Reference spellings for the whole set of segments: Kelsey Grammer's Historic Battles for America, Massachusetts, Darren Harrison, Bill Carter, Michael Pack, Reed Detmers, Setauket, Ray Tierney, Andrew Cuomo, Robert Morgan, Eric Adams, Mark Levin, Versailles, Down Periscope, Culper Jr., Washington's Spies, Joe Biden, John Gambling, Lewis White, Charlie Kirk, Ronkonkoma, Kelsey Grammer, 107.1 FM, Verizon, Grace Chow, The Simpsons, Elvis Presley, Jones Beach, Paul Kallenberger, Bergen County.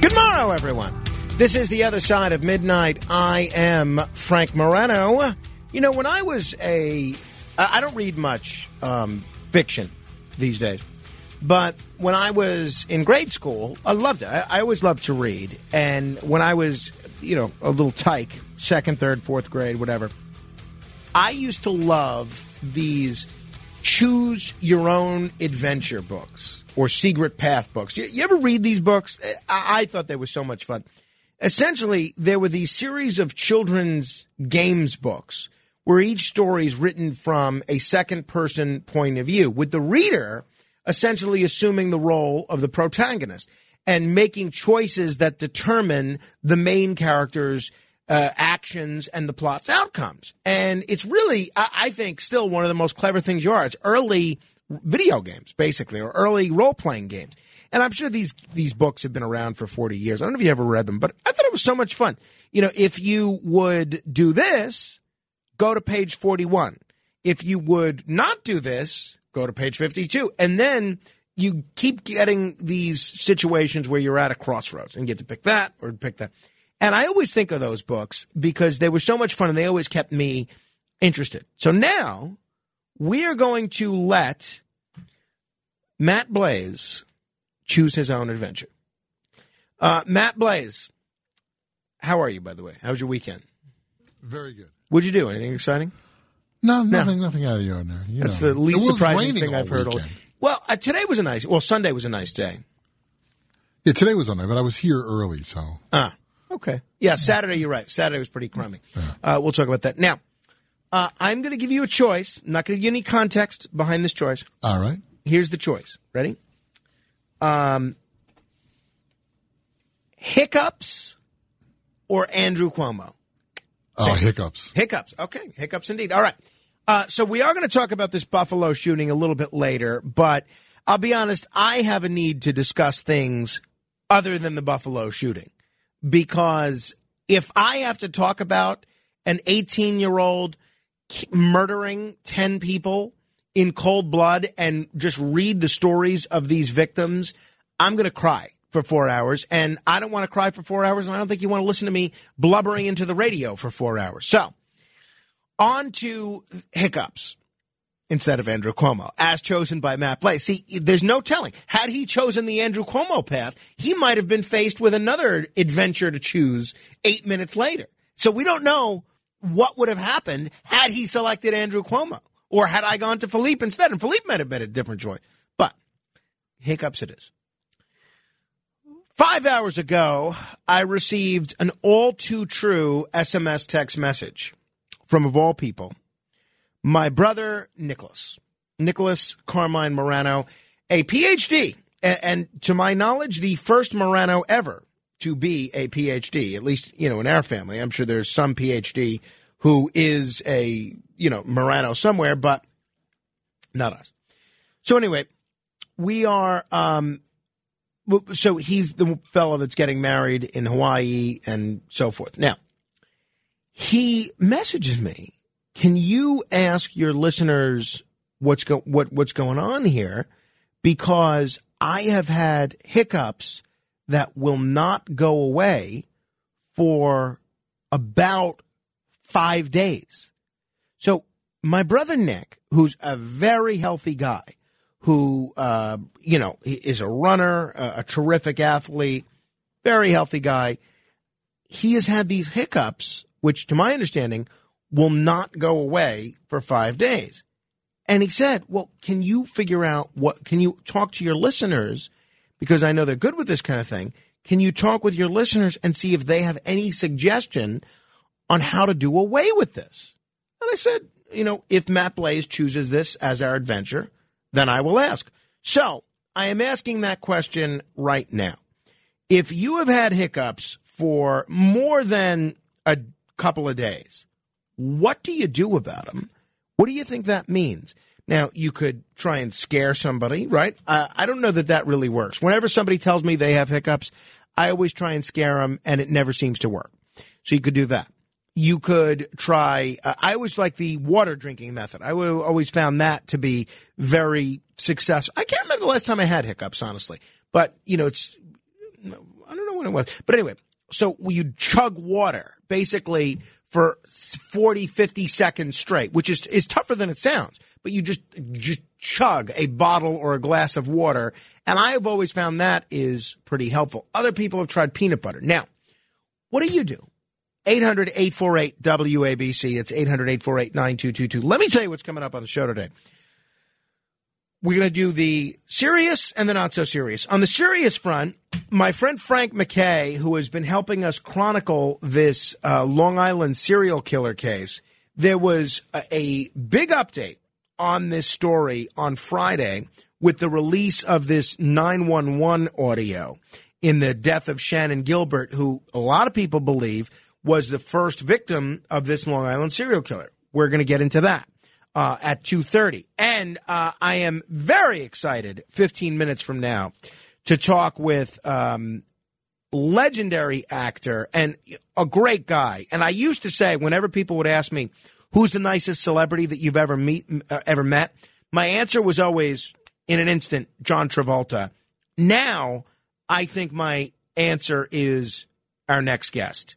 Good morrow, everyone. This is The Other Side of Midnight. I am Frank Morano. You know, when I was I don't read much fiction these days, but when I was in grade school, I loved it. I always loved to read. And when I was, you know, a little tyke, second, third, fourth grade, whatever, I used to love these choose-your-own-adventure books or secret path books. You ever read these books? I thought they were so much fun. Essentially, there were these series of children's games books where each story is written from a second-person point of view, with the reader essentially assuming the role of the protagonist and making choices that determine the main character's actions and the plot's outcomes. And it's really, I think, still one of the most clever things you are. It's early video games, basically, or early role-playing games. And I'm sure these books have been around for 40 years. I don't know if you ever read them, but I thought it was so much fun. You know, if you would do this, go to page 41. If you would not do this, go to page 52. And then you keep getting these situations where you're at a crossroads and you get to pick that or pick that. And I always think of those books because they were so much fun and they always kept me interested. So now we are going to let Matt Blaze choose his own adventure. Matt Blaze, how are you, by the way? How was your weekend? Very good. What'd you do? Anything exciting? No, nothing out of the ordinary. That's the least surprising thing I've heard all weekend. Well, Sunday was a nice day. Yeah, today was Sunday, but I was here early, so. Ah, okay. Yeah, Saturday, you're right. Saturday was pretty crummy. Yeah. We'll talk about that. Now, I'm going to give you a choice. I'm not going to give you any context behind this choice. All right. Here's the choice. Ready? Hiccups or Andrew Cuomo? Oh, Hiccups. Hiccups. Okay. Hiccups indeed. All right. So we are going to talk about this Buffalo shooting a little bit later, but I'll be honest, I have a need to discuss things other than the Buffalo shooting, because if I have to talk about an 18-year-old murdering 10 people in cold blood and just read the stories of these victims, I'm going to cry for 4 hours. And I don't want to cry for 4 hours, and I don't think you want to listen to me blubbering into the radio for 4 hours. So, on to Hiccups instead of Andrew Cuomo, as chosen by Matt Blaze. See, there's no telling. Had he chosen the Andrew Cuomo path, he might have been faced with another adventure to choose 8 minutes later. So we don't know what would have happened had he selected Andrew Cuomo. Or had I gone to Philippe instead? And Philippe might have been a different choice. But Hiccups it is. 5 hours ago, I received an all-too-true SMS text message from, of all people, my brother, Nicholas Carmine Morano, a PhD. And to my knowledge, the first Morano ever to be a PhD, at least, you know, in our family. I'm sure there's some PhD who is a, you know, Morano somewhere, but not us. So anyway, we are, so he's the fellow that's getting married in Hawaii and so forth. Now, he messages me, can you ask your listeners what's going on here? Because I have had hiccups that will not go away for about 5 days. So my brother Nick, who's a very healthy guy, who, you know, is a runner, a terrific athlete, very healthy guy, he has had these hiccups, which to my understanding will not go away for 5 days. And he said, well, can you figure out can you talk to your listeners? Because I know they're good with this kind of thing. Can you talk with your listeners and see if they have any suggestion on how to do away with this? And I said, you know, if Matt Blaze chooses this as our adventure, then I will ask. So I am asking that question right now. If you have had hiccups for more than a couple of days. What do you do about them? What do you think that means? Now, you could try and scare somebody, right? I don't know that that really works. Whenever somebody tells me they have hiccups, I always try and scare them, and it never seems to work. So you could do that. You could try I always like the water drinking method. I always found that to be very successful. I can't remember the last time I had hiccups, honestly. But, you know, I don't know when it was. But anyway, so you chug water basically for 40, 50 seconds straight, which is tougher than it sounds. But you just chug a bottle or a glass of water. And I've always found that is pretty helpful. Other people have tried peanut butter. Now, what do you do? 800-848-WABC. It's 800-848-9222. Let me tell you what's coming up on the show today. We're going to do the serious and the not so serious. On the serious front, my friend Frank Mackay, who has been helping us chronicle this Long Island serial killer case, there was a big update on this story on Friday with the release of this 911 audio in the death of Shannon Gilbert, who a lot of people believe was the first victim of this Long Island serial killer. We're going to get into that at 2:30. And I am very excited 15 minutes from now to talk with legendary actor and a great guy. And I used to say whenever people would ask me, who's the nicest celebrity that you've ever met? My answer was always, in an instant, John Travolta. Now I think my answer is our next guest,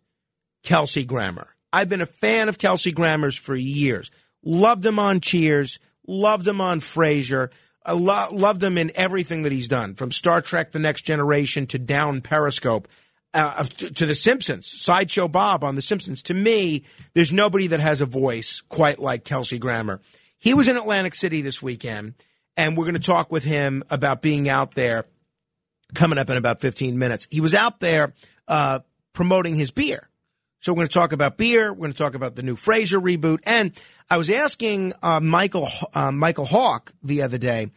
Kelsey Grammer. I've been a fan of Kelsey Grammer's for years. Loved him on Cheers. Loved him on Frasier. I loved him in everything that he's done, from Star Trek The Next Generation to Down Periscope to The Simpsons, Sideshow Bob on The Simpsons. To me, there's nobody that has a voice quite like Kelsey Grammer. He was in Atlantic City this weekend, and we're going to talk with him about being out there coming up in about 15 minutes. He was out there promoting his beer. So we're going to talk about beer. We're going to talk about the new Frasier reboot. And I was asking Michael Hawke the other day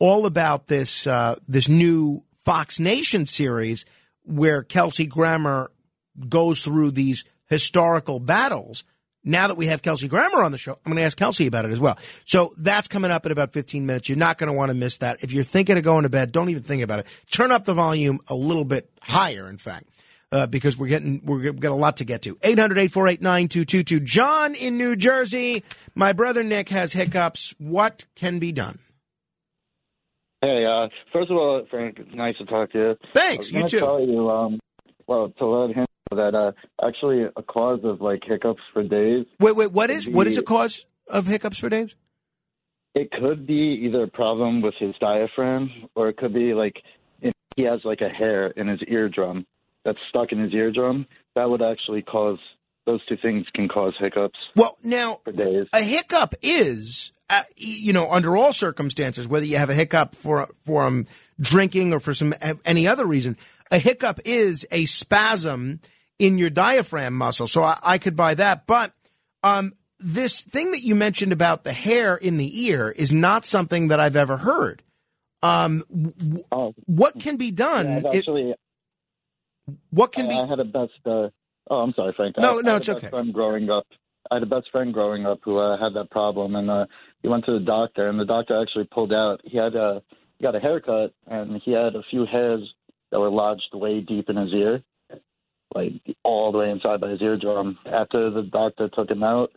all about this this new Fox Nation series where Kelsey Grammer goes through these historical battles. Now that we have Kelsey Grammer on the show, I'm going to ask Kelsey about it as well. So that's coming up in about 15 minutes. You're not going to want to miss that. If you're thinking of going to bed, don't even think about it. Turn up the volume a little bit higher, in fact. Because we've got a lot to get to. 800-848-9222. John in New Jersey. My brother Nick has hiccups. What can be done? Hey, first of all, Frank, it's nice to talk to you. Thanks, you too. I was going to tell you, to let him know that actually a cause of like hiccups for days. Wait, what is a cause of hiccups for days? It could be either a problem with his diaphragm, or it could be like if he has like a hair in his eardrum that's stuck in his eardrum, that would actually cause, those two things can cause hiccups. Well, now, for days. A hiccup is, under all circumstances, whether you have a hiccup for drinking or for any other reason, a hiccup is a spasm in your diaphragm muscle. So I could buy that. But this thing that you mentioned about the hair in the ear is not something that I've ever heard. What can be done? Yeah, what can be? I had a best. I'm sorry, Frank. No, it's okay. I had a best friend growing up who had that problem, and he went to the doctor, and the doctor actually pulled out. He got a haircut, and he had a few hairs that were lodged way deep in his ear, like all the way inside by his eardrum. After the doctor took him out,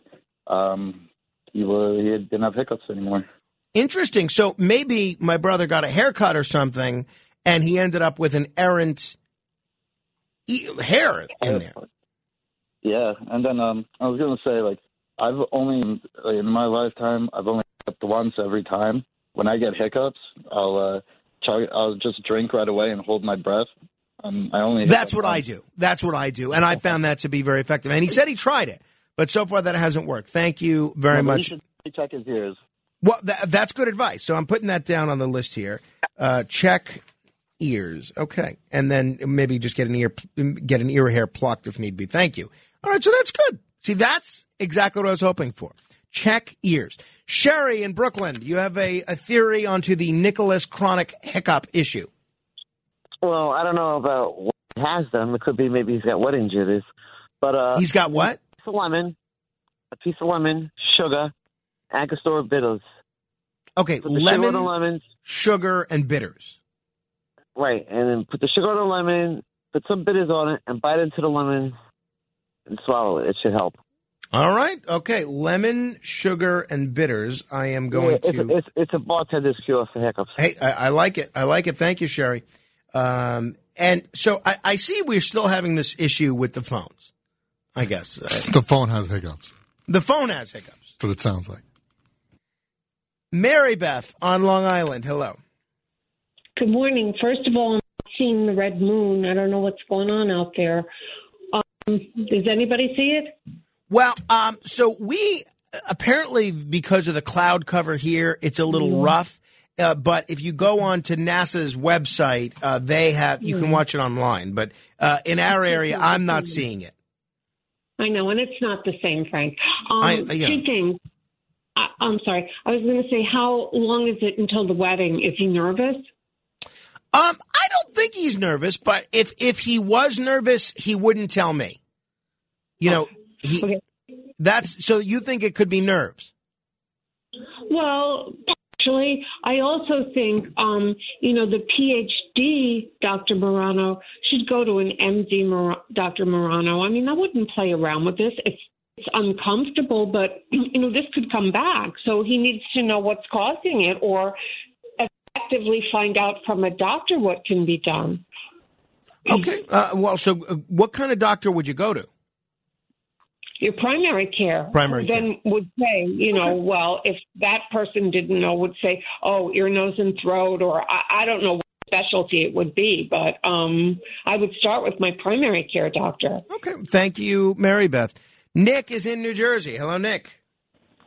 he didn't have hiccups anymore. Interesting. So maybe my brother got a haircut or something, and he ended up with an errant hair in there. Yeah, and then I was gonna say, like, in my lifetime I've only hiccuped once. Every time when I get hiccups, I'll just drink right away and hold my breath. That's what I do, and I found that to be very effective. And he said he tried it, but so far that hasn't worked. Thank you very much. You should check his ears. Well, that's good advice. So I'm putting that down on the list here. Check ears. Okay. And then maybe just get an ear hair plucked if need be. Thank you. All right. So that's good. See, that's exactly what I was hoping for. Check ears. Sherry in Brooklyn, you have a theory onto the Nicholas chronic hiccup issue. Well, I don't know about what has them. It could be maybe he's got wedding jitters. But he's got what? A piece of lemon, sugar, Angostura bitters. Okay, put lemon, sugar, lemons, sugar, and bitters. Right, and then put the sugar on the lemon, put some bitters on it, and bite into the lemon and swallow it. It should help. All right, okay, lemon, sugar, and bitters. I am going to... It's a bartender's cure for hiccups. Hey, I like it. I like it. Thank you, Sherry. And so I see we're still having this issue with the phones, I guess. The phone has hiccups. The phone has hiccups. That's what it sounds like. Mary Beth on Long Island. Hello. Good morning. First of all, I'm not seeing the red moon. I don't know what's going on out there. Does anybody see it? Well, so we apparently, because of the cloud cover here, it's a little rough. But if you go on to NASA's website, they have you can watch it online. But in our area, I'm not seeing it. I know, and it's not the same, Frank. Two things. I'm sorry. I was going to say, how long is it until the wedding? Is he nervous? I don't think he's nervous, but if he was nervous, he wouldn't tell me. You know, that's so you think it could be nerves? Well, actually, I also think, the PhD Dr. Morano should go to an MD Dr. Morano. I mean, I wouldn't play around with this. It's uncomfortable, but, this could come back. So he needs to know what's causing it or effectively find out from a doctor what can be done. Okay. So what kind of doctor would you go to? Your primary care. Then would say, if that person didn't know, would say, ear, nose, and throat, or I don't know what specialty it would be, but I would start with my primary care doctor. Okay. Thank you, Mary Beth. Nick is in New Jersey. Hello, Nick.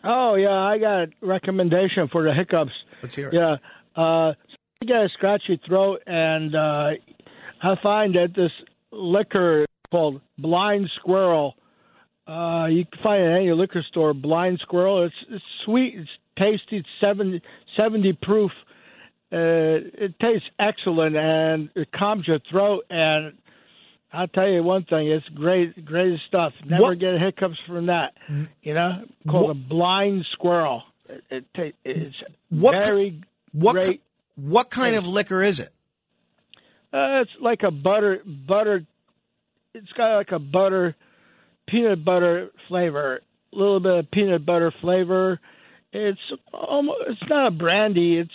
Oh, yeah, I got a recommendation for the hiccups. Let's hear it. Yeah. You get a scratchy throat, and I find that this liquor called Blind Squirrel, you can find it at any liquor store, Blind Squirrel. It's sweet. It's tasty. It's 70 proof. It tastes excellent, and it calms your throat, and I'll tell you one thing. It's great stuff. Never get hiccups from that. Called a Blind Squirrel. It's very great. What kind of liquor is it? It's like a butter. It's got like a peanut butter flavor. A little bit of peanut butter flavor. It's not a brandy. It's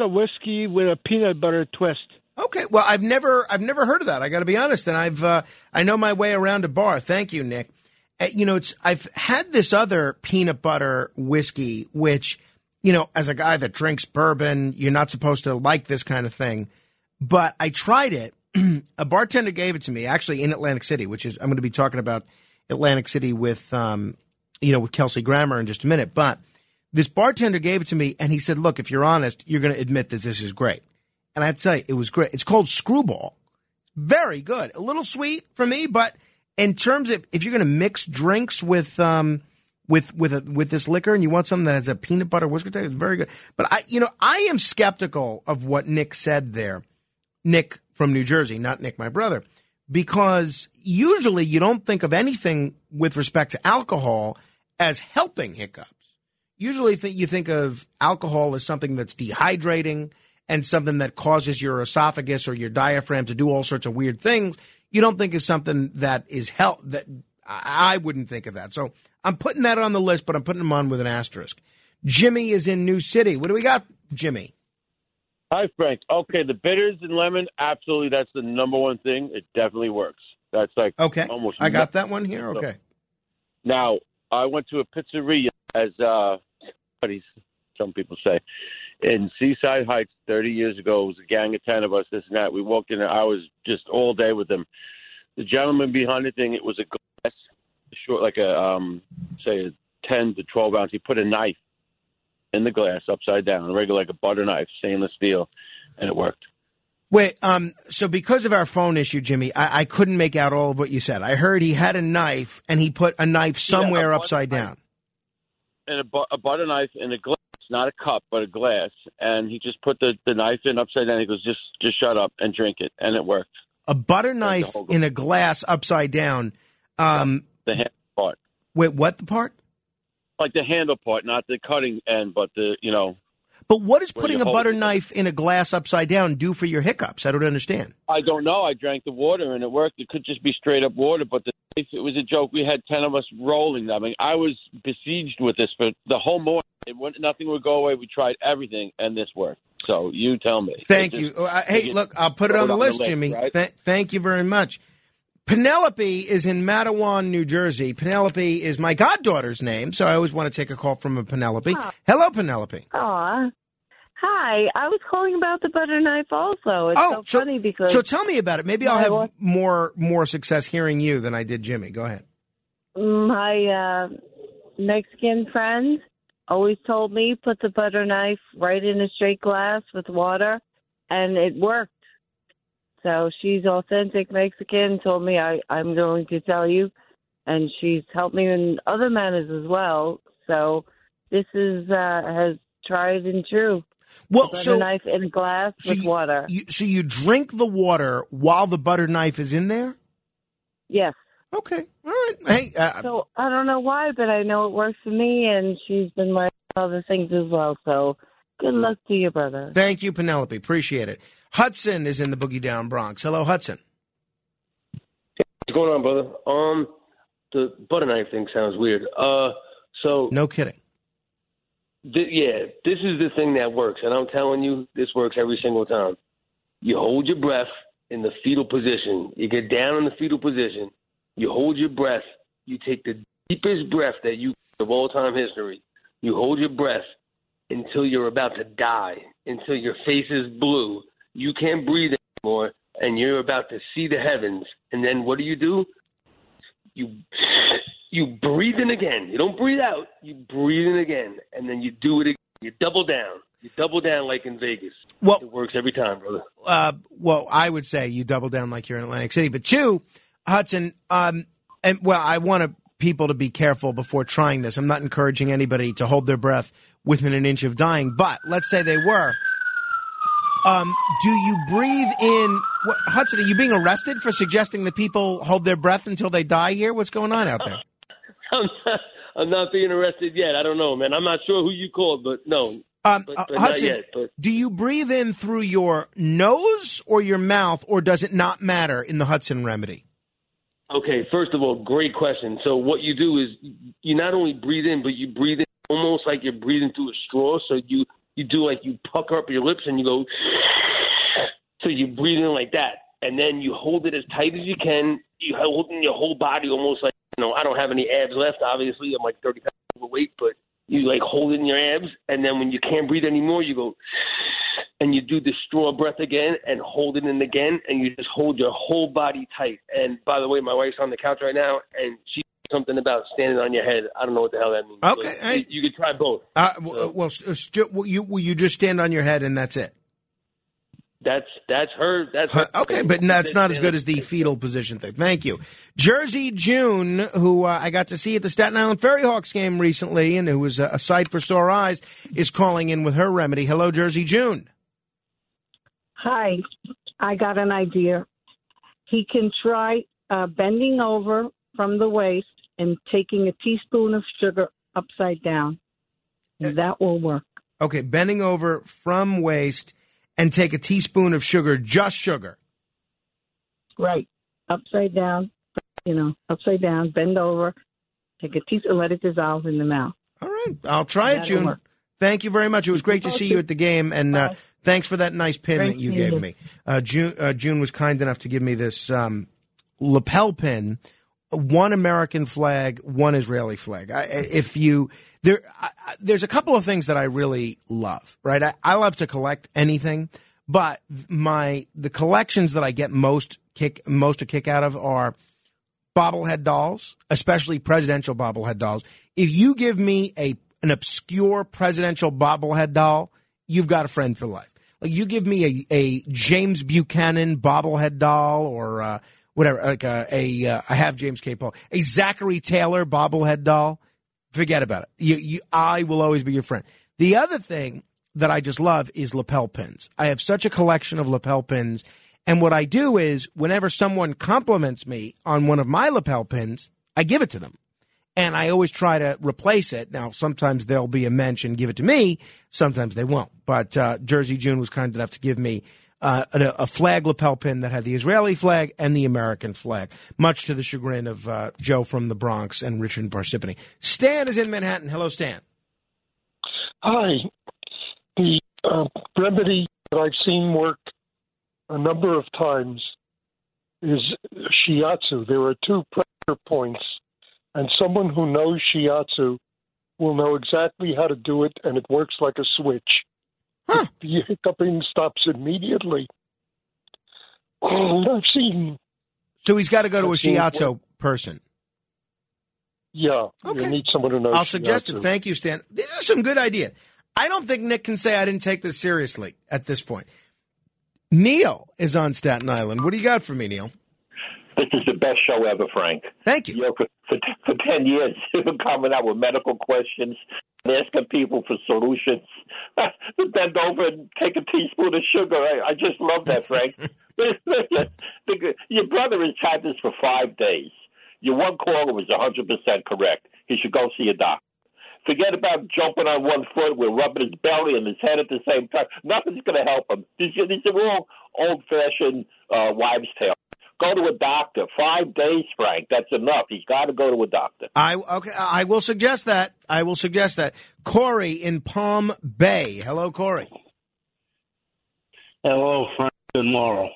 a whiskey with a peanut butter twist. Okay, well, I've never heard of that. I got to be honest, and I know my way around a bar. Thank you, Nick. I've had this other peanut butter whiskey, which, as a guy that drinks bourbon, you're not supposed to like this kind of thing. But I tried it. A bartender gave it to me, actually, in Atlantic City, which is I'm going to be talking about Atlantic City with, with Kelsey Grammer in just a minute. But this bartender gave it to me, and he said, "Look, if you're honest, you're going to admit that this is great." And I have to tell you, it was great. It's called Screwball. Very good. A little sweet for me, but in terms of if you're going to mix drinks with this liquor and you want something that has a peanut butter whisker taste, it's very good. But I am skeptical of what Nick said there. Nick from New Jersey, not Nick, my brother, because usually you don't think of anything with respect to alcohol as helping hiccups. Usually you think of alcohol as something that's dehydrating and something that causes your esophagus or your diaphragm to do all sorts of weird things. You don't think is something that is help that I wouldn't think of that. So I'm putting that on the list, but I'm putting them on with an asterisk. Jimmy is in New City. What do we got, Jimmy? Hi, Frank. Okay, the bitters and lemon, absolutely, that's the number one thing. It definitely works. That's like almost. I got that one here. Okay. Now I went to a pizzeria as buddies, some people say. In Seaside Heights 30 years ago, it was a gang of 10 of us, this and that. We walked in, and I was just all day with them. The gentleman behind the thing, it was a glass, short, like a 10 to 12 ounce. He put a knife in the glass upside down, regular like a butter knife, stainless steel, and it worked. Wait, so because of our phone issue, Jimmy, I couldn't make out all of what you said. I heard he had a knife, and he put a knife somewhere upside down. And a butter knife in a glass. Not a cup, but a glass, and he just put the knife in upside down. He goes, just shut up and drink it, and it worked. a butter knife in a glass upside down. The handle part. Wait, what the part? Like the handle part, not the cutting end, but the, you know. But what does putting a butter knife in a glass upside down do for your hiccups? I don't understand. I don't know. I drank the water and it worked. It could just be straight up water, but the knife, it was a joke. We had 10 of us rolling. I mean, I was besieged with this for the whole morning. Nothing would go away. We tried everything, and this worked. So you tell me. Thank you. Hey, look, I'll put it on the list, Jimmy. Right? Thank you very much. Penelope is in Mattawan, New Jersey. Penelope is my goddaughter's name, so I always want to take a call from a Penelope. Oh. Hello, Penelope. Aw. Hi. I was calling about the butter knife also. It's so funny because... So tell me about it. Maybe I'll have more success hearing you than I did Jimmy. Go ahead. My Mexican friend always told me put the butter knife right in a straight glass with water, and it worked. So she's authentic Mexican, told me I'm going to tell you, and she's helped me in other manners as well. So this is has tried and true. Well, butter knife in glass with water. So you drink the water while the butter knife is in there? Yes. Okay. All right. Hey, so I don't know why, but I know it works for me, and she's been learning other things as well. So good luck to you, brother. Thank you, Penelope. Appreciate it. Hudson is in the Boogie Down Bronx. Hello, Hudson. What's going on, brother? The butter knife thing sounds weird. No kidding. This is the thing that works, and I'm telling you, this works every single time. You hold your breath in the fetal position. You get down in the fetal position. You hold your breath. You take the deepest breath that you of all time history. You hold your breath until you're about to die, until your face is blue. You can't breathe anymore, and you're about to see the heavens. And then what do? You breathe in again. You don't breathe out. You breathe in again, and then you do it again. You double down. You double down like in Vegas. Well, it works every time, brother. I would say you double down like you're in Atlantic City. But two, Hudson, I want people to be careful before trying this. I'm not encouraging anybody to hold their breath within an inch of dying, but let's say they were. Do you breathe in? Hudson, are you being arrested for suggesting that people hold their breath until they die here? What's going on out there? I'm not being arrested yet. I don't know, man. I'm not sure who you called, but no. But Hudson, not yet, but... do you breathe in through your nose or your mouth, or does it not matter in the Hudson remedy? Okay, first of all, great question. So what you do is you not only breathe in, but you breathe in almost like you're breathing through a straw. So you do like you pucker up your lips and you go, so you breathe in like that. And then you hold it as tight as you can. You hold in your whole body almost like, I don't have any abs left, obviously. I'm like 30 pounds overweight, but you like hold it in your abs. And then when you can't breathe anymore, you go, and you do the straw breath again and hold it in again. And you just hold your whole body tight. And by the way, my wife's on the couch right now, and she something about standing on your head. I don't know what the hell that means. Okay, but you could try both. Will you just stand on your head and that's it? That's her. Okay, but that's not as good as the fetal position thing. Thank you, Jersey June, who I got to see at the Staten Island Ferry Hawks game recently, and who was a sight for sore eyes, is calling in with her remedy. Hello, Jersey June. Hi, I got an idea. He can try bending over from the waist and taking a teaspoon of sugar upside down. That will work. Okay, bending over from waist and take a teaspoon of sugar, just sugar. Right. Upside down, upside down, bend over, take a teaspoon, let it dissolve in the mouth. All right. I'll try it, June. Work. Thank you very much. It was great to see you at the game, and thanks for that nice pin that you gave me. June was kind enough to give me this lapel pin. One American flag, one Israeli flag. There's a couple of things that I really love, right? I love to collect anything, but the collections that I get most a kick out of are bobblehead dolls, especially presidential bobblehead dolls. If you give me an obscure presidential bobblehead doll, you've got a friend for life. Like you give me a James Buchanan bobblehead doll or whatever, like I have James K. Polk, a Zachary Taylor bobblehead doll. Forget about it. I will always be your friend. The other thing that I just love is lapel pins. I have such a collection of lapel pins, And what I do is whenever someone compliments me on one of my lapel pins, I give it to them. And I always try to replace it. Now, sometimes there'll be a mensch and give it to me. Sometimes they won't. But Jersey June was kind enough to give me a flag lapel pin that had the Israeli flag and the American flag, much to the chagrin of Joe from the Bronx and Richard Parsippany. Stan is in Manhattan. Hello, Stan. Hi. The remedy that I've seen work a number of times is shiatsu. There are two pressure points, and someone who knows shiatsu will know exactly how to do it, and it works like a switch. Huh. The hiccuping stops immediately. I've seen. So he's got to go to a shiatsu person. Yeah, okay. You need someone who knows. I'll suggest shiatsu. It. Thank you, Stan. These are some good ideas. I don't think Nick can say I didn't take this seriously at this point. Neil is on Staten Island. What do you got for me, Neil? This is the best show ever, Frank. Thank you. You know, for 10 years, you've been coming out with medical questions, asking people for solutions. Bend over and take a teaspoon of sugar. I just love that, Frank. Your brother has had this for 5 days. Your one caller was 100% correct. He should go see a doctor. Forget about jumping on one foot with rubbing his belly and his head at the same time. Nothing's going to help him. These are all old-fashioned wives' tales. Go to a doctor. 5 days, Frank. That's enough. He's got to go to a doctor. I will suggest that. I will suggest that. Corey in Palm Bay. Hello, Corey. Hello, Frank and Laurel.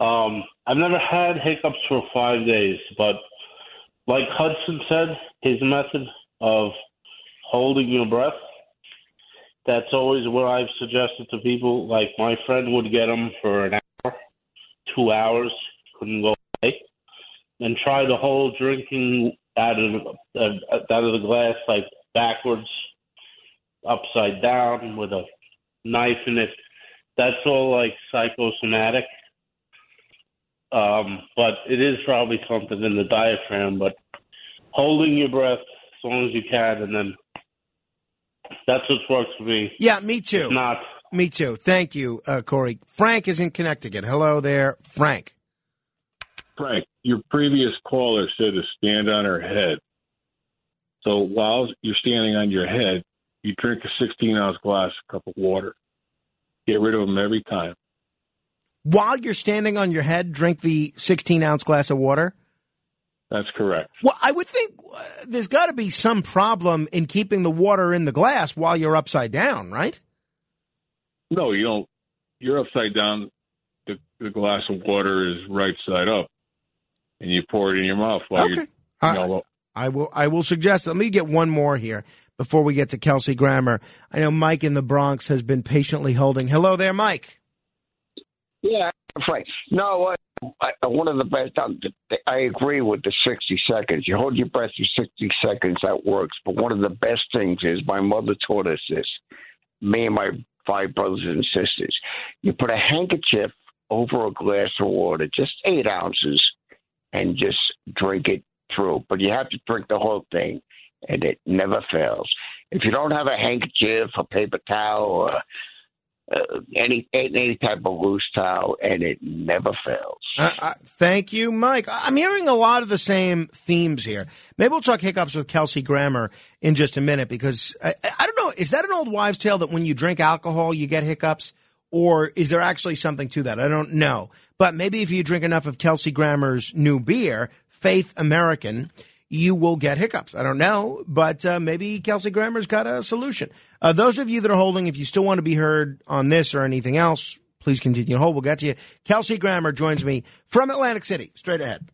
I've never had hiccups for 5 days, but like Hudson said, his method of holding your breath, that's always what I've suggested to people. Like my friend would get them for an hour, 2 hours, couldn't go away, and try to hold drinking out of the glass like backwards, upside down with a knife in it. That's all like psychosomatic, but it is probably something in the diaphragm. But holding your breath as long as you can, and then that's what works for me. Yeah, me too. If not. Me too. Thank you, Corey. Frank is in Connecticut. Hello there, Frank. Frank, your previous caller said to stand on her head. So while you're standing on your head, you drink a 16-ounce glass, a cup of water. Get rid of them every time. While you're standing on your head, drink the 16-ounce glass of water? That's correct. Well, I would think there's got to be some problem in keeping the water in the glass while you're upside down, right? No, you don't. You're upside down. The glass of water is right side up, and you pour it in your mouth. While okay. I will suggest. Let me get one more here before we get to Kelsey Grammer. I know Mike in the Bronx has been patiently holding. Hello there, Mike. Yeah, Frank. No, one of the best. I agree with the 60 seconds. You hold your breath for 60 seconds. That works. But one of the best things is my mother taught us this. Me and my 5 brothers and sisters. You put a handkerchief over a glass of water, just 8 ounces, and just drink it through. But you have to drink the whole thing, and it never fails. If you don't have a handkerchief, a paper towel, or any type of loose towel, and it never fails. Thank you, Mike. I'm hearing a lot of the same themes here. Maybe we'll talk hiccups with Kelsey Grammer in just a minute, because I don't know, is that an old wives' tale that when you drink alcohol, you get hiccups? Or is there actually something to that? I don't know. But maybe if you drink enough of Kelsey Grammer's new beer, Faith American, you will get hiccups. I don't know. But maybe Kelsey Grammer's got a solution. Those of you that are holding, if you still want to be heard on this or anything else, please continue to hold. We'll get to you. Kelsey Grammer joins me from Atlantic City. Straight ahead.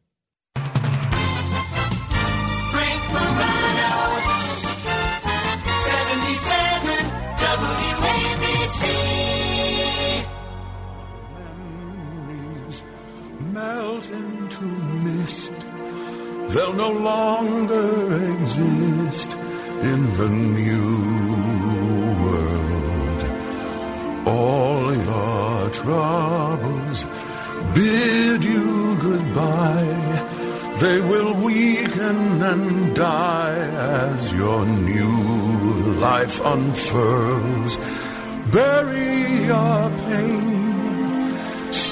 Frank Morano, 77 WABC. Melt into mist, they'll no longer exist in the new world. All your troubles bid you goodbye, they will weaken and die as your new life unfurls. Bury your pain.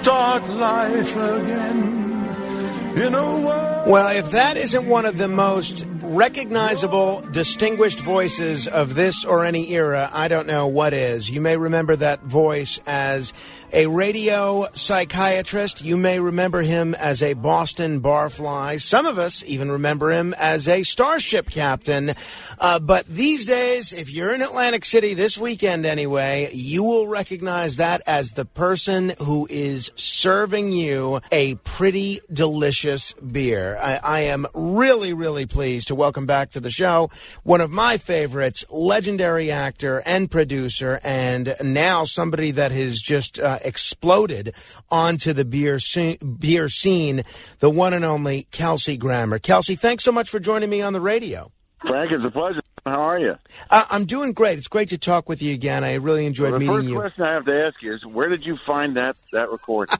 start life again in a world. Well, if that isn't one of the most recognizable, distinguished voices of this or any era, I don't know what is. You may remember that voice as a radio psychiatrist. You may remember him as a Boston barfly. Some of us even remember him as a starship captain. But these days, if you're in Atlantic City this weekend anyway, you will recognize that as the person who is serving you a pretty delicious beer. I am really, really pleased to welcome back to the show one of my favorites, legendary actor and producer, and now somebody that has just exploded onto the beer scene, the one and only Kelsey Grammer. Kelsey, thanks so much for joining me on the radio. Frank, it's a pleasure. How are you? I'm doing great. It's great to talk with you again. I really enjoyed meeting you. The first question I have to ask you is, where did you find that recording?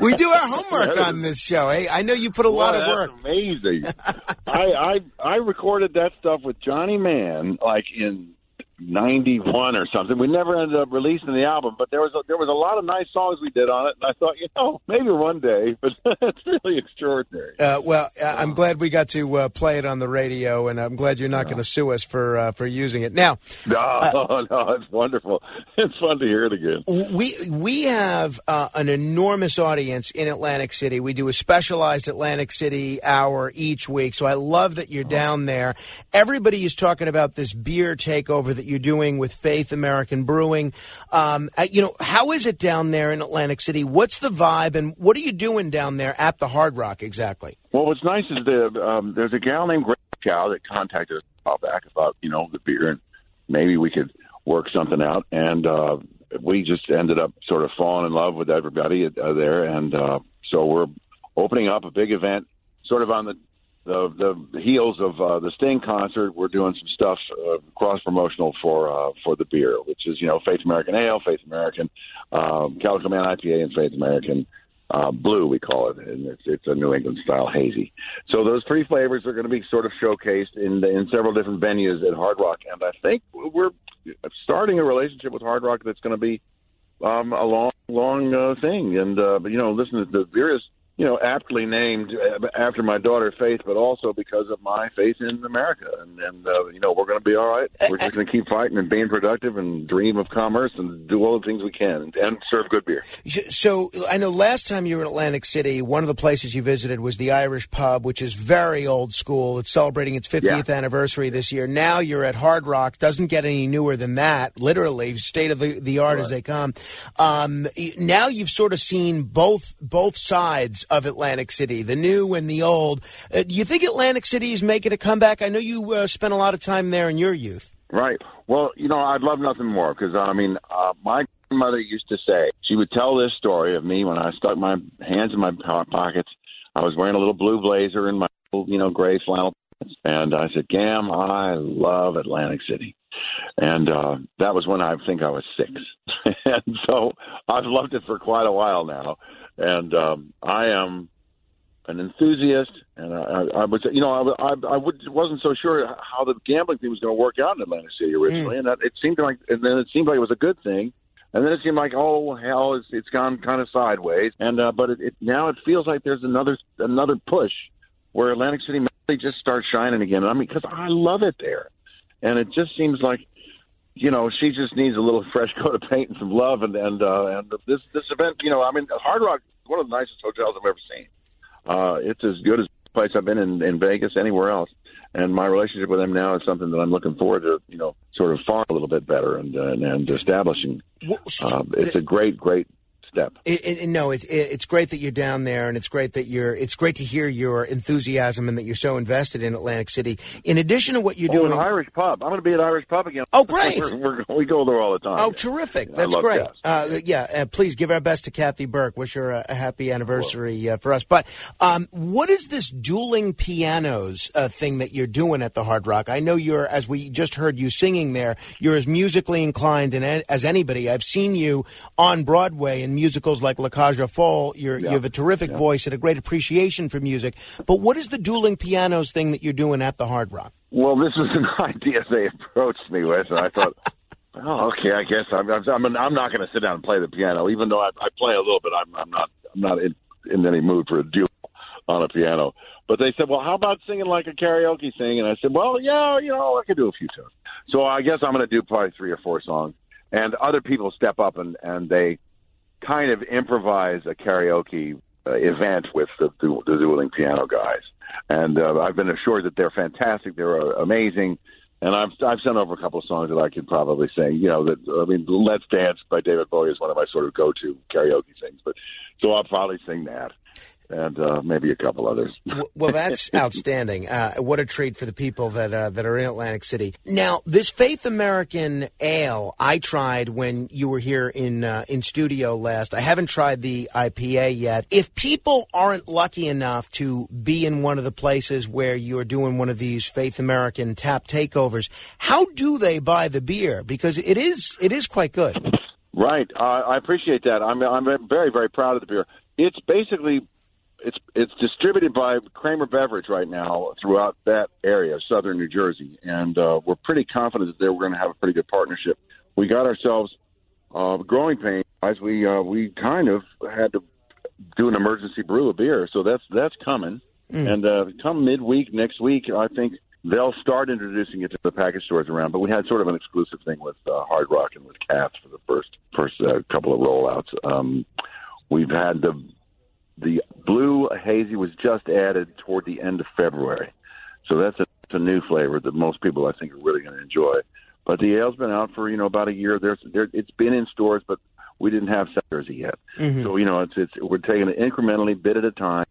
We do our homework on this show. Hey, I know you put a lot of work. Amazing. I recorded that stuff with Johnny Mann, like in 91 or something. We never ended up releasing the album, but there was a lot of nice songs we did on it, and I thought, you know, maybe one day, but it's really extraordinary. I'm glad we got to play it on the radio, and I'm glad you're not going to sue us for using it. Now, no, it's wonderful. It's fun to hear it again. We have an enormous audience in Atlantic City. We do a specialized Atlantic City hour each week, so I love that you're down there. Everybody is talking about this beer takeover that you're doing with Faith American Brewing. How is it down there in Atlantic City? What's the vibe, and what are you doing down there at the Hard Rock exactly? Well, what's nice is there's a gal named Grace Chow that contacted us a while back about, you know, the beer, and maybe we could work something out. And we just ended up sort of falling in love with everybody there. And so we're opening up a big event sort of on the heels of the Sting concert. We're doing some stuff cross-promotional for the beer, which is, you know, Faith American Ale, Faith American Calico Man IPA, and Faith American Blue, we call it, and it's a New England-style hazy. So those three flavors are going to be sort of showcased in several different venues at Hard Rock, and I think we're starting a relationship with Hard Rock that's going to be a long thing. And, you know, listen, the beer is, you know, aptly named after my daughter, Faith, but also because of my faith in America. And you know, we're going to be all right. We're just going to keep fighting and being productive and dream of commerce and do all the things we can and serve good beer. So I know last time you were in Atlantic City, one of the places you visited was the Irish Pub, which is very old school. It's celebrating its 50th anniversary this year. Now you're at Hard Rock. Doesn't get any newer than that, literally, state of the art as they come. Now you've sort of seen both sides of Atlantic City, the new and the old. Do you think Atlantic City is making a comeback? I know you spent a lot of time there in your youth. Right. Well, you know, I'd love nothing more because, I mean, my grandmother used to say, she would tell this story of me when I stuck my hands in my pockets. I was wearing a little blue blazer and my, you know, gray flannel pants. And I said, Gam, I love Atlantic City. And that was when I think I was 6. And so I've loved it for quite a while now. And I am an enthusiast, and I would say, you know, I wasn't so sure how the gambling thing was going to work out in Atlantic City originally, and then it seemed like it was a good thing, and then it seemed like, oh hell, it's gone kind of sideways, and but it now it feels like there's another push where Atlantic City really just starts shining again. And I mean, because I love it there, and it just seems like, you know, she just needs a little fresh coat of paint and some love, and this event, you know, I mean, Hard Rock is one of the nicest hotels I've ever seen. It's as good as the place I've been in Vegas, anywhere else. And my relationship with them now is something that I'm looking forward to, you know, sort of farm a little bit better and establishing. It's a great step. It's great that you're down there, and it's great to hear your enthusiasm and that you're so invested in Atlantic City. In addition to what you're doing, an Irish Pub. I'm going to be at Irish Pub again. Oh, great! We go there all the time. Oh, terrific! Yeah, that's great. Please give our best to Kathy Burke. Wish her a happy anniversary for us. But what is this dueling pianos thing that you're doing at the Hard Rock? I know you're, as we just heard you singing there, you're as musically inclined as anybody. I've seen you on Broadway in musicals like La Cage aux Folles. You have a terrific voice and a great appreciation for music. But what is the dueling pianos thing that you're doing at the Hard Rock? Well, this was an idea they approached me with, and I thought, Oh, okay. I guess I'm not going to sit down and play the piano, even though I play a little bit. I'm not in any mood for a duel on a piano. But they said, well, how about singing like a karaoke thing? And I said, well, yeah, you know, I could do a few tunes. So I guess I'm going to do probably 3 or 4 songs. And other people step up and they kind of improvise a karaoke event with the dueling piano guys. And I've been assured that they're fantastic. They're amazing. And I've sent over a couple of songs that I could probably sing. You know, Let's Dance by David Bowie is one of my sort of go-to karaoke things. But so I'll probably sing that. And maybe a couple others. Well, that's outstanding. What a treat for the people that are in Atlantic City. Now, this Faith American Ale I tried when you were here in studio last. I haven't tried the IPA yet. If people aren't lucky enough to be in one of the places where you're doing one of these Faith American tap takeovers, how do they buy the beer? Because it is quite good. Right. I appreciate that. I'm very, very proud of the beer. It's basically... It's distributed by Kramer Beverage right now throughout that area, southern New Jersey, and we're pretty confident that we're going to have a pretty good partnership. We got ourselves growing pain as we kind of had to do an emergency brew of beer, so that's coming. And come midweek next week, I think they'll start introducing it to the package stores around. But we had sort of an exclusive thing with Hard Rock and with Cats for the first couple of rollouts. We've had the blue hazy was just added toward the end of February. So that's a new flavor that most people, I think, are really going to enjoy. But the ale's been out for, about a year. It's been in stores, but we didn't have South Jersey yet. Mm-hmm. So, we're taking it incrementally, bit at a time,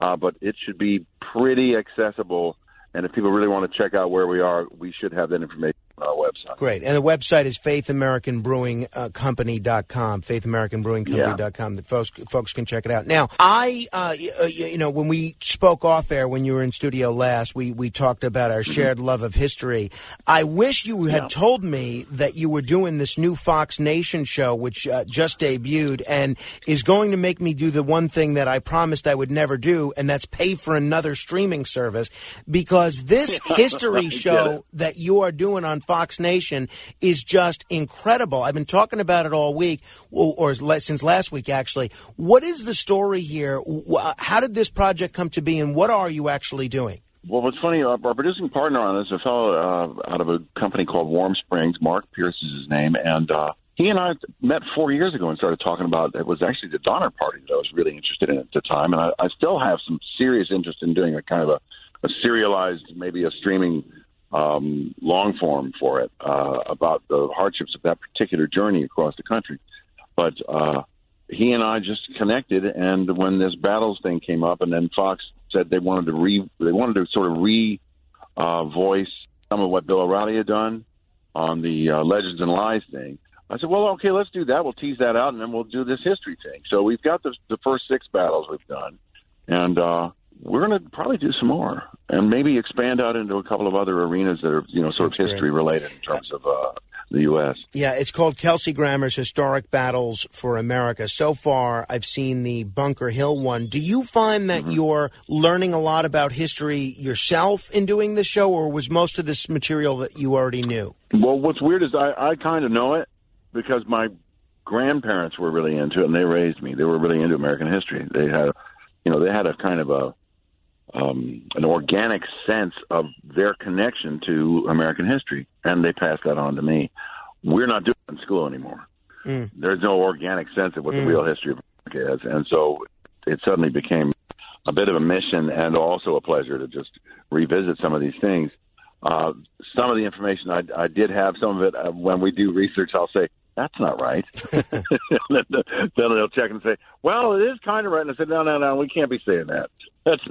but it should be pretty accessible. And if people really want to check out where we are, we should have that information on our website. Great. And the website is faithamericanbrewingcompany.com, faithamericanbrewingcompany.com. That folks can check it out. Now, I, when we spoke off air when you were in studio last, we talked about our shared love of history. I wish you had told me that you were doing this new Fox Nation show, which just debuted and is going to make me do the one thing that I promised I would never do, and that's pay for another streaming service, because this history show that you are doing on Fox Nation is just incredible. I've been talking about it all week, or since last week, actually. What is the story here? How did this project come to be, and what are you actually doing? Well, what's funny, our producing partner on this is a fellow out of a company called Warm Springs. Mark Pierce is his name, and he and I met 4 years ago and started talking about, it was actually the Donner Party that I was really interested in at the time, and I still have some serious interest in doing a kind of a serialized, maybe a streaming long form for it about the hardships of that particular journey across the country. But he and I just connected, and when this battles thing came up, and then Fox said they wanted to voice some of what Bill O'Reilly had done on the Legends and Lies thing. I said, well, okay, let's do that. We'll tease that out, and then we'll do this history thing. So we've got the first 6 battles we've done, and we're going to probably do some more and maybe expand out into a couple of other arenas that are, sort of history-related in terms of the U.S. Yeah, it's called Kelsey Grammer's Historic Battles for America. So far, I've seen the Bunker Hill one. Do you find that you're learning a lot about history yourself in doing this show, or was most of this material that you already knew? Well, what's weird is I kind of know it because my grandparents were really into it, and they raised me. They were really into American history. They had, a kind of a... an organic sense of their connection to American history, and they passed that on to me. We're not doing it in school anymore. There's no organic sense of what the real history of America is, and so it suddenly became a bit of a mission and also a pleasure to just revisit some of these things. Some of the information I did have, some of it, when we do research, I'll say, that's not right. Then they'll check and say, well, it is kind of right. And I said, no, we can't be saying that. That's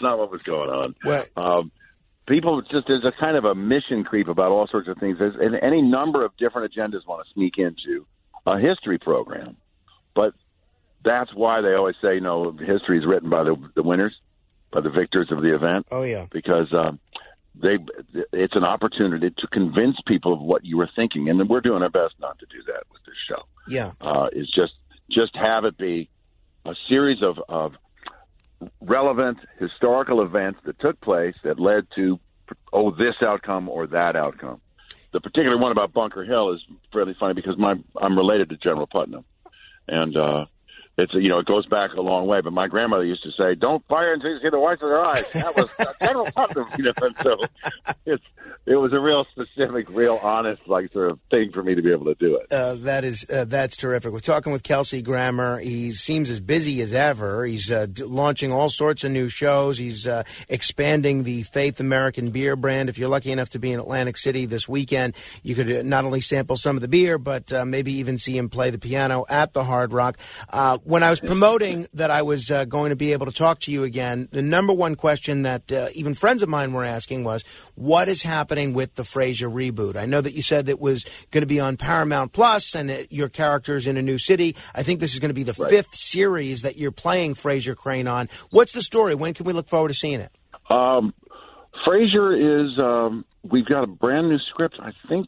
not what was going on. Right. People just, there's a kind of a mission creep about all sorts of things. There's and any number of different agendas want to sneak into a history program. But that's why they always say, history is written by the winners, by the victors of the event. Oh, yeah. Because it's an opportunity to convince people of what you were thinking. And we're doing our best not to do that with this show. Yeah. It's just have it be a series of relevant historical events that took place that led to this outcome or that outcome. the particular one about Bunker Hill is fairly funny because I'm related to General Putnam, and it's, you know, it goes back a long way. But my grandmother used to say, "Don't fire until you see the whites of their eyes." That was General Putnam, you know. And so it was a real specific, real honest, like sort of thing for me to be able to do it. That's terrific. We're talking with Kelsey Grammer. He seems as busy as ever. He's launching all sorts of new shows. He's expanding the Faith American beer brand. If you're lucky enough to be in Atlantic City this weekend, you could not only sample some of the beer, but maybe even see him play the piano at the Hard Rock. When I was promoting that I was going to be able to talk to you again, the number one question that even friends of mine were asking was, what is happening with the Frasier reboot? I know that you said it was going to be on Paramount Plus and that your character's in a new city. I think this is going to be the fifth series that you're playing Frasier Crane on. What's the story? When can we look forward to seeing it? Frasier is, we've got a brand new script. I think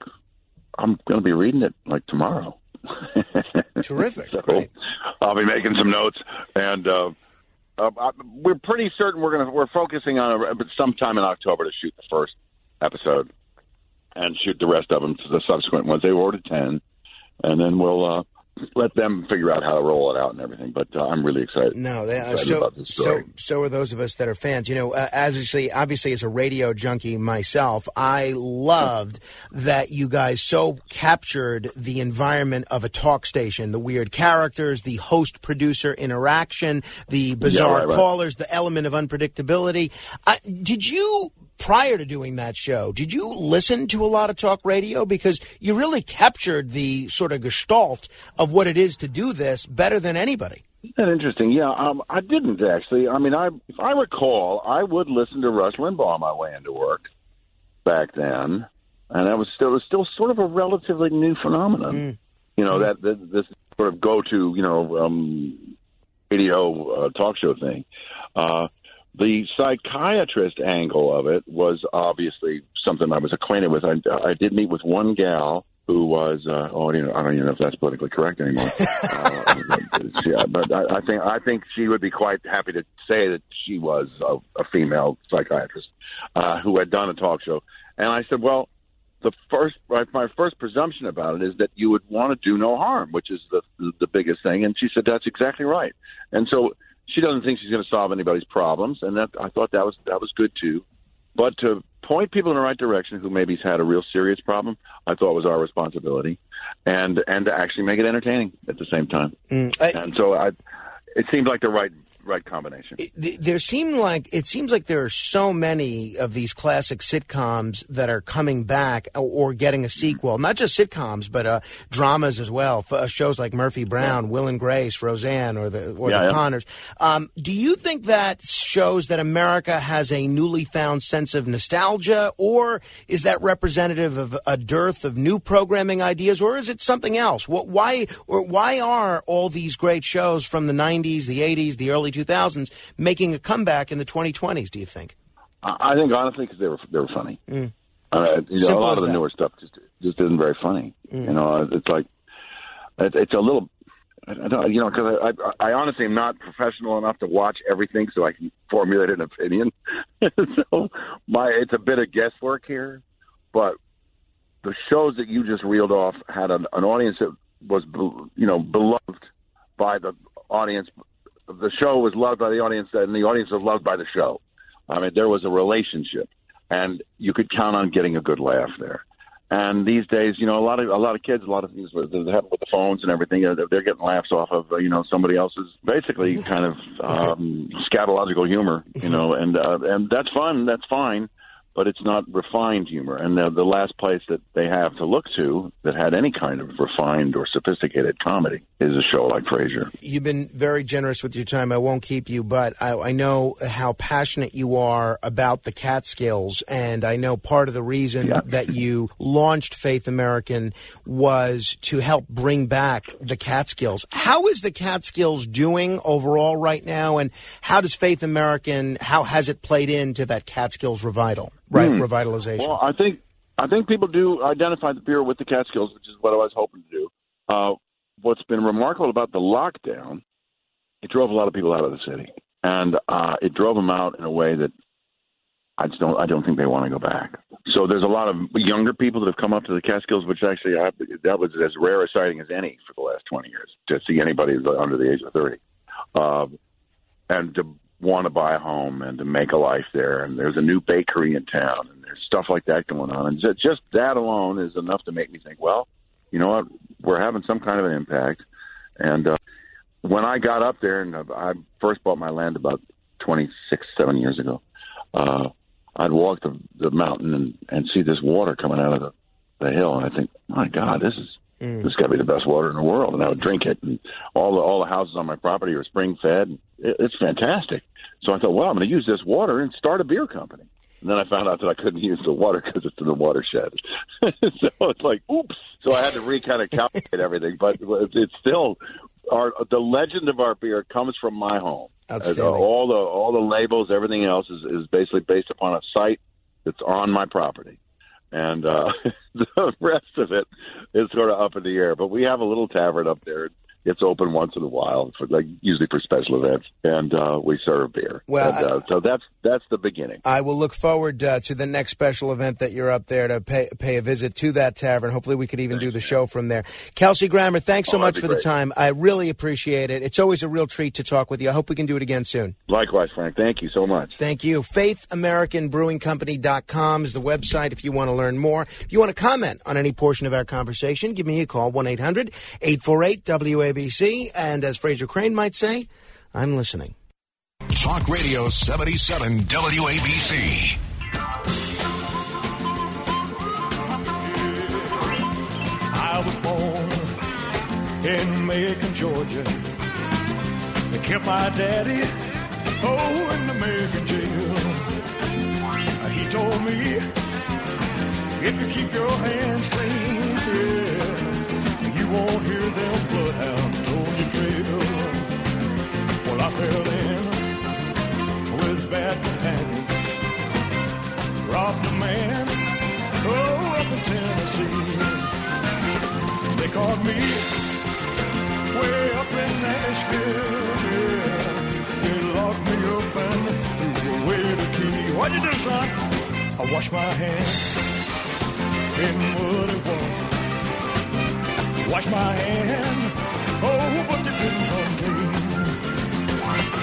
I'm going to be reading it like tomorrow. Terrific. So great. I'll be making some notes, and we're pretty certain we're focusing on sometime in October to shoot the first episode and shoot the rest of them to the subsequent ones. They ordered 10, and then we'll let them figure out how to roll it out and everything. But I'm really excited. No, they are. So are those of us that are fans. You know, obviously, as a radio junkie myself, I loved that you guys so captured the environment of a talk station, the weird characters, the host-producer interaction, the bizarre callers, the element of unpredictability. Did you... Prior to doing that show, did you listen to a lot of talk radio? Because you really captured the sort of gestalt of what it is to do this better than anybody. Isn't that interesting? Yeah, I didn't actually. I mean, if I recall, I would listen to Rush Limbaugh on my way into work back then. And that was still sort of a relatively new phenomenon, you know, that this sort of go-to, you know, radio talk show thing. The psychiatrist angle of it was obviously something I was acquainted with. I did meet with one gal who was, I don't even know if that's politically correct anymore. But I think she would be quite happy to say that she was a female psychiatrist who had done a talk show. And I said, well, my first presumption about it is that you would want to do no harm, which is the biggest thing. And she said, that's exactly right. And so she doesn't think she's going to solve anybody's problems, and that I thought that was good too. But to point people in the right direction who maybe had a real serious problem, I thought was our responsibility, and to actually make it entertaining at the same time. It seemed like the right combination. It seems like there are so many of these classic sitcoms that are coming back or getting a sequel. Not just sitcoms, but dramas as well. Shows like Murphy Brown, Will and Grace, Roseanne, or the Conners. Do you think that shows that America has a newly found sense of nostalgia, or is that representative of a dearth of new programming ideas, or is it something else? Why are all these great shows from the 90s, the 80s, the early 2000s making a comeback in the 2020s, do you think? I think, honestly, because they were funny. A lot of the newer stuff just isn't very funny. You know, it's like it's a little, I don't, you know, because I honestly am not professional enough to watch everything so I can formulate an opinion. So it's a bit of guesswork here, but the shows that you just reeled off had an audience that was, you know, beloved by the audience. The show was loved by the audience, and the audience was loved by the show. I mean, there was a relationship, and you could count on getting a good laugh there. And these days, you know, a lot of kids, a lot of things that happen with the phones and everything, they're getting laughs off of, you know, somebody else's basically kind of scatological humor, you know, and that's fun, that's fine, but it's not refined humor. And the last place that they have to look to that had any kind of refined or sophisticated comedy is a show like Frasier. You've been very generous with your time. I won't keep you, but I know how passionate you are about the Catskills, and I know part of the reason that you launched Faith American was to help bring back the Catskills. How is the Catskills doing overall right now, and how does Faith American, how has it played into that Catskills revival? Right, revitalization. Well, I think people do identify the beer with the Catskills, which is what I was hoping to do. What's been remarkable about the lockdown, it drove a lot of people out of the city, and it drove them out in a way that I don't think they want to go back. So there's a lot of younger people that have come up to the Catskills, which actually that was as rare a sighting as any for the last 20 years, to see anybody under the age of 30. And to want to buy a home and to make a life there. And there's a new bakery in town, and there's stuff like that going on. And just that alone is enough to make me think, well, you know what, we're having some kind of an impact. And when I got up there, and I first bought my land about 27 years ago, I'd walk the mountain and see this water coming out of the hill, and I think, my God, this has got to be the best water in the world. And I would drink it, and all the houses on my property are spring fed. It's fantastic. So I thought, well, I'm going to use this water and start a beer company. And then I found out that I couldn't use the water because it's in the watershed. So it's like, oops. So I had to kind of calculate everything. But it's still the legend of our beer comes from my home. All the labels, everything else is basically based upon a site that's on my property. And the rest of it is sort of up in the air. But we have a little tavern up there. It's open once in a while, usually for special events, and we serve beer. Well, and, so that's the beginning. I will look forward to the next special event that you're up there to pay a visit to that tavern. Hopefully we could even do the show from there. Kelsey Grammer, thanks so much for the time. I really appreciate it. It's always a real treat to talk with you. I hope we can do it again soon. Likewise, Frank. Thank you so much. Thank you. FaithAmericanBrewingCompany.com is the website if you want to learn more. If you want to comment on any portion of our conversation, give me a call, 1-800-848-WABC. And as Fraser Crane might say, I'm listening. Talk Radio 77 WABC. I was born in Macon, Georgia. They kept my daddy in the Macon jail. He told me, if you keep your hands clean, yeah, you won't hear them bloodhounds on your trail. Well, I fell in with bad companions, robbed a man up in Tennessee. They caught me way up in Nashville. Yeah. They locked me up and threw away the key. What'd you do, son? I washed my hands in muddy water. Wash my hand, but they couldn't come clean.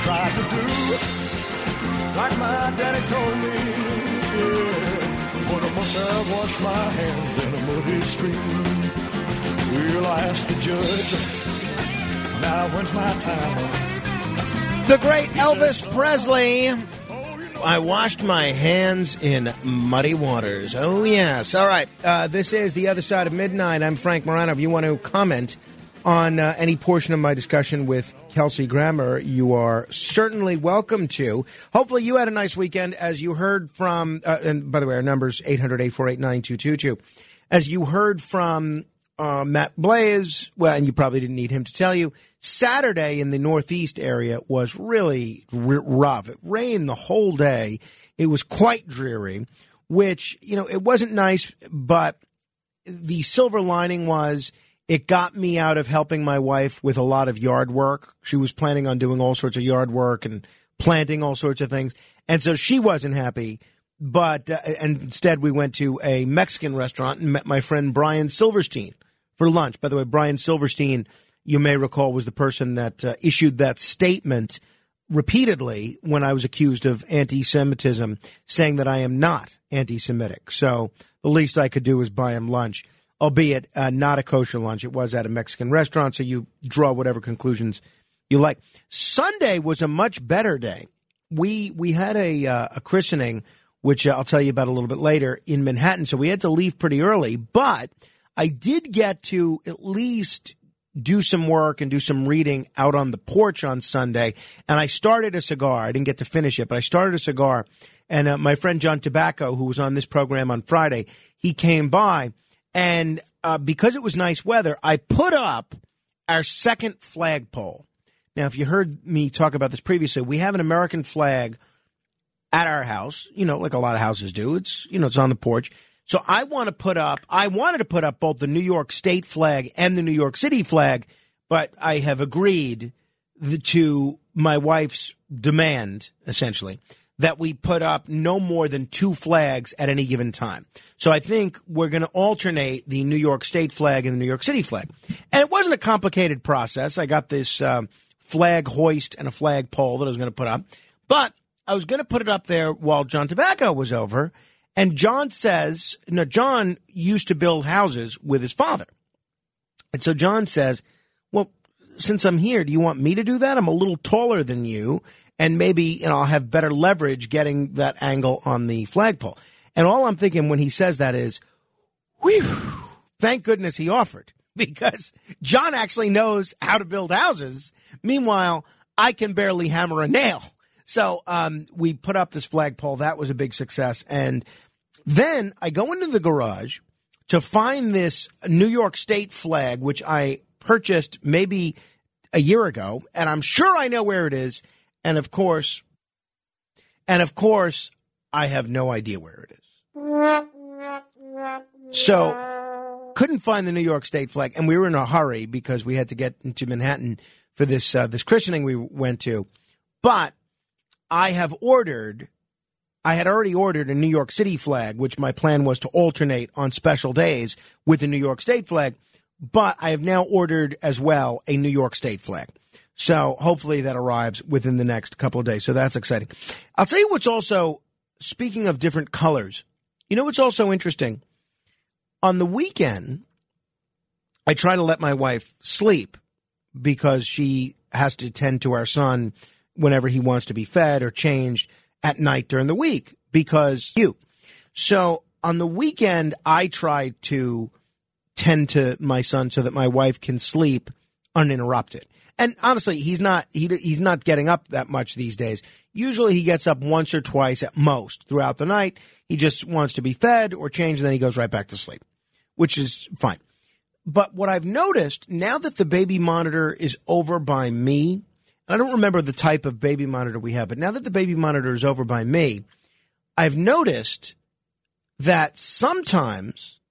Tried to do like my daddy told me, yeah, but I must have washed my hands in a muddy stream. We'll ask the judge, now when's my time? The great Elvis Presley. I washed my hands in muddy waters. Oh, yes. All right. This is The Other Side of Midnight. I'm Frank Morano. If you want to comment on any portion of my discussion with Kelsey Grammer, you are certainly welcome to. Hopefully you had a nice weekend, as you heard from, and by the way, our number's 800-848-9222. As you heard from Matt Blaze, well, and you probably didn't need him to tell you, Saturday in the Northeast area was really rough. It rained the whole day. It was quite dreary, which, you know, it wasn't nice, but the silver lining was it got me out of helping my wife with a lot of yard work. She was planning on doing all sorts of yard work and planting all sorts of things. And so she wasn't happy. But and instead we went to a Mexican restaurant and met my friend Brian Silverstein for lunch. By the way, Brian Silverstein, you may recall, was the person that issued that statement repeatedly when I was accused of anti-Semitism, saying that I am not anti-Semitic. So the least I could do was buy him lunch, albeit not a kosher lunch. It was at a Mexican restaurant, so you draw whatever conclusions you like. Sunday was a much better day. We had a christening, which I'll tell you about a little bit later, in Manhattan, so we had to leave pretty early, but I did get to at least do some work and do some reading out on the porch on Sunday. And I started a cigar. I didn't get to finish it, but I started a cigar. And my friend John Tobacco, who was on this program on Friday, he came by. And because it was nice weather, I put up our second flagpole. Now, if you heard me talk about this previously, we have an American flag at our house, you know, like a lot of houses do. It's, you know, it's on the porch. So I wanted to put up both the New York State flag and the New York City flag, but I have agreed to my wife's demand, essentially, that we put up no more than two flags at any given time. So I think we're going to alternate the New York State flag and the New York City flag. And it wasn't a complicated process. I got this flag hoist and a flag pole that I was going to put up. But I was going to put it up there while John Tobacco was over. And John says, no, John used to build houses with his father. And so John says, well, since I'm here, do you want me to do that? I'm a little taller than you. And maybe, you know, I'll have better leverage getting that angle on the flagpole. And all I'm thinking when he says that is, whew, thank goodness he offered, because John actually knows how to build houses. Meanwhile, I can barely hammer a nail. So we put up this flagpole. That was a big success. And then I go into the garage to find this New York State flag, which I purchased maybe a year ago. And I'm sure I know where it is. And of course, I have no idea where it is. So couldn't find the New York State flag. And we were in a hurry because we had to get into Manhattan for this this christening we went to. But I had already ordered a New York City flag, which my plan was to alternate on special days with the New York State flag. But I have now ordered as well a New York State flag. So hopefully that arrives within the next couple of days. So that's exciting. I'll tell you what's also, speaking of different colors, you know what's also interesting? On the weekend, I try to let my wife sleep because she has to tend to our son whenever he wants to be fed or changed at night during the week because you. So on the weekend, I try to tend to my son so that my wife can sleep uninterrupted. And honestly, he's not getting up that much these days. Usually he gets up once or twice at most throughout the night. He just wants to be fed or changed, and then he goes right back to sleep, which is fine. But what I've noticed now that the baby monitor is over by me, and I don't remember the type of baby monitor we have, but now that the baby monitor is over by me, I've noticed that sometimes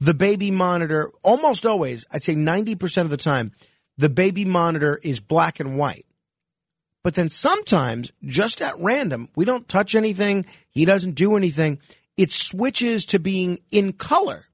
the baby monitor, almost always, I'd say 90% of the time, the baby monitor is black and white. But then sometimes, just at random, we don't touch anything. He doesn't do anything. It switches to being in color.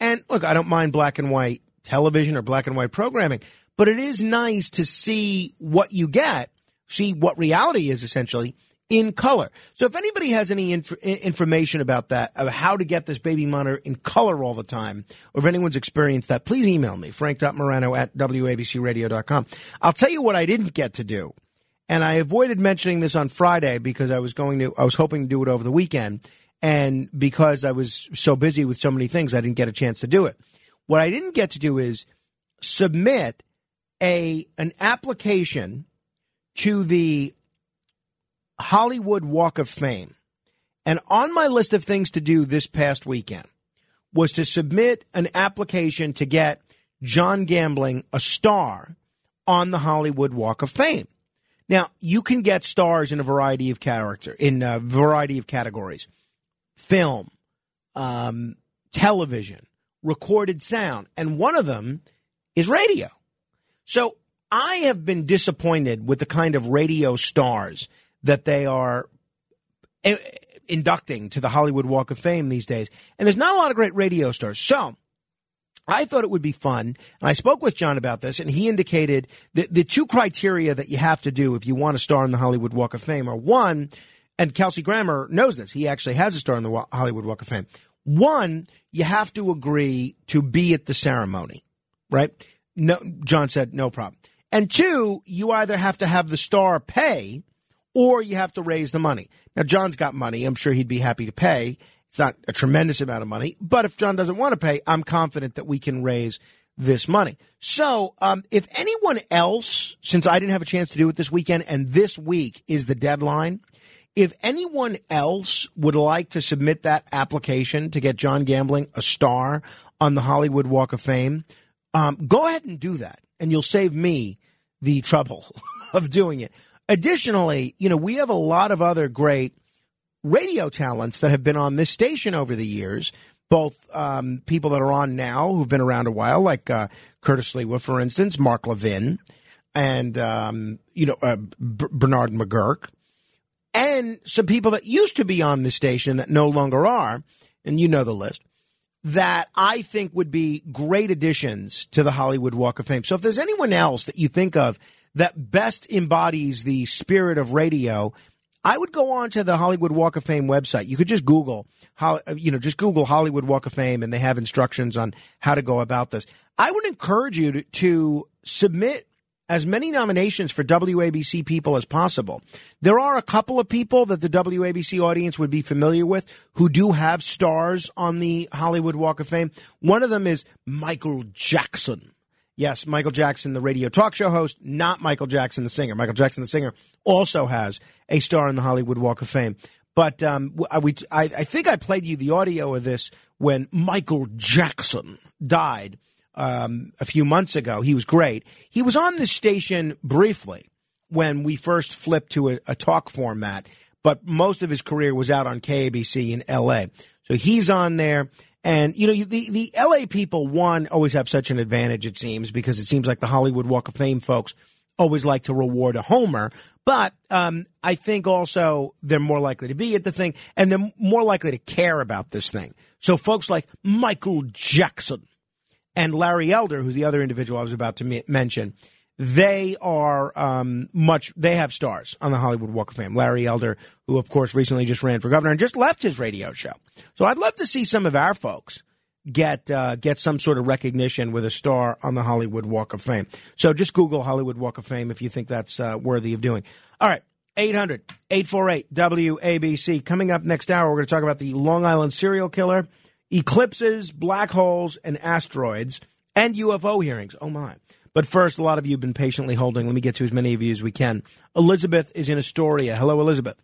And look, I don't mind black and white television or black and white programming, but it is nice to see what you get, see what reality is essentially in color. So if anybody has any information about that, of how to get this baby monitor in color all the time, or if anyone's experienced that, please email me, frank.morano@wabcradio.com. I'll tell you what I didn't get to do. And I avoided mentioning this on Friday because I was hoping to do it over the weekend. And because I was so busy with so many things, I didn't get a chance to do it. What I didn't get to do is submit an application to the Hollywood Walk of Fame. And on my list of things to do this past weekend was to submit an application to get John Gambling a star on the Hollywood Walk of Fame. Now, you can get stars in a variety of categories. Film, television, recorded sound, and one of them is radio. So I have been disappointed with the kind of radio stars that they are inducting to the Hollywood Walk of Fame these days. And there's not a lot of great radio stars. So I thought it would be fun. And I spoke with John about this, and he indicated that the two criteria that you have to do if you want to star in the Hollywood Walk of Fame are, one, and Kelsey Grammer knows this, he actually has a star in the Hollywood Walk of Fame. One, you have to agree to be at the ceremony, right? No, John said, no problem. And two, you either have to have the star pay or you have to raise the money. Now, John's got money. I'm sure he'd be happy to pay. It's not a tremendous amount of money. But if John doesn't want to pay, I'm confident that we can raise this money. So if anyone else, since I didn't have a chance to do it this weekend and this week is the deadline, if anyone else would like to submit that application to get John Gambling a star on the Hollywood Walk of Fame, go ahead and do that. And you'll save me the trouble of doing it. Additionally, you know, we have a lot of other great radio talents that have been on this station over the years, both people that are on now who've been around a while, like Curtis Lewa, for instance, Mark Levin, and, Bernard McGurk. and some people that used to be on the station that no longer are, and you know the list, that I think would be great additions to the Hollywood Walk of Fame. So if there's anyone else that you think of that best embodies the spirit of radio, I would go on to the Hollywood Walk of Fame website. You could just Google Hollywood Walk of Fame, and they have instructions on how to go about this. I would encourage you to submit as many nominations for WABC people as possible. There are a couple of people that the WABC audience would be familiar with who do have stars on the Hollywood Walk of Fame. One of them is Michael Jackson. Yes, Michael Jackson, the radio talk show host, not Michael Jackson, the singer. Michael Jackson, the singer, also has a star in the Hollywood Walk of Fame. But I think I played you the audio of this when Michael Jackson died a few months ago. He was great. He was on this station briefly when we first flipped to a talk format, but most of his career was out on KABC in L.A. So he's on there. And, you know, the L.A. people, one, always have such an advantage, it seems, because it seems like the Hollywood Walk of Fame folks always like to reward a homer. But I think also they're more likely to be at the thing, and they're more likely to care about this thing. So folks like Michael Jackson and Larry Elder, who's the other individual I was about to mention, they are they have stars on the Hollywood Walk of Fame. Larry Elder, who, of course, recently just ran for governor and just left his radio show. So I'd love to see some of our folks get some sort of recognition with a star on the Hollywood Walk of Fame. So just Google Hollywood Walk of Fame if you think that's worthy of doing. All right, 800-848-WABC. Coming up next hour, we're going to talk about the Long Island serial killer, eclipses, black holes, and asteroids, and UFO hearings. Oh, my. But first, a lot of you have been patiently holding. Let me get to as many of you as we can. Elizabeth is in Astoria. Hello, Elizabeth.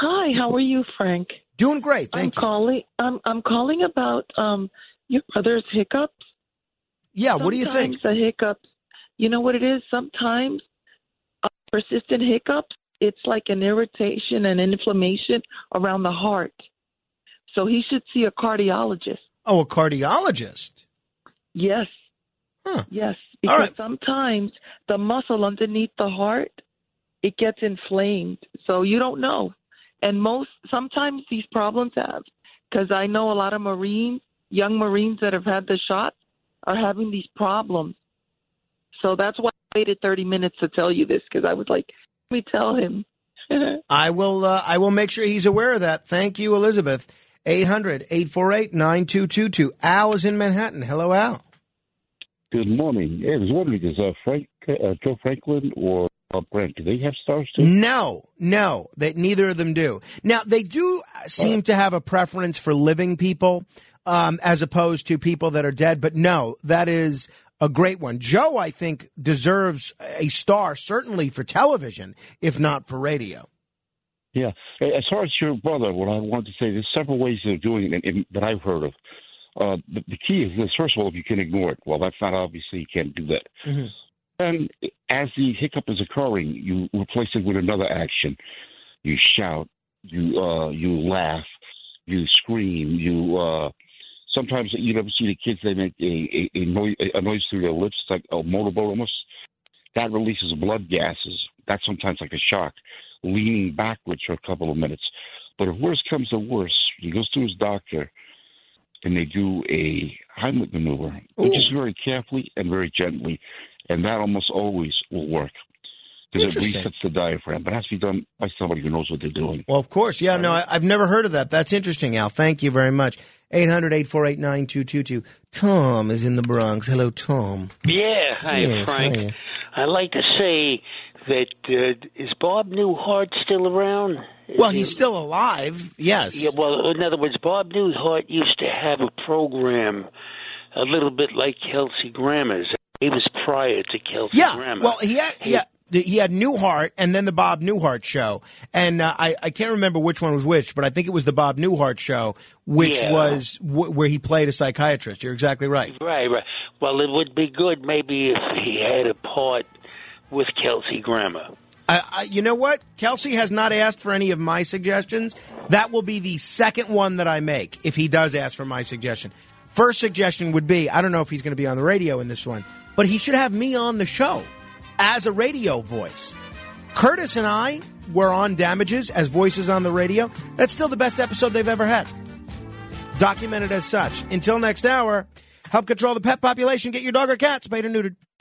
Hi, how are you, Frank? Doing great, thank you. I'm calling about your brother's hiccups. Yeah, sometimes what do you think? The hiccups, you know what it is? Sometimes persistent hiccups, it's like an irritation and inflammation around the heart. So he should see a cardiologist. Oh, a cardiologist? Yes. Huh. Yes, because sometimes the muscle underneath the heart, it gets inflamed. So you don't know. And sometimes these problems have, because I know a lot of Marines, young Marines that have had the shots are having these problems. So that's why I waited 30 minutes to tell you this, because I was like, let me tell him. I will make sure he's aware of that. Thank you, Elizabeth. 800-848-9222. Al is in Manhattan. Hello, Al. Good morning. Yeah, I was wondering, does Joe Franklin or Bob Grant, do they have stars too? No, neither of them do. Now, they do seem to have a preference for living people as opposed to people that are dead, but no, that is a great one. Joe, I think, deserves a star, certainly for television, if not for radio. Yeah. As far as your brother, what I wanted to say, there's several ways of doing it that I've heard of. The key is this, first of all, if you can ignore it. Well, that's not obviously, you can't do that. Mm-hmm. And as the hiccup is occurring, you replace it with another action. You shout, you laugh, you scream, sometimes you never see the kids, they make a noise through their lips, like a motorboat almost. That releases blood gases. That's sometimes like a shock, leaning backwards for a couple of minutes. But if worse comes to worse, he goes to his doctor, and they do a Heimlich maneuver, which is very carefully and very gently, and that almost always will work because it resets the diaphragm. But it has to be done by somebody who knows what they're doing. Well, of course. Yeah, no, I've never heard of that. That's interesting, Al. Thank you very much. 800-848-9222. Tom is in the Bronx. Hello, Tom. Yeah. Hi, yes, Frank. Hiya. I'd like to say that is Bob Newhart still around? Well, he's still alive, yes. Yeah, well, in other words, Bob Newhart used to have a program a little bit like Kelsey Grammer's. He was prior to Kelsey Grammer. Yeah, well, he had Newhart and then the Bob Newhart Show. And I can't remember which one was which, but I think it was the Bob Newhart Show, which was where he played a psychiatrist. You're exactly right. Right. Well, it would be good maybe if he had a part with Kelsey Grammer. You know what? Kelsey has not asked for any of my suggestions. That will be the second one that I make if he does ask for my suggestion. First suggestion would be, I don't know if he's going to be on the radio in this one, but he should have me on the show as a radio voice. Curtis and I were on Damages as voices on the radio, that's still the best episode they've ever had. Documented as such. Until next hour, help control the pet population. Get your dog or cat spayed or neutered.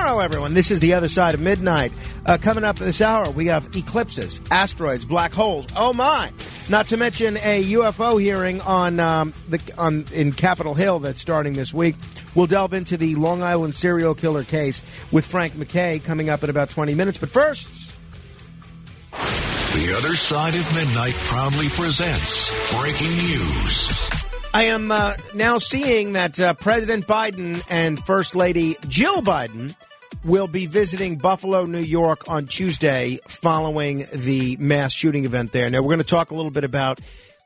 Hello, everyone. This is The Other Side of Midnight. Coming up this hour, we have eclipses, asteroids, black holes. Oh, my. Not to mention a UFO hearing in Capitol Hill that's starting this week. We'll delve into the Long Island serial killer case with Frank Mackay coming up in about 20 minutes. But first... The Other Side of Midnight proudly presents Breaking News. I am now seeing that President Biden and First Lady Jill Biden... will be visiting Buffalo, New York on Tuesday following the mass shooting event there. Now, we're going to talk a little bit about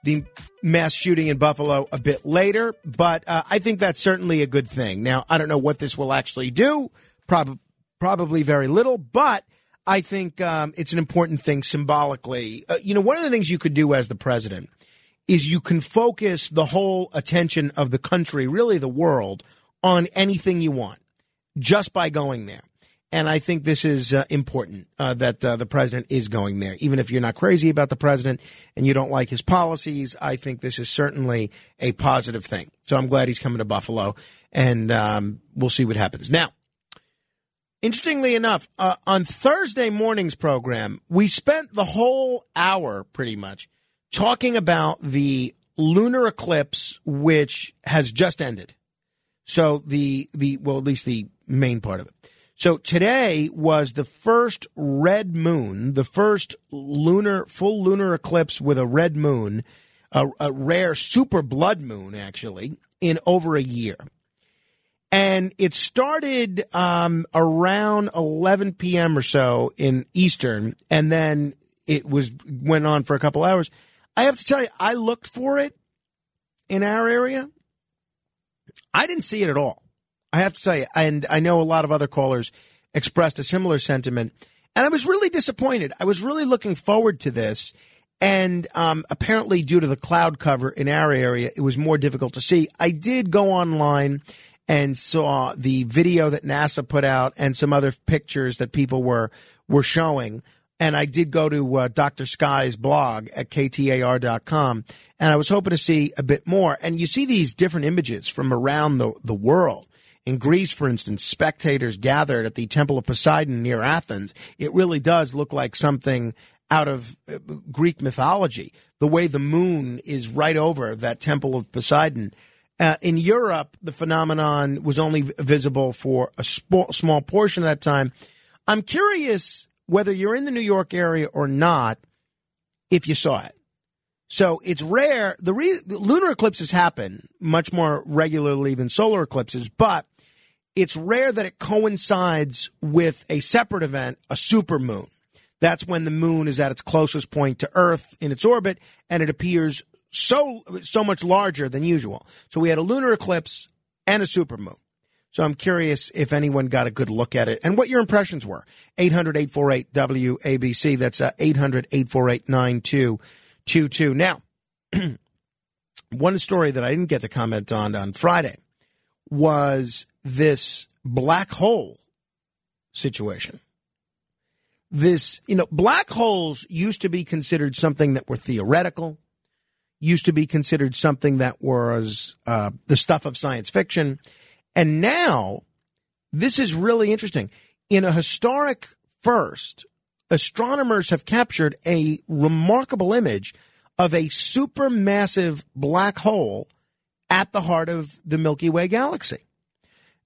the mass shooting in Buffalo a bit later, but I think that's certainly a good thing. Now, I don't know what this will actually do, probably very little, but I think it's an important thing symbolically. One of the things you could do as the president is you can focus the whole attention of the country, really the world, on anything you want. Just by going there. And I think this is important that the president is going there. Even if you're not crazy about the president and you don't like his policies, I think this is certainly a positive thing. So I'm glad he's coming to Buffalo, and we'll see what happens. Now, interestingly enough, on Thursday morning's program, we spent the whole hour pretty much talking about the lunar eclipse, which has just ended. So at least the main part of it. So today was the first red moon, the first full lunar eclipse with a red moon, a rare super blood moon, actually, in over a year. And it started around 11 p.m. or so in Eastern, and then it went on for a couple hours. I have to tell you, I looked for it in our area. I didn't see it at all, I have to tell you, and I know a lot of other callers expressed a similar sentiment, and I was really disappointed. I was really looking forward to this, and apparently due to the cloud cover in our area, it was more difficult to see. I did go online and saw the video that NASA put out and some other pictures that people were showing, and I did go to Dr. Sky's blog at ktar.com, and I was hoping to see a bit more. And you see these different images from around the world. In Greece, for instance, spectators gathered at the Temple of Poseidon near Athens. It really does look like something out of Greek mythology, the way the moon is right over that Temple of Poseidon. In Europe, the phenomenon was only visible for a small portion of that time. I'm curious... whether you're in the New York area or not, if you saw it. So it's rare. The lunar eclipses happen much more regularly than solar eclipses, but it's rare that it coincides with a separate event, a supermoon. That's when the moon is at its closest point to Earth in its orbit, and it appears so much larger than usual. So we had a lunar eclipse and a supermoon. So I'm curious if anyone got a good look at it and what your impressions were. 800-848-WABC. That's 800-848-9222. Now, one story that I didn't get to comment on Friday was this black hole situation. This, black holes used to be considered something that were theoretical, used to be considered something that was the stuff of science fiction. And now, this is really interesting. In a historic 1st, astronomers have captured a remarkable image of a supermassive black hole at the heart of the Milky Way galaxy.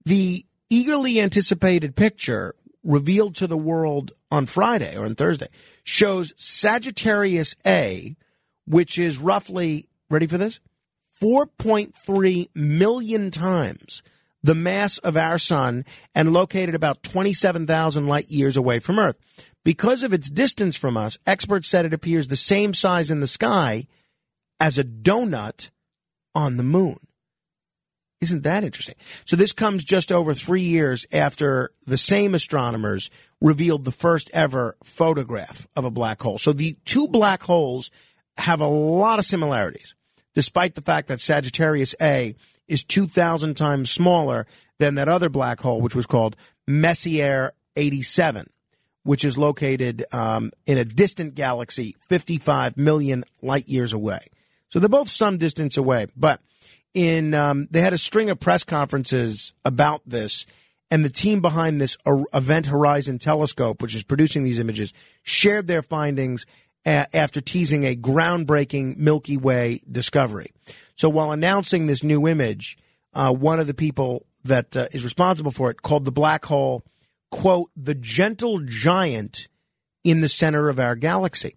The eagerly anticipated picture revealed to the world on Friday or on Thursday shows Sagittarius A, which is roughly, ready for this, 4.3 million times the mass of our sun and located about 27,000 light years away from Earth. Because of its distance from us, experts said it appears the same size in the sky as a donut on the moon. Isn't that interesting? So this comes just over 3 years after the same astronomers revealed the first ever photograph of a black hole. So the two black holes have a lot of similarities, despite the fact that Sagittarius A is 2,000 times smaller than that other black hole, which was called Messier 87, which is located in a distant galaxy 55 million light years away. So they're both some distance away, but in they had a string of press conferences about this, and the team behind this Event Horizon Telescope, which is producing these images, shared their findings after teasing a groundbreaking Milky Way discovery. So while announcing this new image, one of the people that is responsible for it called the black hole, quote, the gentle giant in the center of our galaxy.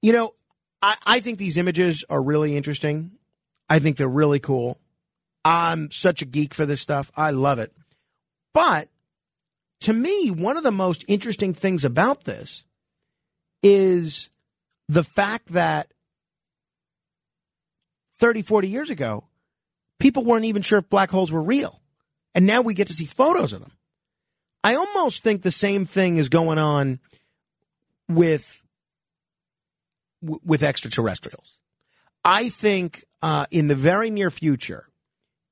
You know, I think these images are really interesting. I think they're really cool. I'm such a geek for this stuff. I love it. But to me, one of the most interesting things about this is the fact that 30, 40 years ago, people weren't even sure if black holes were real. And now we get to see photos of them. I almost think the same thing is going on with extraterrestrials. I think in the very near future,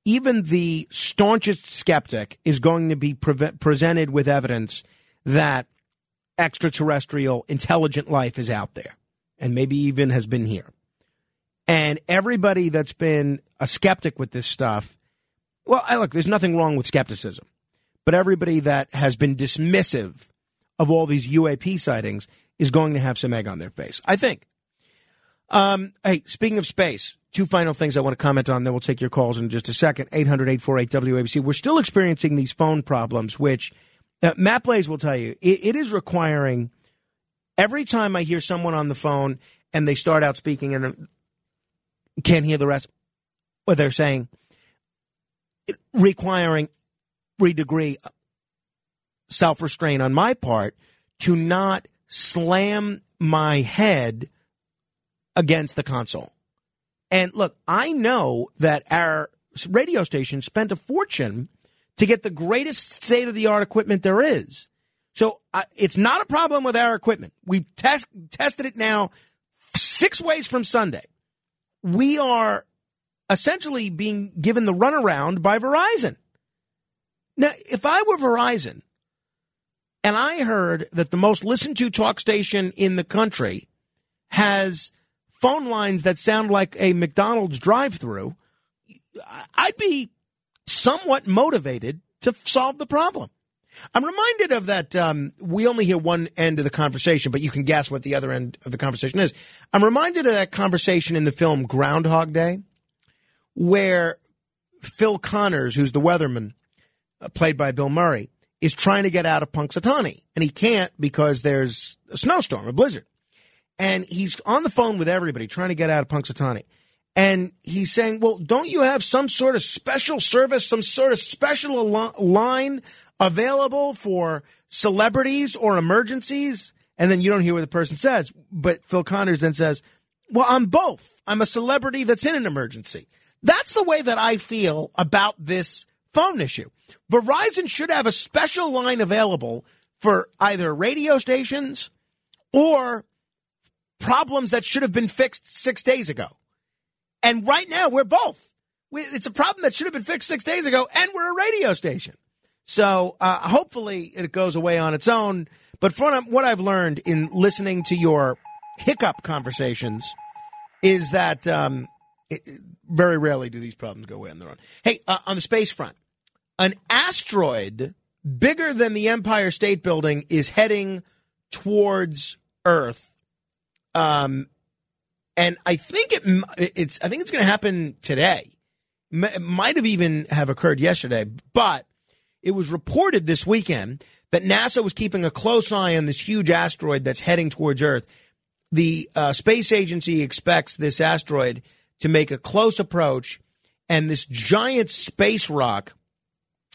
even the staunchest skeptic is going to be presented with evidence that extraterrestrial intelligent life is out there and maybe even has been here. And everybody that's been a skeptic with this stuff, well, look, there's nothing wrong with skepticism, but everybody that has been dismissive of all these UAP sightings is going to have some egg on their face, I think. Hey, speaking of space, two final things I want to comment on, then we'll take your calls in just a second. 800-848-WABC. We're still experiencing these phone problems, which Matt Blaze will tell you, it is requiring, every time I hear someone on the phone and they start out speaking and can't hear the rest, what they're saying, requiring every degree of self-restraint on my part to not slam my head against the console. And look, I know that our radio station spent a fortune to get the greatest state-of-the-art equipment there is. So it's not a problem with our equipment. We've tested it now 6 ways from Sunday. We are essentially being given the runaround by Verizon. Now, if I were Verizon and I heard that the most listened-to talk station in the country has phone lines that sound like a McDonald's drive-thru, I'd be somewhat motivated to solve the problem. I'm reminded of that, we only hear one end of the conversation, but you can guess what the other end of the conversation is. I'm reminded of that conversation in the film Groundhog Day, where Phil Connors, who's the weatherman, played by Bill Murray, is trying to get out of Punxsutawney, and he can't because there's a snowstorm, a blizzard. And he's on the phone with everybody trying to get out of Punxsutawney. And he's saying, well, don't you have some sort of special service, some sort of special line available for celebrities or emergencies? And then you don't hear what the person says. But Phil Connors then says, well, I'm both. I'm a celebrity that's in an emergency. That's the way that I feel about this phone issue. Verizon should have a special line available for either radio stations or problems that should have been fixed 6 days ago. And right now, we're both. It's a problem that should have been fixed 6 days ago, and we're a radio station. So hopefully it goes away on its own. But from what I've learned in listening to your hiccup conversations is that very rarely do these problems go away on their own. Hey, on the space front, an asteroid bigger than the Empire State Building is heading towards Earth. And I think it's going to happen today. It might have even have occurred yesterday, but it was reported this weekend that NASA was keeping a close eye on this huge asteroid that's heading towards Earth. The space agency expects this asteroid to make a close approach, and this giant space rock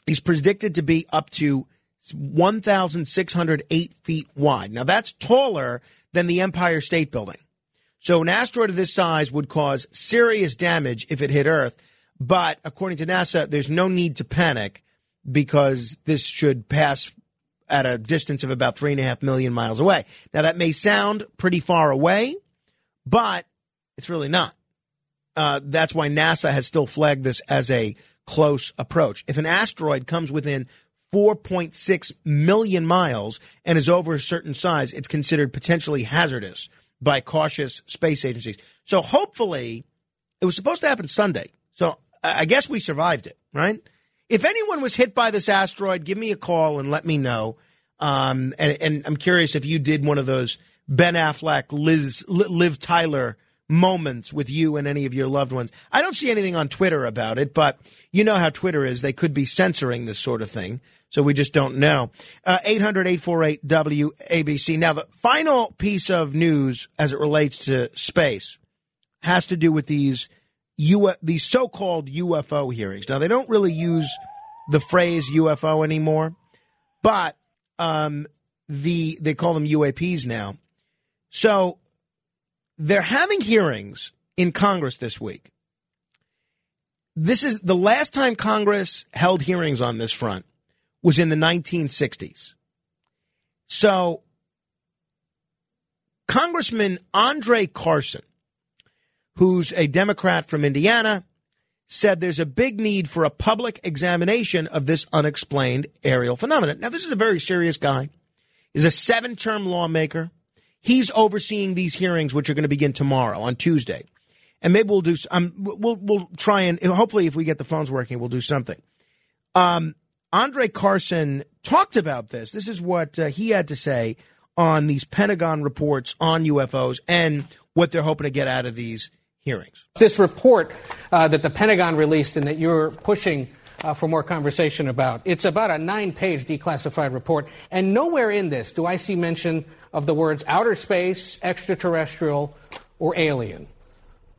is predicted to be up to 1,608 feet wide. Now, that's taller than the Empire State Building. So an asteroid of this size would cause serious damage if it hit Earth. But according to NASA, there's no need to panic because this should pass at a distance of about 3.5 million miles away. Now, that may sound pretty far away, but it's really not. That's why NASA has still flagged this as a close approach. If an asteroid comes within 4.6 million miles and is over a certain size, it's considered potentially hazardous by cautious space agencies. So hopefully, it was supposed to happen Sunday. So I guess we survived it, right? If anyone was hit by this asteroid, give me a call and let me know. And I'm curious if you did one of those Ben Affleck, Liv Tyler moments with you and any of your loved ones. I don't see anything on Twitter about it, but you know how Twitter is. They could be censoring this sort of thing, so we just don't know. 800-848-WABC. Now, the final piece of news as it relates to space has to do with these so-called UFO hearings. Now, they don't really use the phrase UFO anymore, but they call them UAPs now. So they're having hearings in Congress this week. This is the last time Congress held hearings on this front was in the 1960s. So Congressman Andre Carson, who's a Democrat from Indiana, said there's a big need for a public examination of this unexplained aerial phenomenon. Now, this is a very serious guy. He's a 7-term lawmaker. He's overseeing these hearings, which are going to begin tomorrow on Tuesday. And maybe we'll do we'll try and hopefully if we get the phones working, we'll do something. Andre Carson talked about this. This is what he had to say on these Pentagon reports on UFOs and what they're hoping to get out of these hearings. This report that the Pentagon released and that you're pushing for more conversation about, it's about a 9-page declassified report, and nowhere in this do I see mention of the words outer space, extraterrestrial, or alien.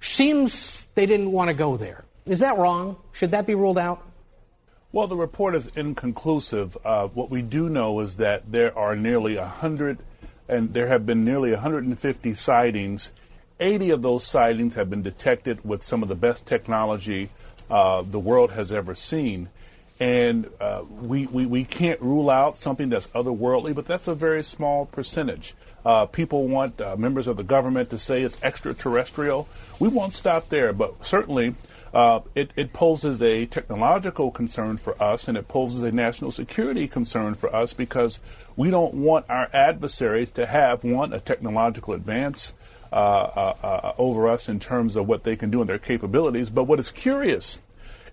Seems they didn't want to go there. Is that wrong? Should that be ruled out? Well, the report is inconclusive. What we do know is that there have been nearly 150 sightings. 80 of those sightings have been detected with some of the best technology the world has ever seen. And we can't rule out something that's otherworldly, but that's a very small percentage. People want members of the government to say it's extraterrestrial. We won't stop there, but certainly it poses a technological concern for us, and it poses a national security concern for us because we don't want our adversaries to have, one, a technological advance over us in terms of what they can do and their capabilities. But what is curious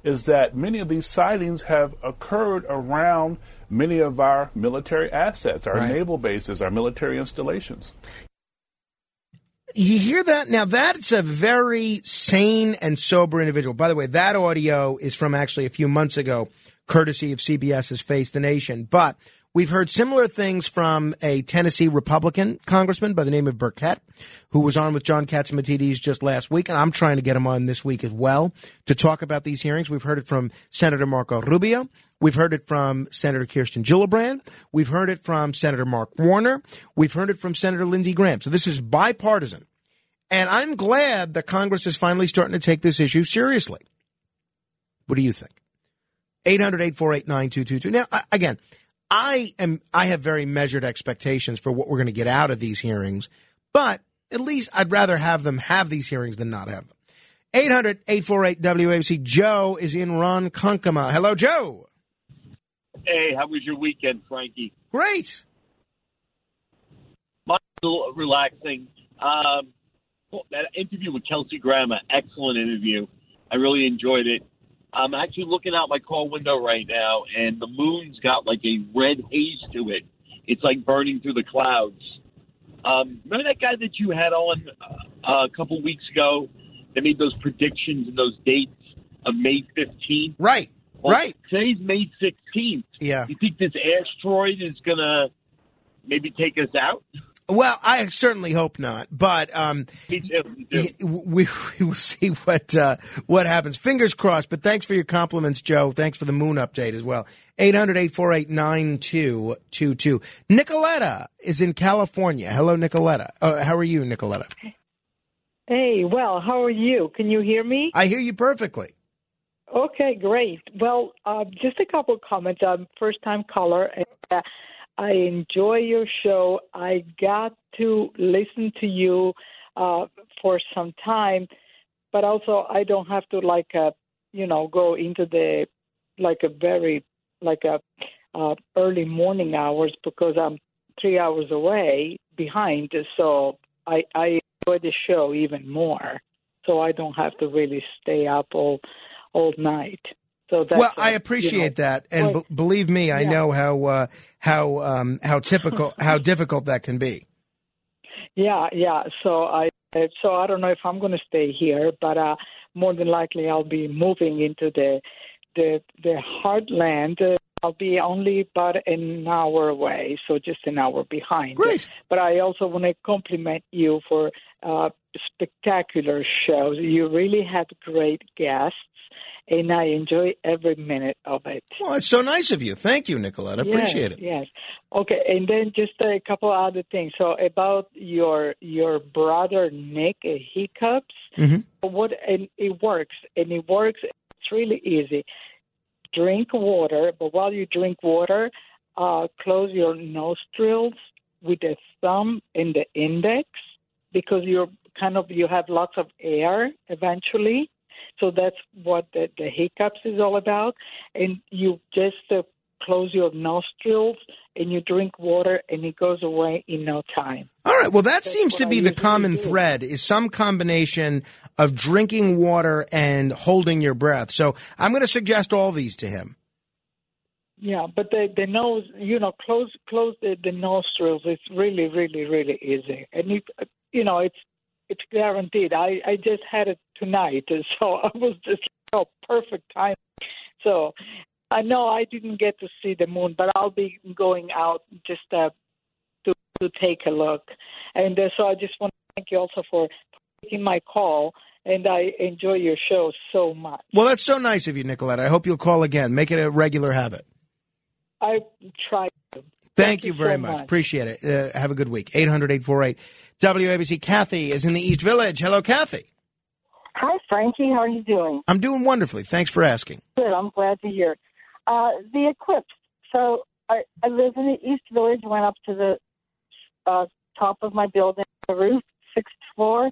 is that many of these sightings have occurred around many of our military assets, our naval bases, our military installations. You hear that? Now, that's a very sane and sober individual. By the way, that audio is from actually a few months ago, courtesy of CBS's Face the Nation. But we've heard similar things from a Tennessee Republican congressman by the name of Burkett, who was on with John Katsimatidis just last week, and I'm trying to get him on this week as well to talk about these hearings. We've heard it from Senator Marco Rubio. We've heard it from Senator Kirsten Gillibrand. We've heard it from Senator Mark Warner. We've heard it from Senator Lindsey Graham. So this is bipartisan. And I'm glad that Congress is finally starting to take this issue seriously. What do you think? 800-848-9222. Now, again, I have very measured expectations for what we're going to get out of these hearings, but at least I'd rather have them have these hearings than not have them. 800-848-WABC. Joe is in Ronkonkoma. Hello, Joe. Hey, how was your weekend, Frankie? Great. Mine's a little relaxing. That interview with Kelsey Grammer, excellent interview. I really enjoyed it. I'm actually looking out my car window right now, and the moon's got like a red haze to it. It's like burning through the clouds. Remember that guy that you had on a couple weeks ago that made those predictions and those dates of May 15th? Right, well, right. Today's May 16th. Yeah. You think this asteroid is going to maybe take us out? Well, I certainly hope not, but we will see what happens. Fingers crossed, but thanks for your compliments, Joe. Thanks for the moon update as well. 800-848-9222. Nicoletta is in California. Hello, Nicoletta. How are you, Nicoletta? Hey, well, how are you? Can you hear me? I hear you perfectly. Okay, great. Well, just a couple of comments. I'm first-time caller. And, I enjoy your show. I got to listen to you for some time, but also I don't have to go into the early morning hours because I'm 3 hours away behind. So I enjoy the show even more. So I don't have to really stay up all night. So that's I appreciate that, and believe me, I know how typical how difficult that can be. Yeah. So I don't know if I'm going to stay here, but more than likely I'll be moving into the heartland. I'll be only about an hour away, so just an hour behind. Great. But I also want to compliment you for spectacular shows. You really had great guests. And I enjoy every minute of it. Well, it's so nice of you. Thank you, Nicoletta. Appreciate it. Yes. Okay. And then just a couple other things. So about your brother, Nick, he cups. Mm-hmm. And it works. And it works. It's really easy. Drink water. But while you drink water, close your nostrils with the thumb and the index because you have lots of air eventually. So that's what the hiccups is all about. And you just close your nostrils and you drink water and it goes away in no time. All right. Well, that seems to be the common thread is some combination of drinking water and holding your breath. So I'm going to suggest all these to him. Yeah, but the nose, close the nostrils. It's really, really, really easy. And, it's guaranteed. I just had it tonight, so I was just perfect time. So I know I didn't get to see the moon, but I'll be going out just to take a look. And so I just want to thank you also for taking my call, and I enjoy your show so much. Well, that's so nice of you, Nicoletta. I hope you'll call again. Make it a regular habit. I try to. Thank you very much. Appreciate it. Have a good week. 800-848 WABC. Kathy is in the East Village. Hello, Kathy. Hi, Frankie. How are you doing? I'm doing wonderfully. Thanks for asking. Good. I'm glad to hear. The eclipse. So I live in the East Village, went up to the top of my building, the roof, 6th floor,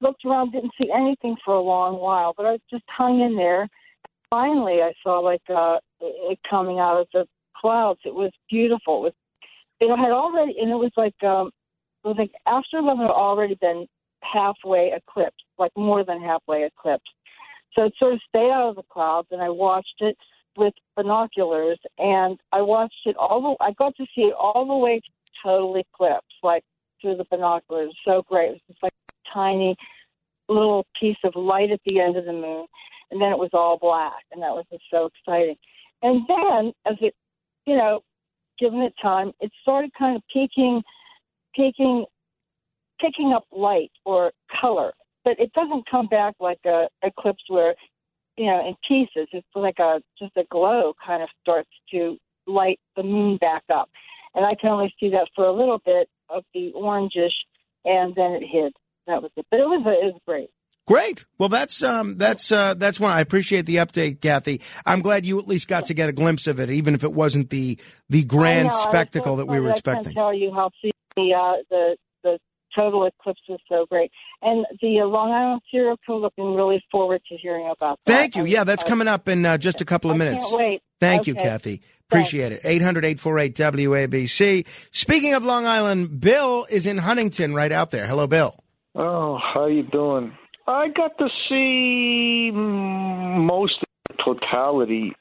looked around, didn't see anything for a long while, but I just hung in there. Finally, I saw it coming out of the clouds. It was beautiful. It was like after 11 had already been halfway eclipsed, like more than halfway eclipsed. So it sort of stayed out of the clouds, and I watched it with binoculars, and I watched it I got to see it all the way to total eclipse, like through the binoculars. So great. It was just like a tiny little piece of light at the end of the moon, and then it was all black, and that was just so exciting. And then as it given it time, it started kind of picking up light or color. But it doesn't come back like a eclipse where, in pieces. It's like just a glow kind of starts to light the moon back up. And I can only see that for a little bit of the orangish, and then it hid. That was it. But it was great. Great. Well, that's one. I appreciate the update, Kathy. I'm glad you at least got to get a glimpse of it, even if it wasn't the grand spectacle that we were expecting. I can't tell you how the total eclipse was so great, and the Long Island serial killer. Looking really forward to hearing about that. Thank you. Yeah, that's coming up in just a couple of minutes. I can't wait. Thank you, Kathy. Appreciate it. 800-848-WABC. Speaking of Long Island, Bill is in Huntington, right out there. Hello, Bill. Oh, how you doing? I got to see most of the totality,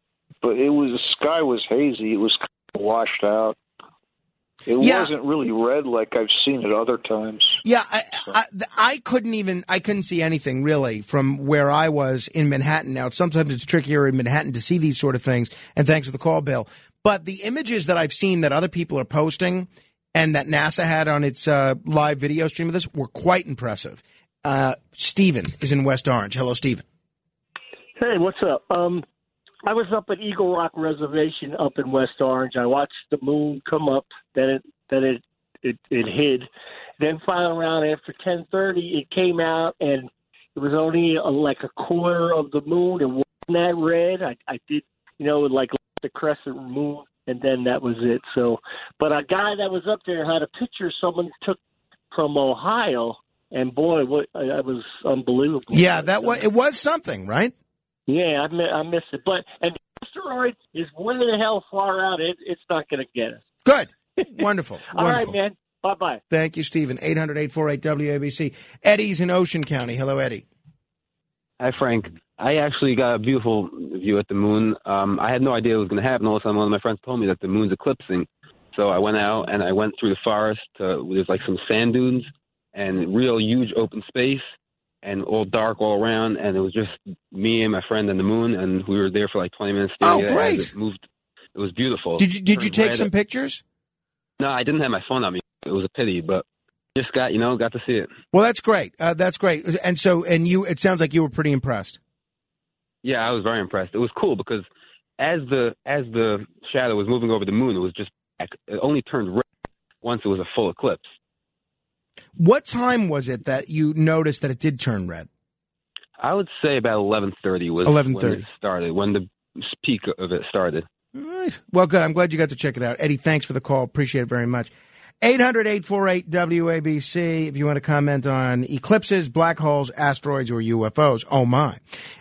but it was, the sky was hazy. It was kind of washed out. It wasn't really red like I've seen it other times. Yeah, I couldn't see anything really from where I was in Manhattan. Now, sometimes it's trickier in Manhattan to see these sort of things, and thanks for the call, Bill. But the images that I've seen that other people are posting and that NASA had on its live video stream of this were quite impressive. Steven is in West Orange. Hello, Steven. Hey, what's up? I was up at Eagle Rock Reservation up in West Orange. I watched the moon come up, then it hid. Then finally around after 10:30, it came out, and it was only like a quarter of the moon. It wasn't that red. I did, like the crescent moon, and then that was it. So, but a guy that was up there had a picture someone took from Ohio, and boy, that was unbelievable. Yeah, it was something, right? Yeah, I missed it. But an asteroid is way the hell far out. It's not going to get us. Good. Wonderful. All right, man. Bye-bye. Thank you, Stephen. 800-848-WABC. Eddie's in Ocean County. Hello, Eddie. Hi, Frank. I actually got a beautiful view at the moon. I had no idea it was going to happen. All of a sudden, one of my friends told me that the moon's eclipsing. So I went out, and I went through the forest. There's like some sand dunes and real huge open space. And all dark all around, and it was just me and my friend and the moon, and we were there for like 20 minutes. Oh, great! It was beautiful. Did you take some pictures? No, I didn't have my phone on me. It was a pity, but just got to see it. Well, that's great. That's great. And so, it sounds like you were pretty impressed. Yeah, I was very impressed. It was cool because as the shadow was moving over the moon, it was just black. It only turned red once it was a full eclipse. What time was it that you noticed that it did turn red? I would say about 11:30 was 11:30 when it started, when the peak of it started. All right. Well, good. I'm glad you got to check it out. Eddie, thanks for the call. Appreciate it very much. 800-848-WABC if you want to comment on eclipses, black holes, asteroids, or UFOs. Oh, my.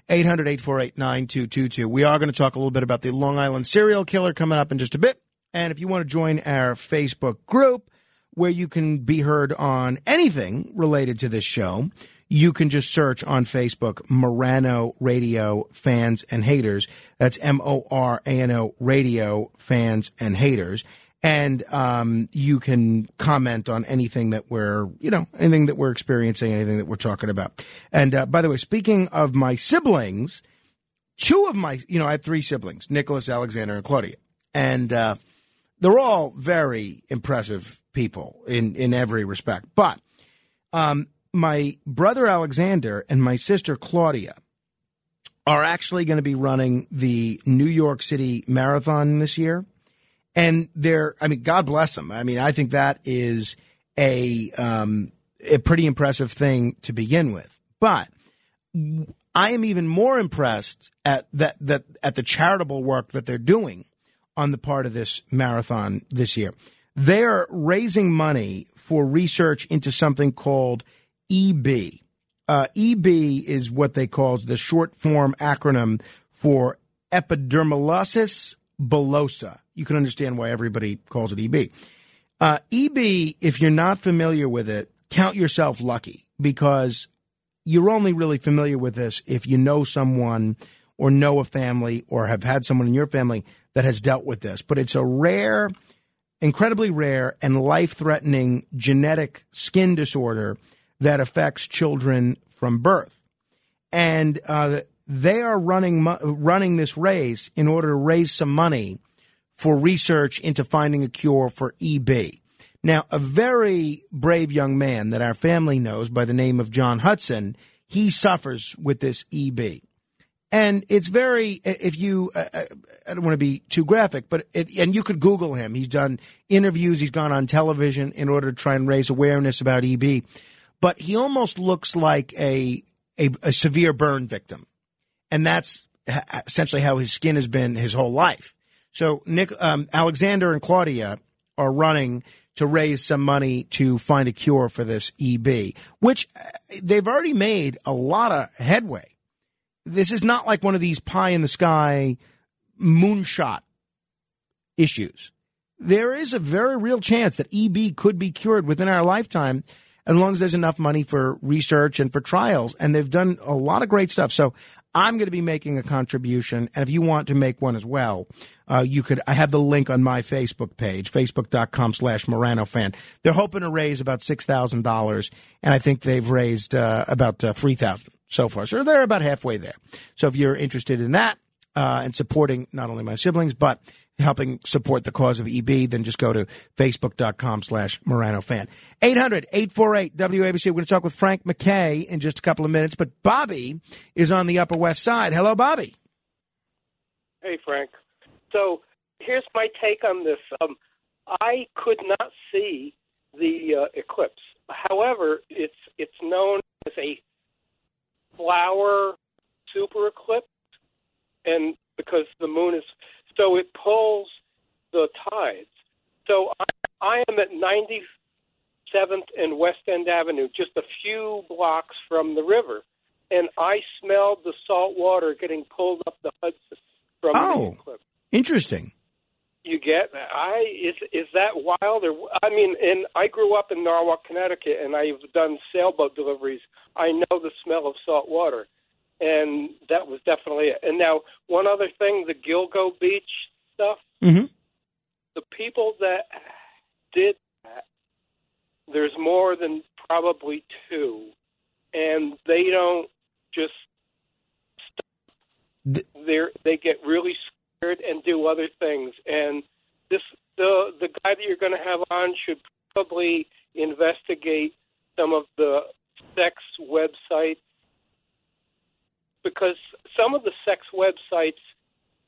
800-848-9222. We are going to talk a little bit about the Long Island serial killer coming up in just a bit. And if you want to join our Facebook group, where you can be heard on anything related to this show, you can just search on Facebook, Morano Radio Fans and Haters. That's Morano Radio Fans and Haters. And you can comment on anything that we're, anything that we're experiencing, anything that we're talking about. And by the way, speaking of my siblings, two of my, I have three siblings, Nicholas, Alexander, and Claudia. And they're all very impressive people in every respect. But my brother Alexander and my sister Claudia are actually going to be running the New York City Marathon this year. And God bless them. I think that is a pretty impressive thing to begin with. But I am even more impressed at the charitable work that they're doing on the part of this marathon this year. They're raising money for research into something called EB. EB is what they call the short-form acronym for epidermolysis bullosa. You can understand why everybody calls it EB. EB, if you're not familiar with it, count yourself lucky, because you're only really familiar with this if you know someone or know a family or have had someone in your family that has dealt with this. But it's a rare... incredibly rare and life-threatening genetic skin disorder that affects children from birth. And they are running this race in order to raise some money for research into finding a cure for EB. Now, a very brave young man that our family knows by the name of John Hudson, he suffers with this EB. And it's very, I don't want to be too graphic, but, and you could Google him. He's done interviews. He's gone on television in order to try and raise awareness about EB. But he almost looks like a severe burn victim. And that's essentially how his skin has been his whole life. So Alexander and Claudia are running to raise some money to find a cure for this EB, which they've already made a lot of headway. This is not like one of these pie-in-the-sky moonshot issues. There is a very real chance that EB could be cured within our lifetime, as long as there's enough money for research and for trials. And they've done a lot of great stuff. So I'm going to be making a contribution. And if you want to make one as well, you could. I have the link on my Facebook page, facebook.com/MoranoFan. They're hoping to raise about $6,000. And I think they've raised about $3,000 so far. So they're about halfway there. So if you're interested in that and supporting not only my siblings, but helping support the cause of EB, then just go to facebook.com/MoranoFan. 800-848-WABC. We're going to talk with Frank Mackay in just a couple of minutes, but Bobby is on the Upper West Side. Hello, Bobby. Hey, Frank. So here's my take on this. I could not see the eclipse. However, it's known as a flower super eclipse, and because the moon is... So it pulls the tides. So I am at 97th and West End Avenue, just a few blocks from the river, and I smelled the salt water getting pulled up the Hudson from the eclipse. Oh, interesting. You get that? Is that wild? Or, I mean, and I grew up in Norwalk, Connecticut, and I've done sailboat deliveries. I know the smell of salt water. And that was definitely it. And now, one other thing, the Gilgo Beach stuff, mm-hmm. The people that did that, there's more than probably two, and they don't just stop. They get really scared and do other things. And the guy that you're going to have on should probably investigate some of the sex websites, because some of the sex websites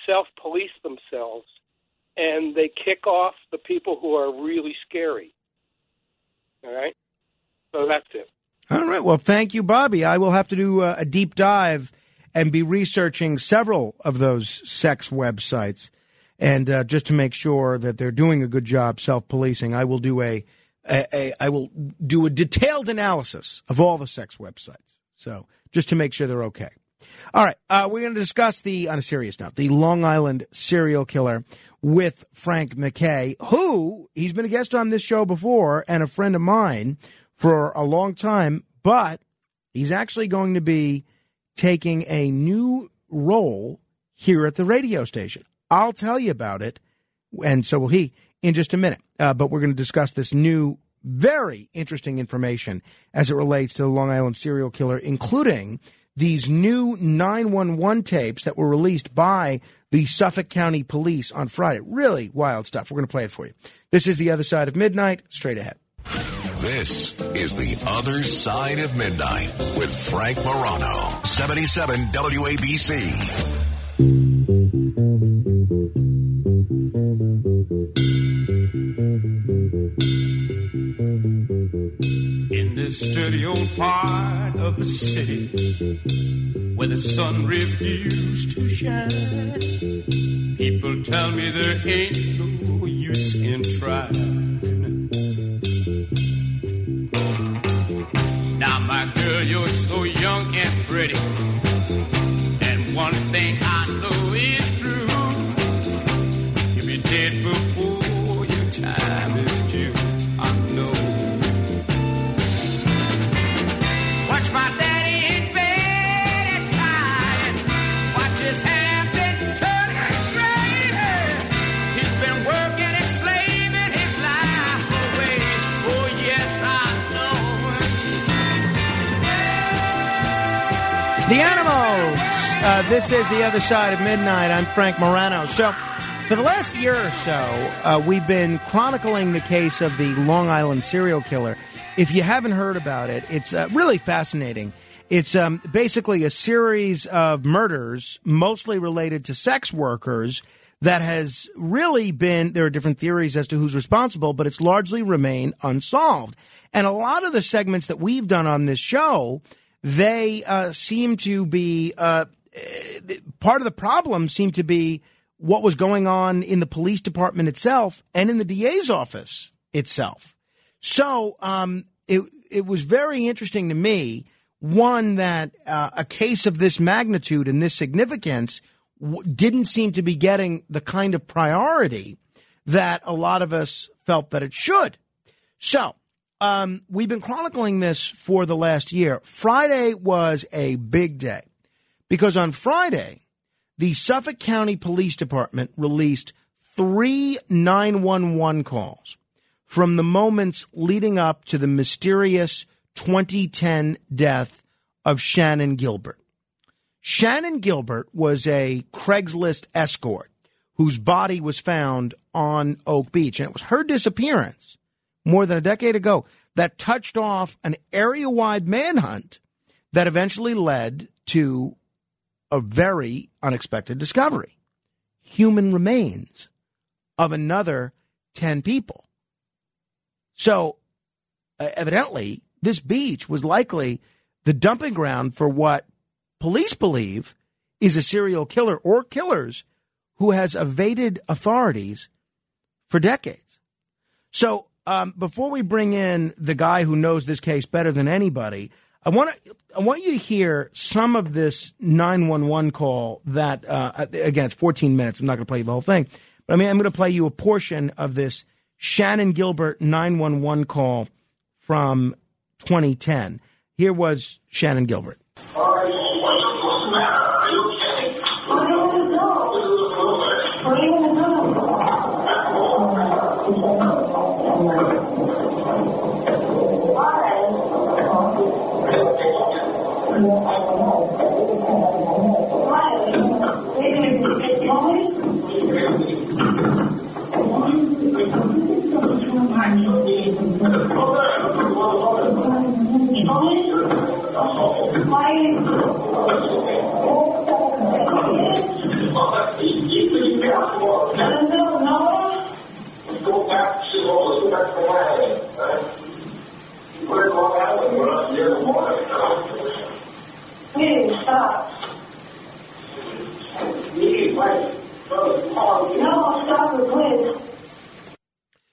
self-police themselves, and they kick off the people who are really scary. All right? So that's it. All right. Well, thank you, Bobby. I will have to do a deep dive and be researching several of those sex websites. And just to make sure that they're doing a good job self-policing, I will do a detailed analysis of all the sex websites. So just to make sure they're okay. All right, we're going to discuss on a serious note, the Long Island serial killer with Frank Mackay, who he's been a guest on this show before and a friend of mine for a long time, but he's actually going to be taking a new role here at the radio station. I'll tell you about it, and so will he, in just a minute. But we're going to discuss this new, very interesting information as it relates to the Long Island serial killer, including these new 911 tapes that were released by the Suffolk County Police on Friday. Really wild stuff. We're going to play it for you. This is The Other Side of Midnight, straight ahead. This is The Other Side of Midnight with Frank Morano, 77 WABC. Dirty old part of the city where the sun refused to shine. People tell me there ain't no use in trying. Now, my girl, you're so young and pretty, and one thing I know is true: you'll be dead before your time is due. I know. My daddy in bed at time. Watch his hand been turning greater. He's been working and slaving his life away. Oh, yes, I know. The Animals. This is The Other Side of Midnight. I'm Frank Morano. So, for the last year or so, we've been chronicling the case of the Long Island serial killer. If you haven't heard about it, it's really fascinating. It's basically a series of murders, mostly related to sex workers, that has really been, there are different theories as to who's responsible, but it's largely remained unsolved. And a lot of the segments that we've done on this show, they seem to be, part of the problem seemed to be what was going on in the police department itself and in the DA's office itself. So it was very interesting to me, one, that a case of this magnitude and this significance didn't seem to be getting the kind of priority that a lot of us felt that it should. So We've been chronicling this for the last year. Friday was a big day because on Friday, the Suffolk County Police Department released 3 911 calls from the moments leading up to the mysterious 2010 death of Shannon Gilbert. Shannon Gilbert was a Craigslist escort whose body was found on Oak Beach. And it was her disappearance more than a decade ago that touched off an area-wide manhunt that eventually led to a very unexpected discovery. Human remains of another 10 people. So, evidently, this beach was likely the dumping ground for what police believe is a serial killer or killers who has evaded authorities for decades. So, before we bring in the guy who knows this case better than anybody, I want you to hear some of this 911 call that, again, it's 14 minutes. I'm not going to play you the whole thing. But I mean, I'm going to play you a portion of this Shannon Gilbert 911 call from 2010. Here was Shannon Gilbert. Are you okay? I don't know. I don't know.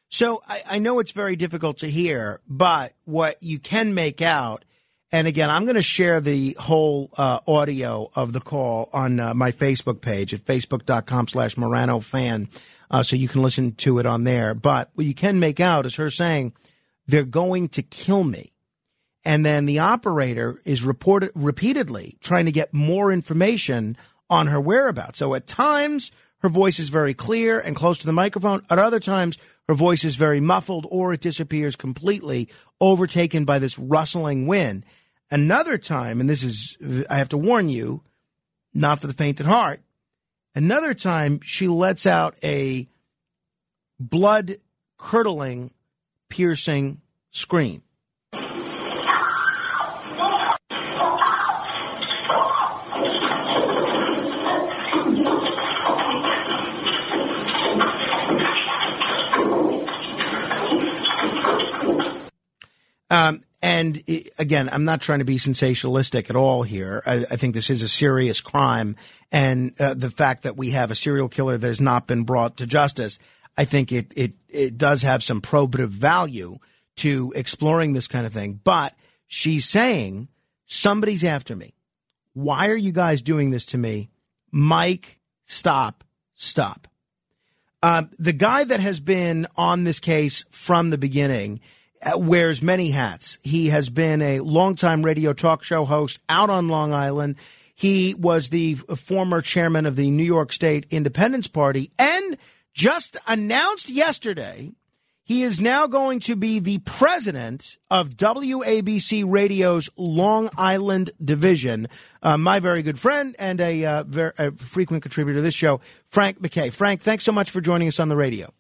So I know it's very difficult to hear, but what you can make out, and again, I'm going to share the whole audio of the call on my Facebook page at facebook.com/MoranoFan, so you can listen to it on there. But what you can make out is her saying, "They're going to kill me." And then the operator is repeatedly trying to get more information on her whereabouts. So at times, her voice is very clear and close to the microphone. At other times, her voice is very muffled, or it disappears completely, overtaken by this rustling wind. Another time, and this is, I have to warn you, not for the faint at heart, another time she lets out a blood-curdling, piercing scream. And again, I'm not trying to be sensationalistic at all here. I think this is a serious crime. And the fact that we have a serial killer that has not been brought to justice, I think it does have some probative value to exploring this kind of thing. But she's saying, somebody's after me. Why are you guys doing this to me? Mike, stop. The guy that has been on this case from the beginning wears many hats. He has been a longtime radio talk show host out on Long Island. He was the former chairman of the New York State Independence Party and just announced yesterday he is now going to be the president of WABC Radio's Long Island division. My very good friend and a frequent contributor to this show, Frank Mackay. Frank, thanks so much for joining us on the radio.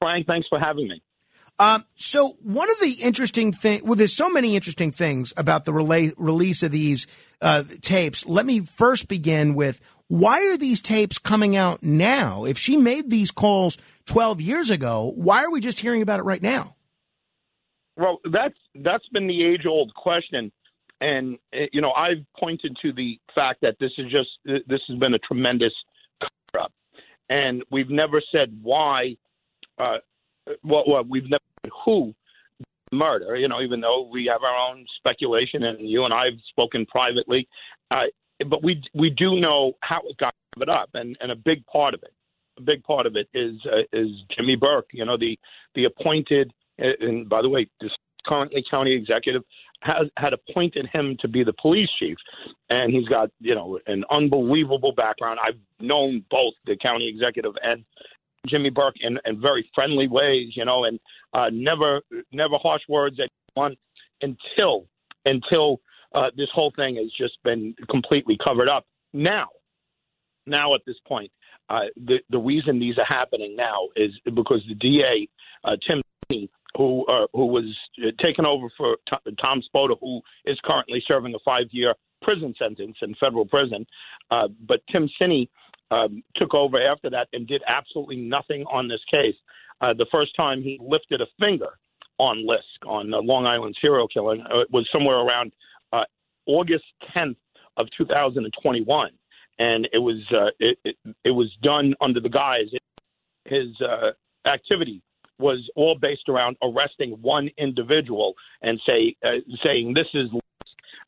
Frank, thanks for having me. So one of the interesting things, well, there's so many interesting things about the release of these tapes. Let me first begin with, why are these tapes coming out now? If she made these calls 12 years ago, why are we just hearing about it right now? Well, that's been the age-old question. And, you know, I've pointed to the fact that this has been a tremendous cover-up. And we've never said why, we've never said who murder, you know, even though we have our own speculation, and you and I have spoken privately. But we do know how it got covered up, and a big part of it is Jimmy Burke, you know, the appointed and by the way, this currently county executive had appointed him to be the police chief, and he's got, you know, an unbelievable background. I've known both the county executive and Jimmy Burke in very friendly ways, you know, and never harsh words at one until this whole thing has just been completely covered up. Now at this point, the reason these are happening now is because the DA, Tim Sinney, who was taken over for Tom Spoda, who is currently serving a 5-year prison sentence in federal prison. But Tim Sinney took over after that and did absolutely nothing on this case. The first time he lifted a finger on LISC, on the Long Island serial killer, was somewhere around August 10th of 2021. And it was done under the guise his activity was all based around arresting one individual and saying this is.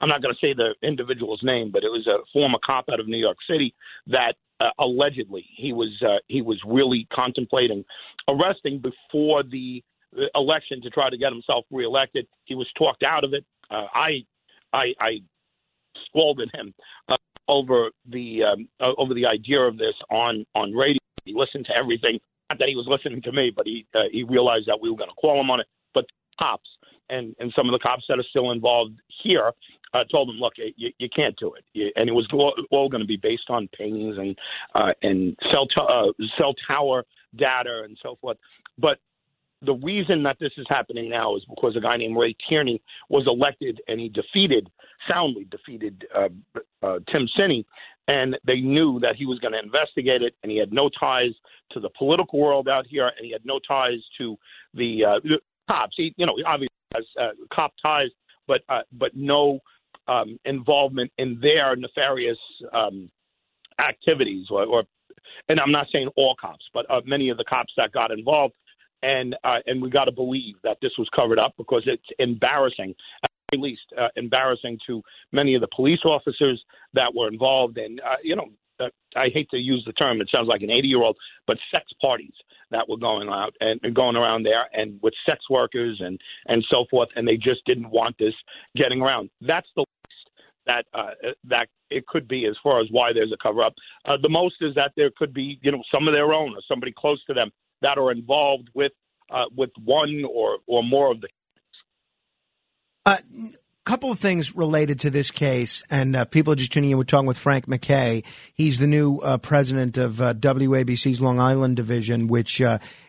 I'm not going to say the individual's name, but it was a former cop out of New York City that allegedly he was really contemplating arresting before the election to try to get himself reelected. He was talked out of it. I scolded him over the idea of this on radio. He listened to everything. Not that he was listening to me, but he realized that we were going to call him on it. But the cops and some of the cops that are still involved here told him, look, you can't do it. And it was all going to be based on pings and cell tower data and so forth. But the reason that this is happening now is because a guy named Ray Tierney was elected, and he soundly defeated Tim Sinney. And they knew that he was going to investigate it, and he had no ties to the political world out here, and he had no ties to the cops. He, you know, obviously has cop ties, but no involvement in their nefarious activities. And I'm not saying all cops, but many of the cops that got involved. And we got to believe that this was covered up because it's embarrassing, at least embarrassing to many of the police officers that were involved. And, you know, I hate to use the term. It sounds like an 80-year-old, but sex parties that were going out and going around there and with sex workers and so forth. And they just didn't want this getting around. That's the least that it could be as far as why there's a cover-up. The most is that there could be, you know, some of their own or somebody close to them that are involved with one or more of the cases. Couple of things related to this case, and people are just tuning in. We're talking with Frank Mackay. He's the new president of WABC's Long Island division, which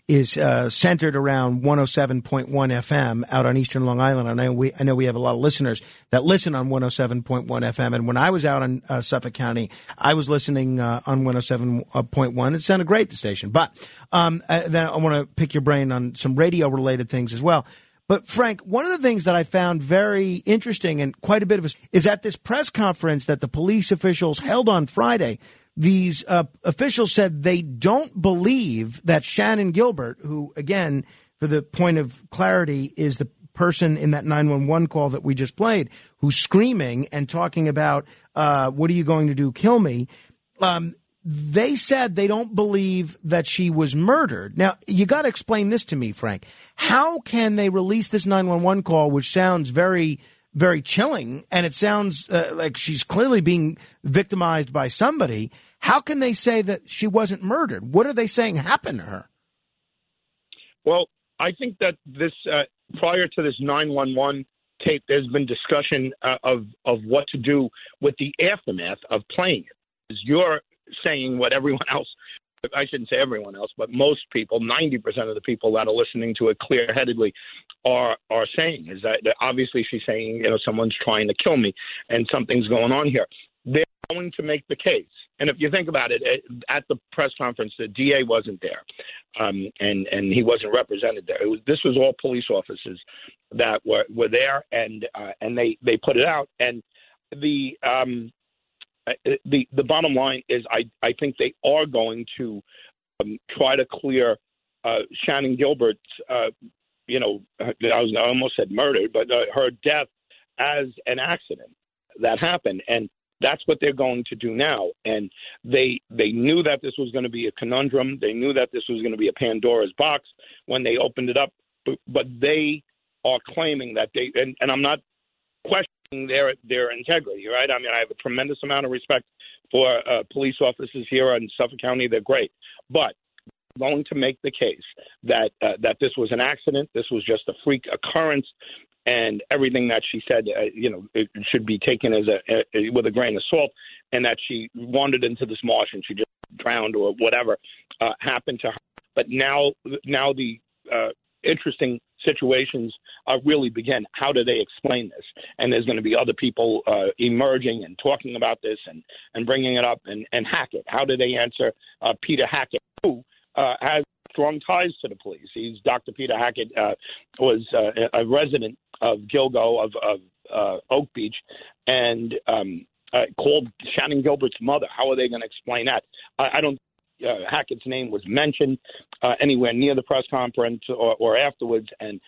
is centered around 107.1 FM out on eastern Long Island. And I know we have a lot of listeners that listen on 107.1 FM. And when I was out in Suffolk County, I was listening on 107.1. It sounded great, the station. But then I want to pick your brain on some radio-related things as well. But, Frank, one of the things that I found very interesting and quite a bit of is at this press conference that the police officials held on Friday, these officials said they don't believe that Shannon Gilbert, who, again, for the point of clarity, is the person in that 911 call that we just played, who's screaming and talking about, what are you going to do, kill me, they said they don't believe that she was murdered. Now, you got to explain this to me, Frank. How can they release this 911 call, which sounds very, very chilling, and it sounds like she's clearly being victimized by somebody? How can they say that she wasn't murdered? What are they saying happened to her? Well, I think that this prior to this 911 tape, there's been discussion of what to do with the aftermath of playing it. Is your saying what everyone else, I shouldn't say everyone else, but most people, 90% of the people that are listening to it clear-headedly are saying is that obviously she's saying, you know, someone's trying to kill me and something's going on here. They're going to make the case. And if you think about it, at the press conference, the DA wasn't there, and he wasn't represented there. This was all police officers that were there, and they put it out. And the bottom line is I think they are going to try to clear Shannon Gilbert's, I almost said murder, but her death as an accident that happened. And that's what they're going to do now. And they knew that this was going to be a conundrum. They knew that this was going to be a Pandora's box when they opened it up. but they are claiming that they, and I'm not questioning their integrity, right? I mean, I have a tremendous amount of respect for police officers here in Suffolk County. They're great, but going to make the case that that this was an accident, this was just a freak occurrence, and everything that she said, you know, it should be taken as a with a grain of salt, and that she wandered into this marsh and she just drowned or whatever happened to her. But now the interesting situations really begin. How do they explain this? And there's going to be other people emerging and talking about this and bringing it up. And Hackett, how do they answer Peter Hackett, who has strong ties to the police? He's Dr. Peter Hackett was a resident of Gilgo of Oak Beach, and called Shannon Gilbert's mother. How are they going to explain that? I don't think Hackett's name was mentioned anywhere near the press conference or afterwards. And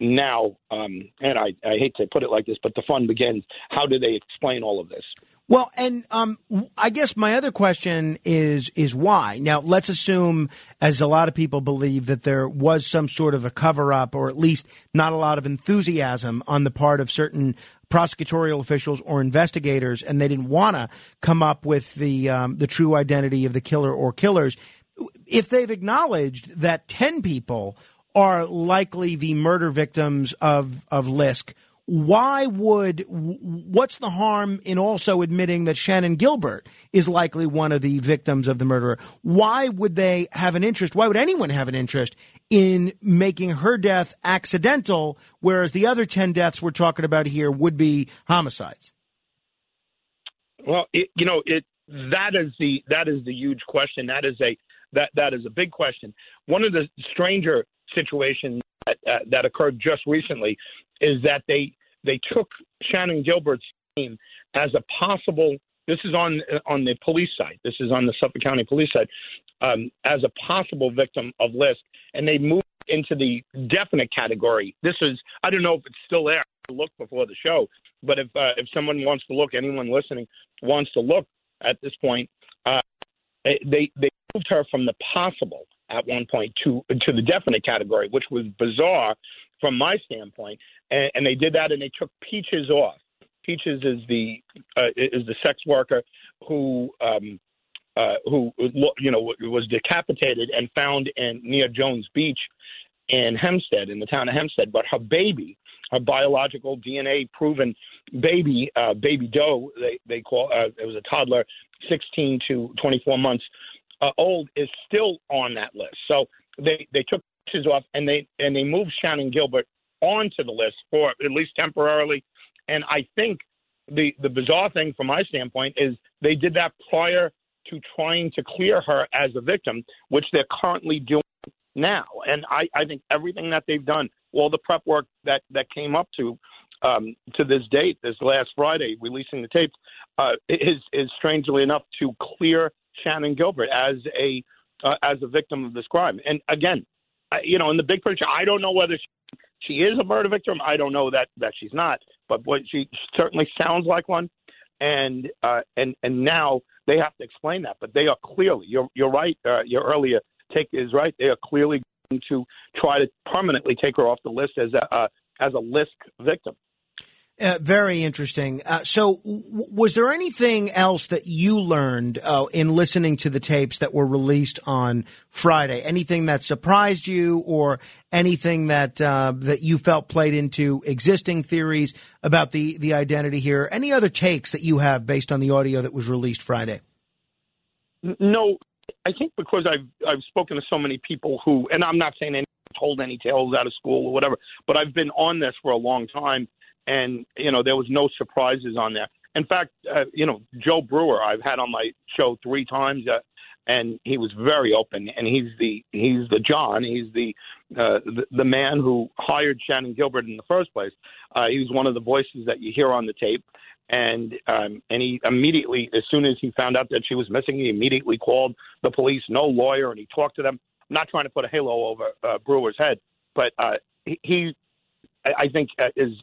now, and I hate to put it like this, but the fun begins. How do they explain all of this? Well, and I guess my other question is why? Now, let's assume, as a lot of people believe, that there was some sort of a cover-up, or at least not a lot of enthusiasm on the part of certain prosecutorial officials or investigators, and they didn't want to come up with the true identity of the killer or killers. If they've acknowledged that 10 people are likely the murder victims of Lisk, what's the harm in also admitting that Shannon Gilbert is likely one of the victims of the murderer? Why would they have an interest? Why would anyone have an interest in making her death accidental, whereas the other 10 deaths we're talking about here would be homicides? Well, that is the huge question. That is a big question. One of the stranger situations that occurred just recently is that they took Shannon Gilbert's name as a possible, this is on the police side, this is on the Suffolk County Police side, as a possible victim of Lisk, and they moved into the definite category. This is, I don't know if it's still there, I looked before the show, but if someone wants to look, anyone listening wants to look at this point, they moved her from the possible at one point to the definite category, which was bizarre from my standpoint. And they did that, and they took Peaches off. Peaches is the sex worker who you know, was decapitated and found near Jones Beach in Hempstead, in the town of Hempstead. But her baby, her biological DNA proven baby, baby Doe, they call it was a toddler, 16 to 24 months old, is still on that list. So they took Peaches off, and they moved Shannon Gilbert onto the list, for at least temporarily. And I think the bizarre thing from my standpoint is they did that prior to trying to clear her as a victim, which they're currently doing now. And I think everything that they've done, all the prep work that came up to this date, this last Friday, releasing the tapes, is strangely enough to clear Shannon Gilbert as a victim of this crime. And again, you know, in the big picture, I don't know whether she is a murder victim. I don't know that she's not, but boy, she certainly sounds like one. And now they have to explain that. But they are clearly, you're right. Your earlier take is right. They are clearly going to try to permanently take her off the list as a Lisk victim. Very interesting. So was there anything else that you learned in listening to the tapes that were released on Friday? Anything that surprised you, or anything that you felt played into existing theories about the identity here? Any other takes that you have based on the audio that was released Friday? No, I think because I've spoken to so many people who, and I'm not saying anyone told any tales out of school or whatever, but I've been on this for a long time. And, you know, there was no surprises on there. In fact, you know, Joe Brewer, I've had on my show 3 times, and he was very open. And he's the John. He's the man who hired Shannon Gilbert in the first place. He was one of the voices that you hear on the tape. And he immediately, as soon as he found out that she was missing, he immediately called the police, no lawyer, and he talked to them. I'm not trying to put a halo over Brewer's head, but he I think is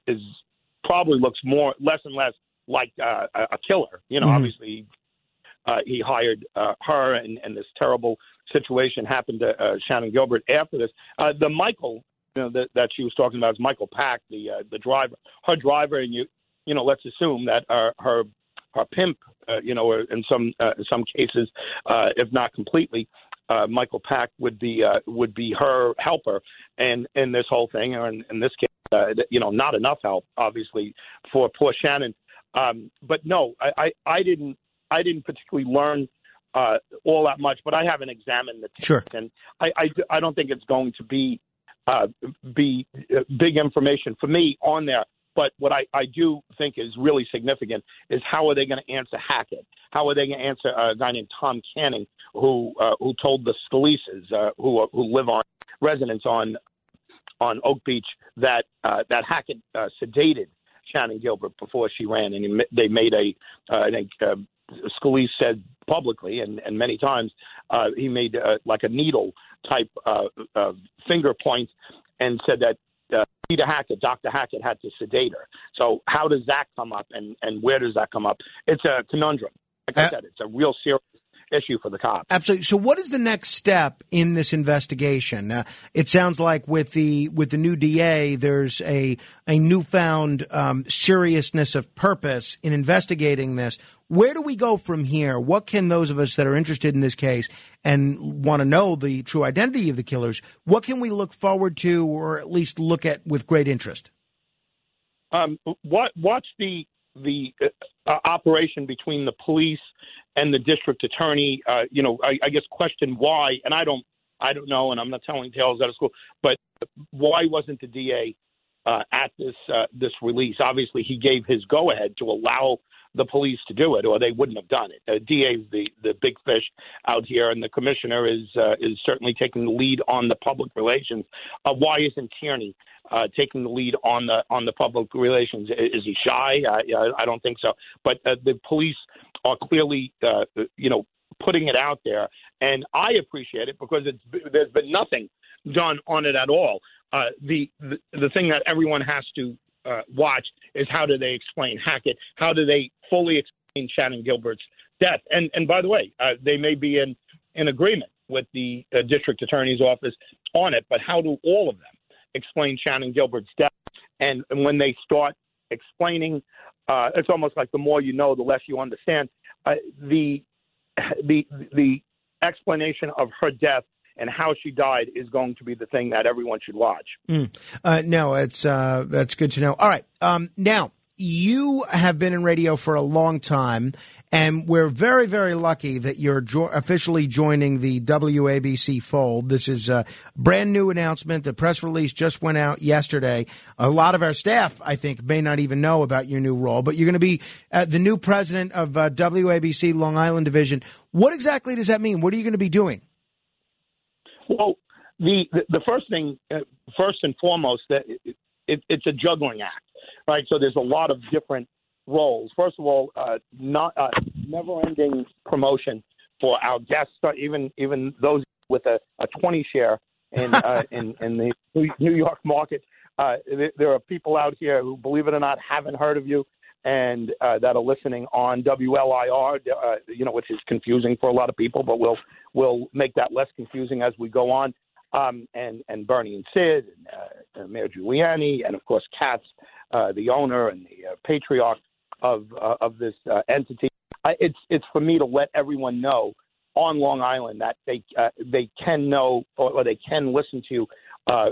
probably looks more less and less like a killer. You know, mm-hmm. Obviously he hired her, and this terrible situation happened to Shannon Gilbert after this. The Michael you know, that she was talking about is Michael Pack, the driver, her driver, and you know, let's assume that her pimp, you know, or in some cases, if not completely, Michael Pack would be her helper, and in this whole thing, or in this case, you know, not enough help, obviously, for poor Shannon. But no, I didn't particularly learn all that much, but I haven't examined the text. Sure. And I don't think it's going to be big information for me on there. But what I do think is really significant is how are they going to answer Hackett? How are they going to answer a guy named Tom Canning who told the Scalises, who live on residents on Oak Beach, that Hackett sedated Shannon Gilbert before she ran, and they made I think Scalise said publicly and many times he made like a needle type finger point and said that Peter Hackett, Dr. Hackett, had to sedate her. So how does that come up, and where does that come up? It's a conundrum. Like I said, it's a real serious issue for the cops. Absolutely. So what is the next step in this investigation? It sounds like with the new DA, there's a newfound seriousness of purpose in investigating this. Where do we go from here? What can those of us that are interested in this case and want to know the true identity of the killers, what can we look forward to, or at least look at with great interest? Watch the operation between the police and the district attorney, you know, I guess question why, and I don't know, and I'm not telling tales out of school, but why wasn't the DA at this release? Obviously, he gave his go-ahead to allow the police to do it, or they wouldn't have done it. The DA is the big fish out here, and the commissioner is certainly taking the lead on the public relations. Why isn't Tierney taking the lead on the public relations? Is he shy? I don't think so. But the police are clearly, you know, putting it out there. And I appreciate it because there's been nothing done on it at all. The thing that everyone has to watch is how do they explain Hackett? How do they fully explain Shannon Gilbert's death? And by the way, they may be in agreement with the district attorney's office on it, but how do all of them explain Shannon Gilbert's death? And when they start explaining, it's almost like the more you know, the less you understand. The explanation of her death and how she died is going to be the thing that everyone should watch. No, it's that's good to know. All right. Now, you have been in radio for a long time, and we're very, very lucky that you're officially joining the WABC fold. This is a brand new announcement. The press release just went out yesterday. A lot of our staff, I think, may not even know about your new role, but you're going to be the new president of WABC Long Island Division. What exactly does that mean? What are you going to be doing? Well, the first thing, first and foremost, that it's a juggling act, right? So there's a lot of different roles. First of all, never-ending promotion for our guests, even those with a 20 share in the New York market. There are people out here who, believe it or not, haven't heard of you, and that are listening on WLIR, you know, which is confusing for a lot of people, but we'll make that less confusing as we go on. And Bernie and Sid, and Mayor Giuliani, and of course Katz, the owner and the patriarch of this entity. It's for me to let everyone know on Long Island that they can know, or they can listen to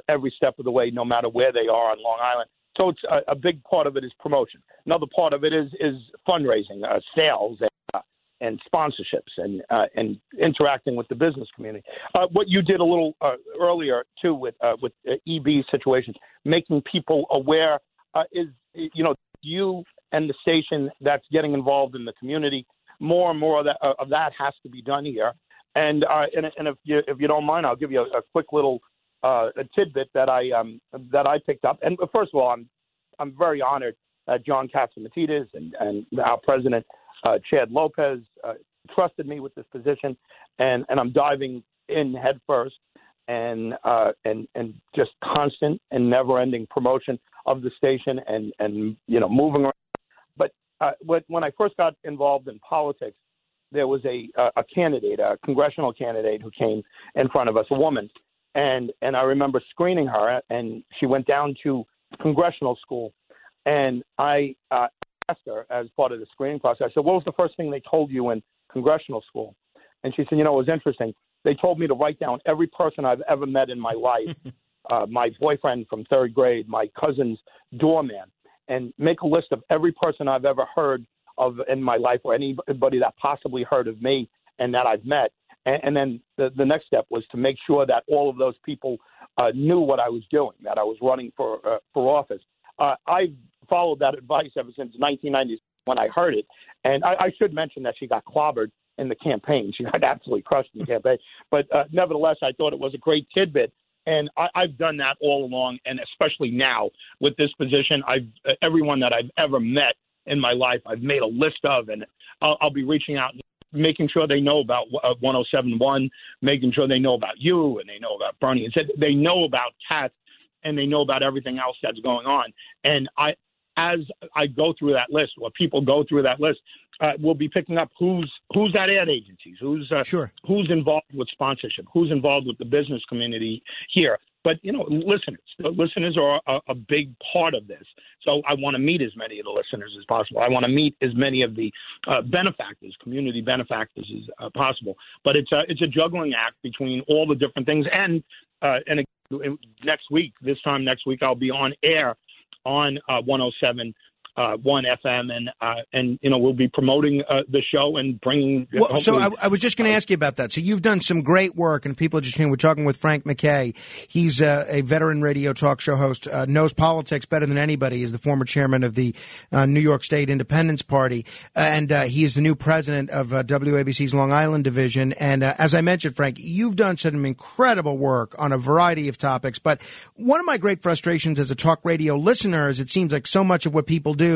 every step of the way, no matter where they are on Long Island. So it's a big part of it is promotion. Another part of it is fundraising, sales, and sponsorships, and interacting with the business community. What you did a little earlier too with EB situations, making people aware is, you know, you and the station that's getting involved in the community. More and more of that has to be done here. And if you don't mind, I'll give you a quick little a tidbit that I picked up. And first of all, I'm very honored that John Katsimatidis and our president Chad Lopez trusted me with this position, and I'm diving in headfirst, and just constant and never-ending promotion of the station, and you know, moving around. But when I first got involved in politics, there was a candidate, a congressional candidate, who came in front of us, a woman. And I remember screening her, and she went down to congressional school. And I asked her as part of the screening process, I said, what was the first thing they told you in congressional school? And she said, you know, it was interesting. They told me to write down every person I've ever met in my life, my boyfriend from third grade, my cousin's doorman, and make a list of every person I've ever heard of in my life or anybody that possibly heard of me and that I've met. And then the next step was to make sure that all of those people knew what I was doing, that I was running for office. I followed that advice ever since 1990 when I heard it. And I should mention that she got clobbered in the campaign. She got absolutely crushed in the campaign. But nevertheless, I thought it was a great tidbit. And I've done that all along, and especially now with this position. Everyone that I've ever met in my life, I've made a list of, and I'll be reaching out, making sure they know about 107.1, making sure they know about you and they know about Bernie. And said they know about Katz and they know about everything else that's going on. And as I go through that list, or people go through that list, we'll be picking up who's at ad agencies, who's involved with sponsorship, who's involved with the business community here. But, you know, listeners are a big part of this. So I want to meet as many of the listeners as possible. I want to meet as many of the benefactors, community benefactors as possible. But it's a juggling act between all the different things. And again, this time next week, I'll be on air on 107.1 FM, and you know, we'll be promoting the show and bringing. Well, so I was just going to ask you about that. So you've done some great work, and people are just hearing. We're talking with Frank Mackay. He's a veteran radio talk show host, knows politics better than anybody. He's the former chairman of the New York State Independence Party, and he is the new president of WABC's Long Island division. And as I mentioned, Frank, you've done some incredible work on a variety of topics. But one of my great frustrations as a talk radio listener is it seems like so much of what people do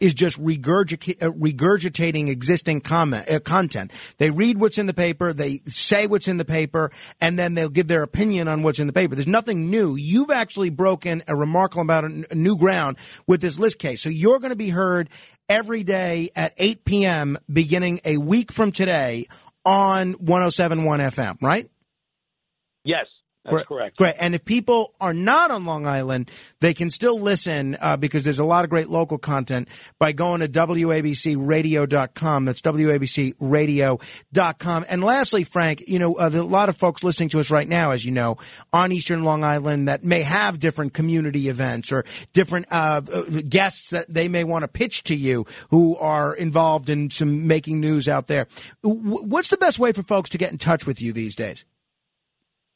is just regurgitating existing content. They read what's in the paper, they say what's in the paper, and then they'll give their opinion on what's in the paper. There's nothing new. You've actually broken a remarkable amount of new ground with this list case. So you're going to be heard every day at 8 p.m. beginning a week from today on 107.1 FM, right? Yes. That's correct. Great. And if people are not on Long Island, they can still listen because there's a lot of great local content by going to WABCradio.com. That's WABCradio.com. And lastly, Frank, you know, there are a lot of folks listening to us right now, as you know, on Eastern Long Island that may have different community events or different guests that they may want to pitch to you who are involved in some making news out there. What's the best way for folks to get in touch with you these days?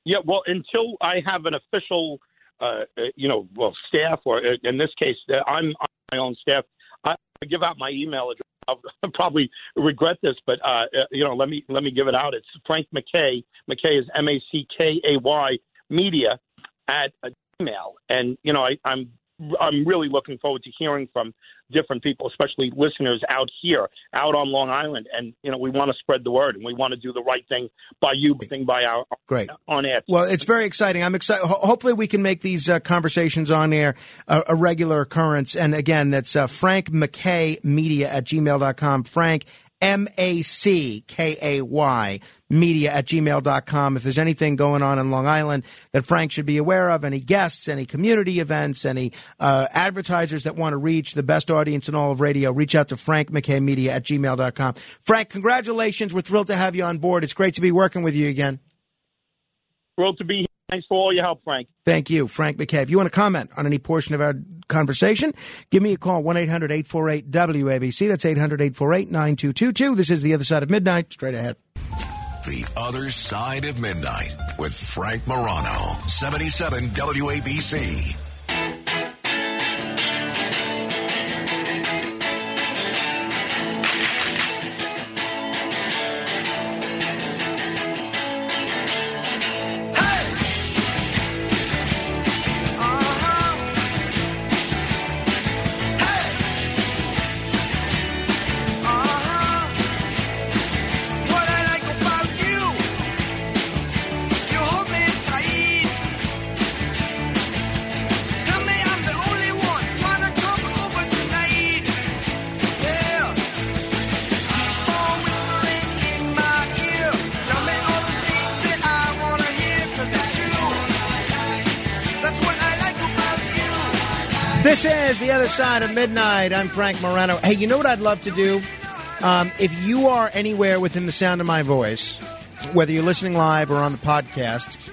Yeah, well, until I have an official, staff, or in this case, I'm on my own staff. I give out my email address. I'll probably regret this, but let me give it out. It's Frank Mackay. Mackay is MACKAY Media at Gmail, and you know I'm really looking forward to hearing from different people, especially listeners out here, out on Long Island. And, you know, we want to spread the word and we want to do the right thing by you, the thing by our Great. On air. Well, it's very exciting. I'm excited. Hopefully we can make these conversations on air a regular occurrence. And again, that's Frank Mackay Media at gmail.com. Frank MACKAY Media at gmail.com. If there's anything going on in Long Island that Frank should be aware of, any guests, any community events, any advertisers that want to reach the best audience in all of radio, reach out to Frank Mackay Media at gmail.com. Frank, congratulations. We're thrilled to have you on board. It's great to be working with you again. Thrilled to be here. Thanks for all your help, Frank. Thank you, Frank Mackay. If you want to comment on any portion of our conversation, give me a call, 1-800-848-WABC. That's 800-848-9222. This is The Other Side of Midnight, straight ahead. The Other Side of Midnight with Frank Morano, 77 WABC. This is The Other Side of Midnight. I'm Frank Morano. Hey, you know what I'd love to do? If you are anywhere within the sound of my voice, whether you're listening live or on the podcast,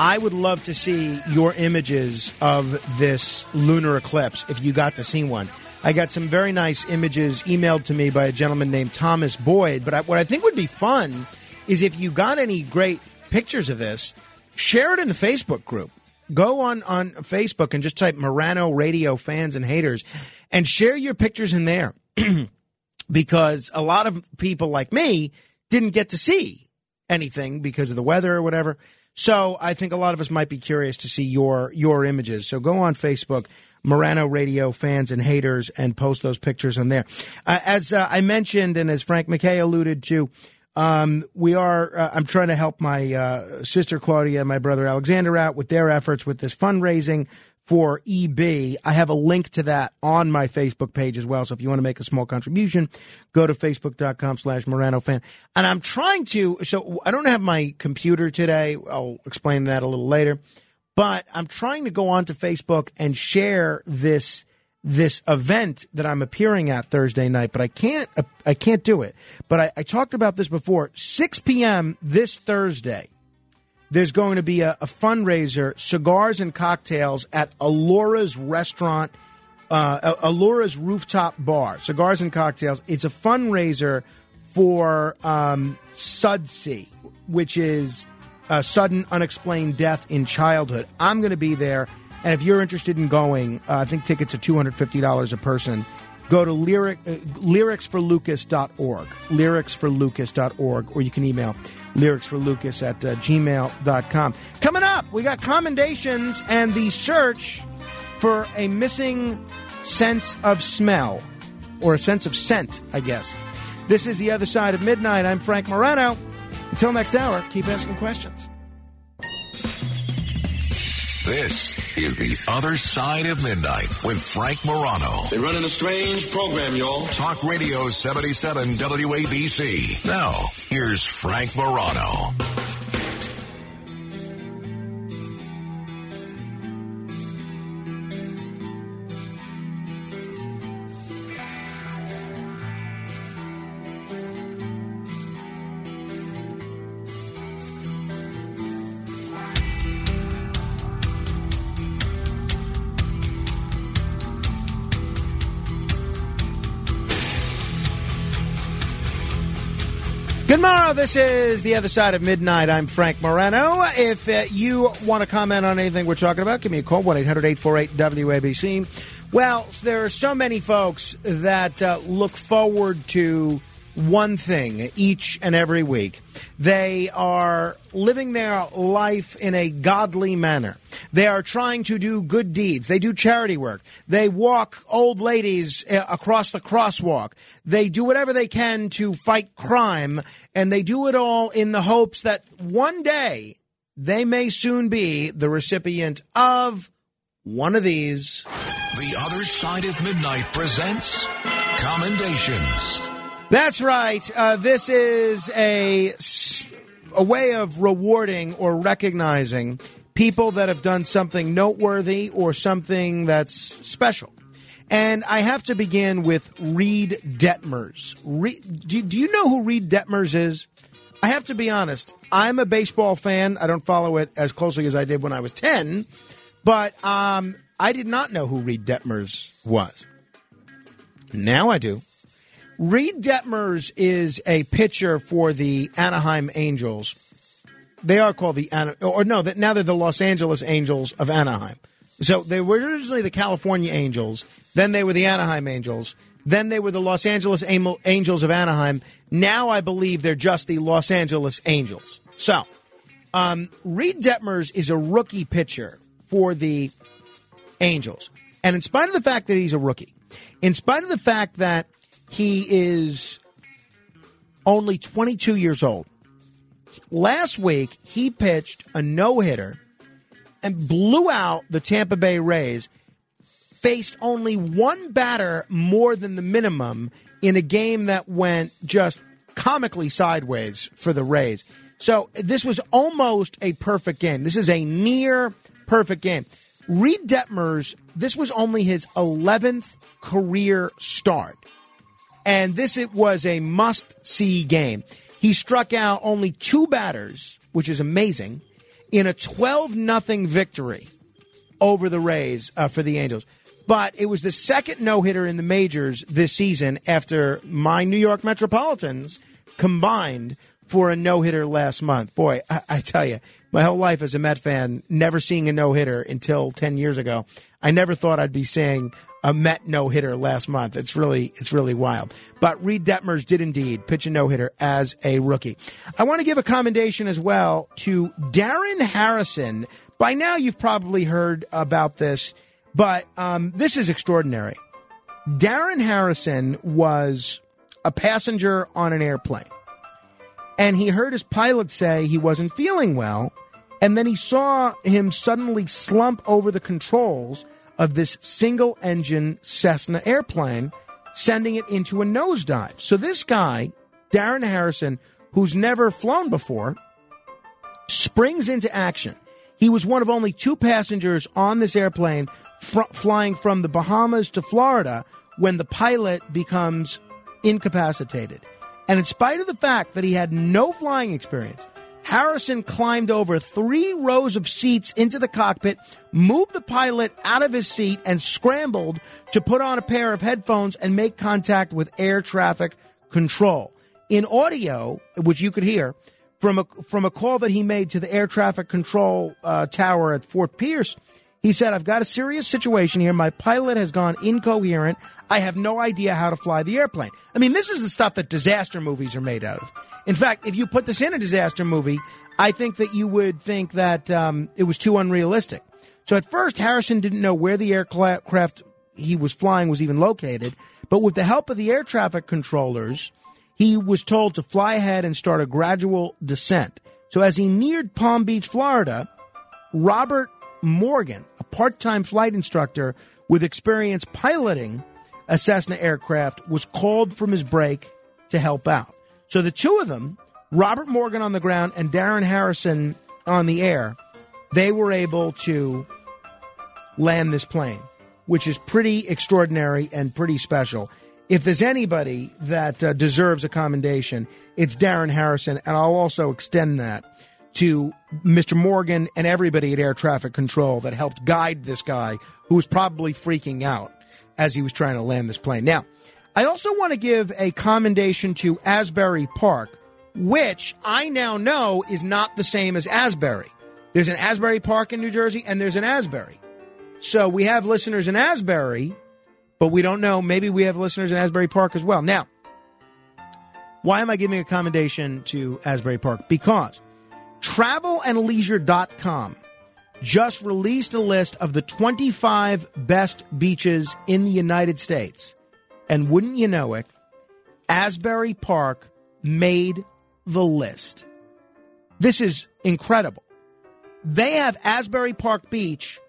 I would love to see your images of this lunar eclipse if you got to see one. I got some very nice images emailed to me by a gentleman named Thomas Boyd. But what I think would be fun is if you got any great pictures of this, share it in the Facebook group. Go on Facebook and just type Morano Radio Fans and Haters and share your pictures in there because a lot of people like me didn't get to see anything because of the weather or whatever. So I think a lot of us might be curious to see your images. So go on Facebook, Morano Radio Fans and Haters, and post those pictures on there. As I mentioned and as Frank Mackay alluded to, I'm trying to help my sister Claudia and my brother Alexander out with their efforts with this fundraising for EB. I have a link to that on my Facebook page as well. So if you want to make a small contribution, go to facebook.com/MoranoFan. And I'm trying to, so I don't have my computer today. I'll explain that a little later, but I'm trying to go on to Facebook and share this event that I'm appearing at Thursday night, but I can't do it. But I talked about this before. 6 p.m. this Thursday, there's going to be a fundraiser, cigars and cocktails at Alora's restaurant, Alora's rooftop bar, cigars and cocktails. It's a fundraiser for SUDC, which is a sudden unexplained death in childhood. I'm going to be there. And if you're interested in going, I think tickets are $250 a person. Go to lyricsforlucas.org, lyricsforlucas.org, or you can email lyricsforlucas at gmail.com. Coming up, we got commendations and the search for a missing sense of smell, or a sense of scent, I guess. This is The Other Side of Midnight. I'm Frank Morano. Until next hour, keep asking questions. This is The Other Side of Midnight with Frank Morano. They're running a strange program, y'all. Talk Radio 77 WABC. Now, here's Frank Morano. Tomorrow, this is The Other Side of Midnight. I'm Frank Morano. If you want to comment on anything we're talking about, give me a call, 1-800-848-WABC. Well, there are so many folks that look forward to one thing each and every week. They are living their life in a godly manner. They are trying to do good deeds. They do charity work. They walk old ladies across the crosswalk. They do whatever they can to fight crime, and they do it all in the hopes that one day they may soon be the recipient of one of these. The Other Side of Midnight presents Commendations. That's right. This is a way of rewarding or recognizing people that have done something noteworthy or something that's special. And I have to begin with Reed Detmers. Do you know who Reed Detmers is? I have to be honest. I'm a baseball fan. I don't follow it as closely as I did when I was 10. But I did not know who Reed Detmers was. Now I do. Reed Detmers is a pitcher for the Anaheim Angels. They are called now they're the Los Angeles Angels of Anaheim. So they were originally the California Angels, then they were the Anaheim Angels, then they were the Los Angeles Angels of Anaheim. Now I believe they're just the Los Angeles Angels. So Reed Detmers is a rookie pitcher for the Angels. And in spite of the fact that he's a rookie, in spite of the fact that he is only 22 years old. Last week, he pitched a no-hitter and blew out the Tampa Bay Rays, faced only one batter more than the minimum in a game that went just comically sideways for the Rays. So this was almost a perfect game. This is a near perfect game. Reed Detmers, this was only his 11th career start. And it was a must-see game. He struck out only two batters, which is amazing, in a 12-0 victory over the Rays for the Angels. But it was the second no-hitter in the majors this season after my New York Metropolitans combined for a no-hitter last month. Boy, I tell you, my whole life as a Met fan, never seeing a no-hitter until 10 years ago. I never thought I'd be seeing a Met no-hitter last month. It's really wild. But Reed Detmers did indeed pitch a no-hitter as a rookie. I want to give a commendation as well to Darren Harrison. By now you've probably heard about this, but this is extraordinary. Darren Harrison was a passenger on an airplane. And he heard his pilot say he wasn't feeling well, and then he saw him suddenly slump over the controls of this single-engine Cessna airplane, sending it into a nosedive. So this guy, Darren Harrison, who's never flown before, springs into action. He was one of only two passengers on this airplane flying from the Bahamas to Florida when the pilot becomes incapacitated. And in spite of the fact that he had no flying experience, Harrison climbed over three rows of seats into the cockpit, moved the pilot out of his seat, and scrambled to put on a pair of headphones and make contact with air traffic control. In audio, which you could hear from a call that he made to the air traffic control tower at Fort Pierce, he said, "I've got a serious situation here. My pilot has gone incoherent. I have no idea how to fly the airplane." I mean, this is the stuff that disaster movies are made out of. In fact, if you put this in a disaster movie, I think that you would think that it was too unrealistic. So at first, Harrison didn't know where the aircraft he was flying was even located. But with the help of the air traffic controllers, he was told to fly ahead and start a gradual descent. So as he neared Palm Beach, Florida, Robert Morgan, a part-time flight instructor with experience piloting a Cessna aircraft, was called from his break to help out. So the two of them, Robert Morgan on the ground and Darren Harrison on the air, they were able to land this plane, which is pretty extraordinary and pretty special. If there's anybody that deserves a commendation, it's Darren Harrison, and I'll also extend that to Mr. Morgan and everybody at air traffic control that helped guide this guy who was probably freaking out as he was trying to land this plane. Now, I also want to give a commendation to Asbury Park, which I now know is not the same as Asbury. There's an Asbury Park in New Jersey, and there's an Asbury. So we have listeners in Asbury, but we don't know. Maybe we have listeners in Asbury Park as well. Now, why am I giving a commendation to Asbury Park? Because TravelandLeisure.com just released a list of the 25 best beaches in the United States. And wouldn't you know it, Asbury Park made the list. This is incredible. They have Asbury Park Beach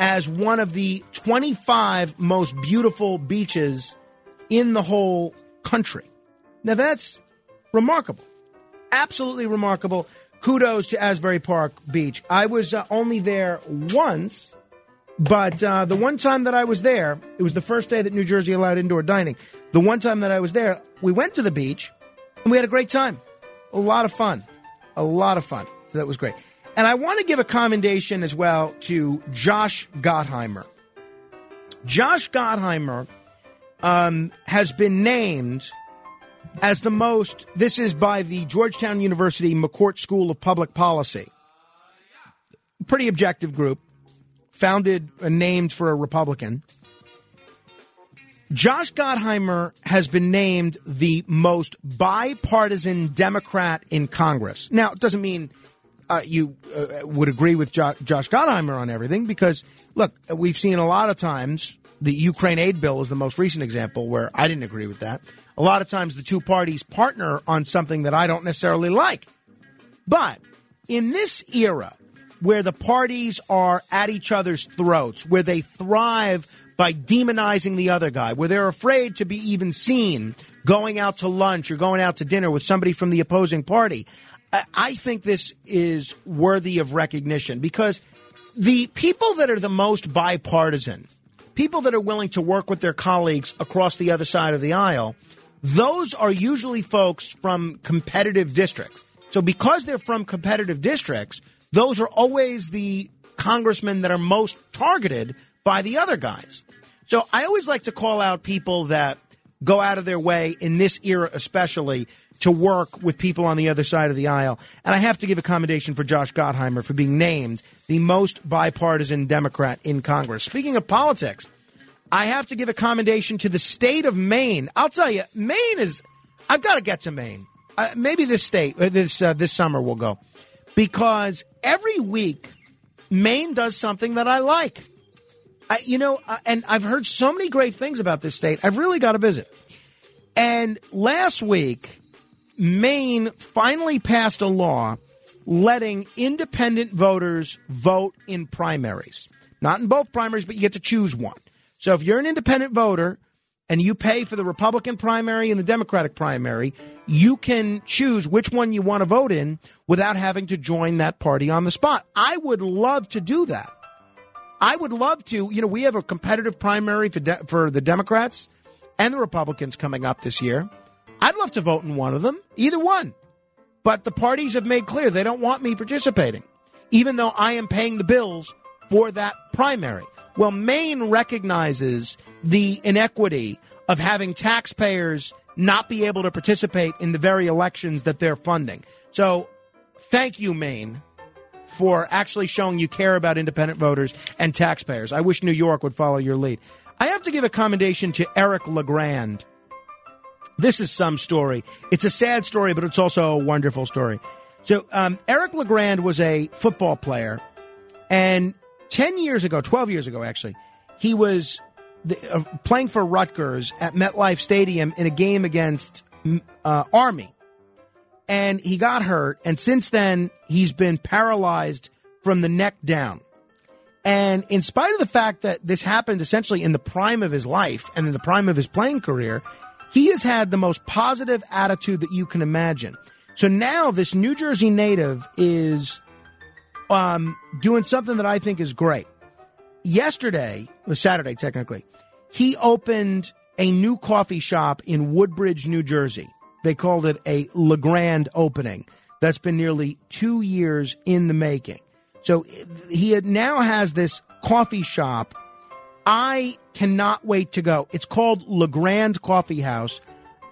as one of the 25 most beautiful beaches in the whole country. Now that's remarkable. Absolutely remarkable. Kudos to Asbury Park Beach. I was only there once, but the one time that I was there, it was the first day that New Jersey allowed indoor dining. The one time that I was there, we went to the beach, and we had a great time. A lot of fun. So that was great. And I want to give a commendation as well to Josh Gottheimer. Josh Gottheimer has been named as the most, this is by the Georgetown University McCourt School of Public Policy. Pretty objective group, founded and named for a Republican. Josh Gottheimer has been named the most bipartisan Democrat in Congress. Now, it doesn't mean you would agree with Josh Gottheimer on everything because, look, we've seen a lot of times. The Ukraine aid bill is the most recent example where I didn't agree with that. A lot of times the two parties partner on something that I don't necessarily like. But in this era where the parties are at each other's throats, where they thrive by demonizing the other guy, where they're afraid to be even seen going out to lunch or going out to dinner with somebody from the opposing party, I think this is worthy of recognition because The people that are the most bipartisan, people that are willing to work with their colleagues across the other side of the aisle, those are usually folks from competitive districts. So because they're from competitive districts, those are always the congressmen that are most targeted by the other guys. So I always like to call out people that go out of their way, in this era especially, to work with people on the other side of the aisle. And I have to give a commendation for Josh Gottheimer for being named the most bipartisan Democrat in Congress. Speaking of politics, I have to give a commendation to the state of Maine. I'll tell you, Maine is... I've got to get to Maine. Maybe this state, this summer we'll go. Because every week, Maine does something that I like. And I've heard so many great things about this state. I've really got to visit. And last week, Maine finally passed a law letting independent voters vote in primaries. Not in both primaries, but you get to choose one. So if you're an independent voter and you pay for the Republican primary and the Democratic primary, you can choose which one you want to vote in without having to join that party on the spot. I would love to do that. I would love to. You know, we have a competitive primary for the Democrats and the Republicans coming up this year. I'd love to vote in one of them, either one. But the parties have made clear they don't want me participating, even though I am paying the bills for that primary. Well, Maine recognizes the inequity of having taxpayers not be able to participate in the very elections that they're funding. So thank you, Maine, for actually showing you care about independent voters and taxpayers. I wish New York would follow your lead. I have to give a commendation to Eric LeGrand. This is some story. It's a sad story, but it's also a wonderful story. So Eric LeGrand was a football player, and 12 years ago, actually, he was playing for Rutgers at MetLife Stadium in a game against Army. And he got hurt, and since then, he's been paralyzed from the neck down. And in spite of the fact that this happened essentially in the prime of his life and in the prime of his playing career, he has had the most positive attitude that you can imagine. So now this New Jersey native is... doing something that I think is great. Yesterday, it was Saturday technically, he opened a new coffee shop in Woodbridge, New Jersey. They called it a LeGrand opening. That's been nearly 2 years in the making. So he now has this coffee shop. I cannot wait to go. It's called LeGrand Coffee House.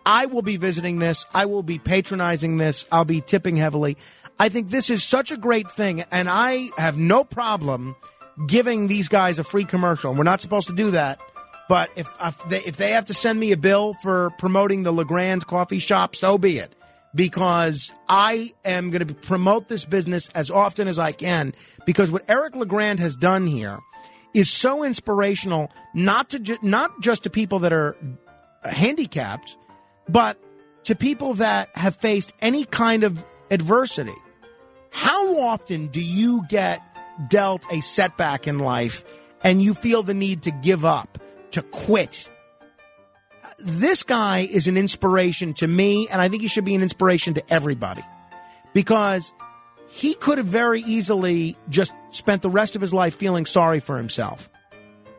I will be visiting this. I will be patronizing this. I'll be tipping heavily. I think this is such a great thing, and I have no problem giving these guys a free commercial. We're not supposed to do that, but if they have to send me a bill for promoting the LeGrand coffee shop, so be it, because I am going to promote this business as often as I can, because what Eric LeGrand has done here is so inspirational, not just to people that are handicapped, but to people that have faced any kind of adversity. How often do you get dealt a setback in life and you feel the need to give up, to quit? This guy is an inspiration to me, and I think he should be an inspiration to everybody, because he could have very easily just spent the rest of his life feeling sorry for himself.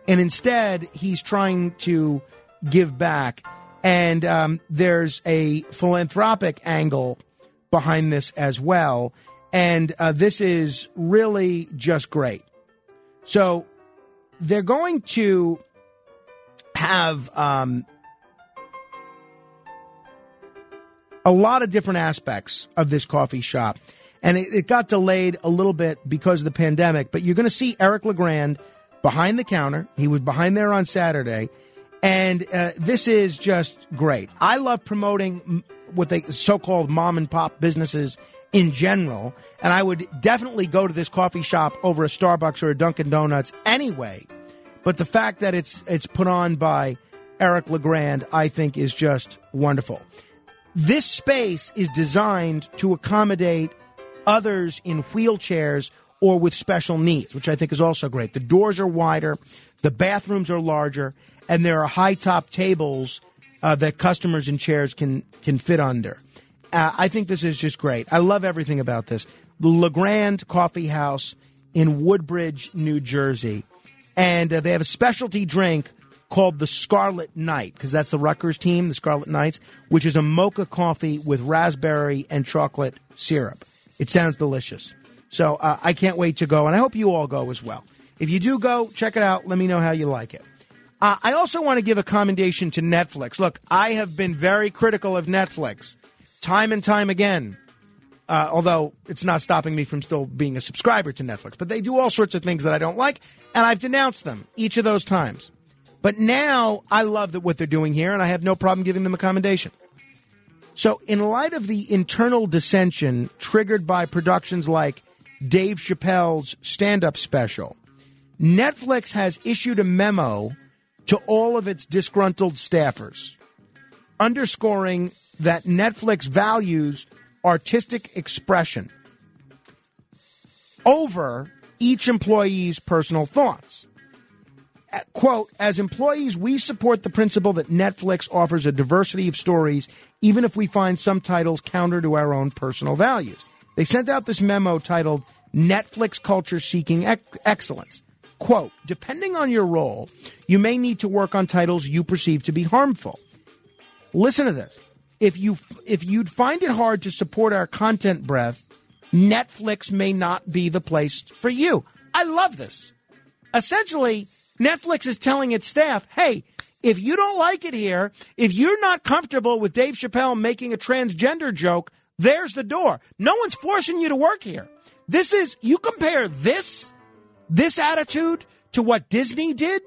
And instead, he's trying to give back. And there's a philanthropic angle behind this as well. And this is really just great. So they're going to have a lot of different aspects of this coffee shop. And it got delayed a little bit because of the pandemic. But you're going to see Eric LeGrand behind the counter. He was behind there on Saturday. And this is just great. I love promoting what they so-called mom and pop businesses in general, and I would definitely go to this coffee shop over a Starbucks or a Dunkin' Donuts anyway. But the fact that it's put on by Eric LeGrand, I think, is just wonderful. This space is designed to accommodate others in wheelchairs or with special needs, which I think is also great. The doors are wider, the bathrooms are larger, and there are high-top tables that customers in chairs can fit under. I think this is just great. I love everything about this. The LeGrand Coffee House in Woodbridge, New Jersey. And they have a specialty drink called the Scarlet Knight, because that's the Rutgers team, the Scarlet Knights, which is a mocha coffee with raspberry and chocolate syrup. It sounds delicious. So I can't wait to go, and I hope you all go as well. If you do go, check it out. Let me know how you like it. I also want to give a commendation to Netflix. Look, I have been very critical of Netflix time and time again, although it's not stopping me from still being a subscriber to Netflix. But they do all sorts of things that I don't like, and I've denounced them each of those times. But now I love that what they're doing here, and I have no problem giving them a commendation. So in light of the internal dissension triggered by productions like Dave Chappelle's stand-up special, Netflix has issued a memo to all of its disgruntled staffers, underscoring that Netflix values artistic expression over each employee's personal thoughts. Quote, as employees, we support the principle that Netflix offers a diversity of stories, even if we find some titles counter to our own personal values. They sent out this memo titled Netflix Culture Seeking Excellence. Quote, depending on your role, you may need to work on titles you perceive to be harmful. Listen to this. If you'd find it hard to support our content breadth, Netflix may not be the place for you. I love this. Essentially, Netflix is telling its staff, hey, if you don't like it here, if you're not comfortable with Dave Chappelle making a transgender joke, there's the door. No one's forcing you to work here. This is, you compare this attitude to what Disney did,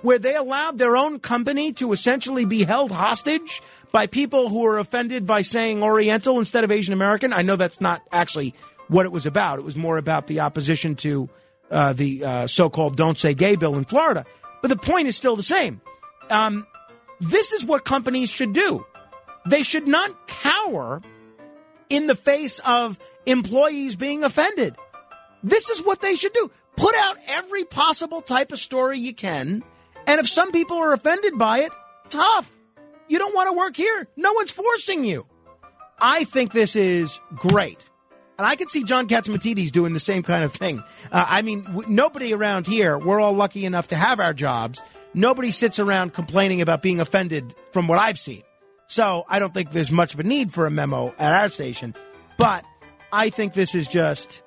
where they allowed their own company to essentially be held hostage by people who were offended by saying Oriental instead of Asian American. I know that's not actually what it was about. It was more about the opposition to the so-called Don't Say Gay bill in Florida. But the point is still the same. This is what companies should do. They should not cower in the face of employees being offended. This is what they should do. Put out every possible type of story you can. And if some people are offended by it, tough. You don't want to work here. No one's forcing you. I think this is great. And I can see John Katsimatidis doing the same kind of thing. Nobody around here, we're all lucky enough to have our jobs. Nobody sits around complaining about being offended from what I've seen. So I don't think there's much of a need for a memo at our station. But I think this is just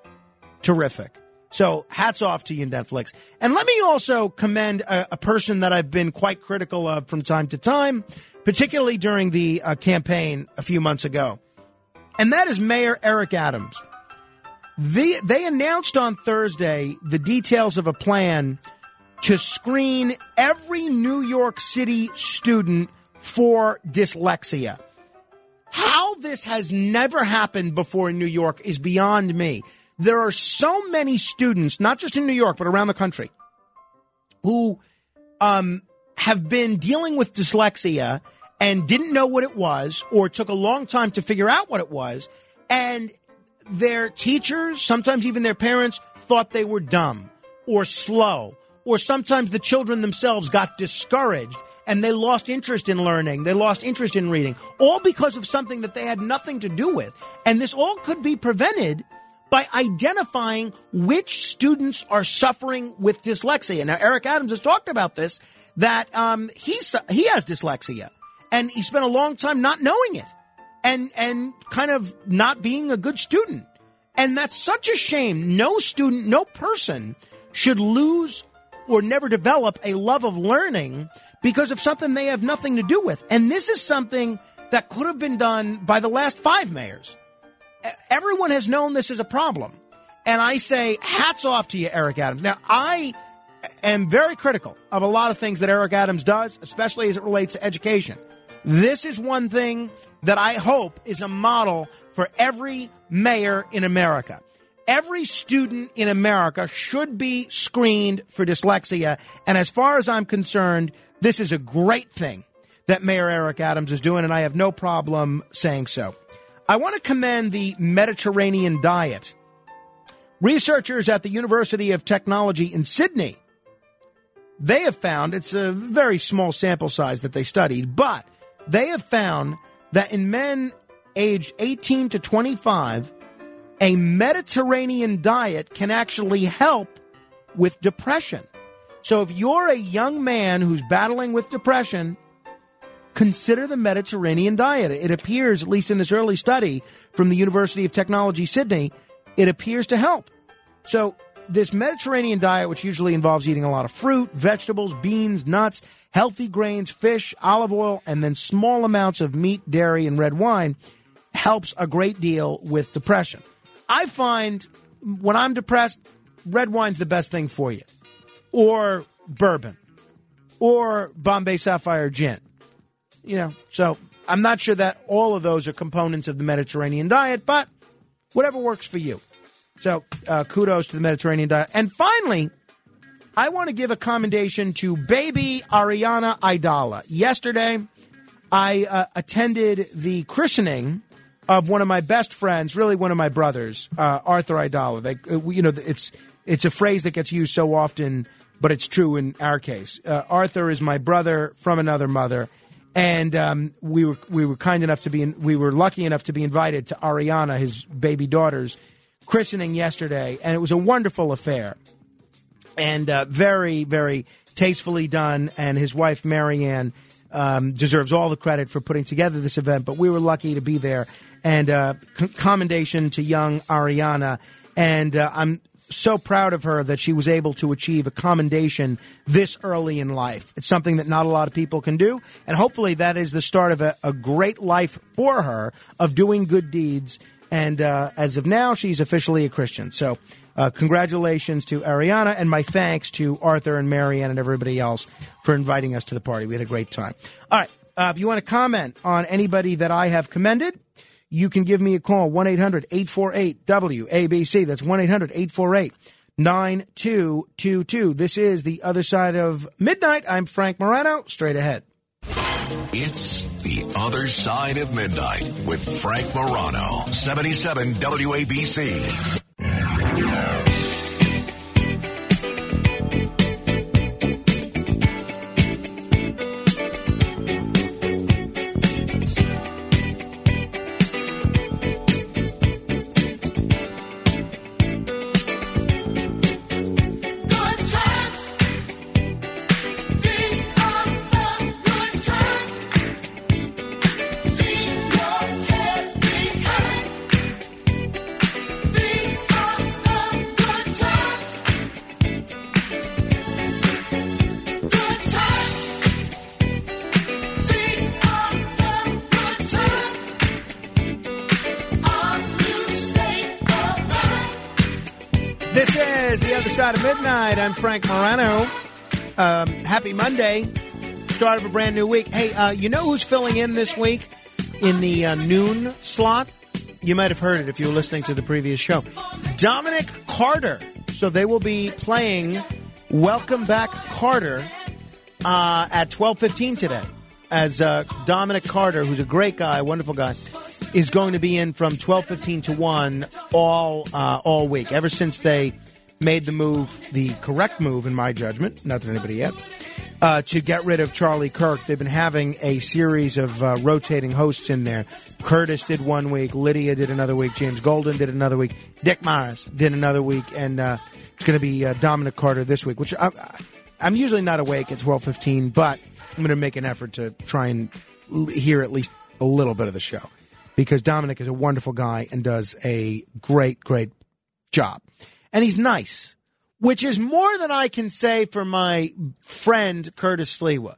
terrific. So hats off to you, Netflix. And let me also commend a person that I've been quite critical of from time to time, particularly during the campaign a few months ago. And that is Mayor Eric Adams. They announced on Thursday the details of a plan to screen every New York City student for dyslexia. How this has never happened before in New York is beyond me. There are so many students, not just in New York, but around the country, who have been dealing with dyslexia and didn't know what it was, or took a long time to figure out what it was, and their teachers, sometimes even their parents, thought they were dumb or slow, or sometimes the children themselves got discouraged and they lost interest in learning, they lost interest in reading, all because of something that they had nothing to do with. And this all could be prevented by identifying which students are suffering with dyslexia. Now, Eric Adams has talked about this, that he has dyslexia. And he spent a long time not knowing it and kind of not being a good student. And that's such a shame. No student, no person should lose or never develop a love of learning because of something they have nothing to do with. And this is something that could have been done by the last five mayors. Everyone has known this is a problem. And I say hats off to you, Eric Adams. Now, I am very critical of a lot of things that Eric Adams does, especially as it relates to education. This is one thing that I hope is a model for every mayor in America. Every student in America should be screened for dyslexia. And as far as I'm concerned, this is a great thing that Mayor Eric Adams is doing, and I have no problem saying so. I want to commend the Mediterranean diet. Researchers at the University of Technology in Sydney, they have found, it's a very small sample size that they studied, but they have found that in men aged 18 to 25, a Mediterranean diet can actually help with depression. So if you're a young man who's battling with depression, consider the Mediterranean diet. It appears, at least in this early study from the University of Technology, Sydney, it appears to help. So this Mediterranean diet, which usually involves eating a lot of fruit, vegetables, beans, nuts, healthy grains, fish, olive oil, and then small amounts of meat, dairy, and red wine, helps a great deal with depression. I find when I'm depressed, red wine's the best thing for you. Or bourbon. Or Bombay Sapphire gin. You know, so I'm not sure that all of those are components of the Mediterranean diet, but whatever works for you. So kudos to the Mediterranean diet. And finally, I want to give a commendation to baby Ariana Idala. Yesterday, I attended the christening of one of my best friends, really one of my brothers, Arthur Idala. It's a phrase that gets used so often, but it's true in our case. Arthur is my brother from another mother. And we were lucky enough to be invited to Ariana, his baby daughter's christening yesterday, and it was a wonderful affair, and very, very tastefully done. And his wife Marianne deserves all the credit for putting together this event. But we were lucky to be there, and commendation to young Ariana. And I'm so proud of her that she was able to achieve a commendation this early in life. It's something that not a lot of people can do, and hopefully that is the start of a great life for her, of doing good deeds. And as of now, she's officially a Christian. So congratulations to Ariana, and my thanks to Arthur and Marianne and everybody else for inviting us to the party. We had a great time. All right, if you want to comment on anybody that I have commended, you can give me a call, 1-800-848-WABC. That's 1-800-848-9222. This is The Other Side of Midnight. I'm Frank Morano. Straight ahead. It's The Other Side of Midnight with Frank Morano, 77 WABC. I'm Frank Morano. Happy Monday. Start of a brand new week. Hey, you know who's filling in this week in the noon slot? You might have heard it if you were listening to the previous show. Dominic Carter. So they will be playing Welcome Back Carter at 12:15 today, as Dominic Carter, who's a great guy, wonderful guy, is going to be in from 12:15 to 1 all week, ever since they made the move, the correct move in my judgment, not that anybody yet, to get rid of Charlie Kirk. They've been having a series of rotating hosts in there. Curtis did one week, Lydia did another week, James Golden did another week, Dick Morris did another week, and it's going to be Dominic Carter this week, which I'm usually not awake at 12:15, but I'm going to make an effort to try and hear at least a little bit of the show, because Dominic is a wonderful guy and does a great, great job. And he's nice, which is more than I can say for my friend Curtis Lewa.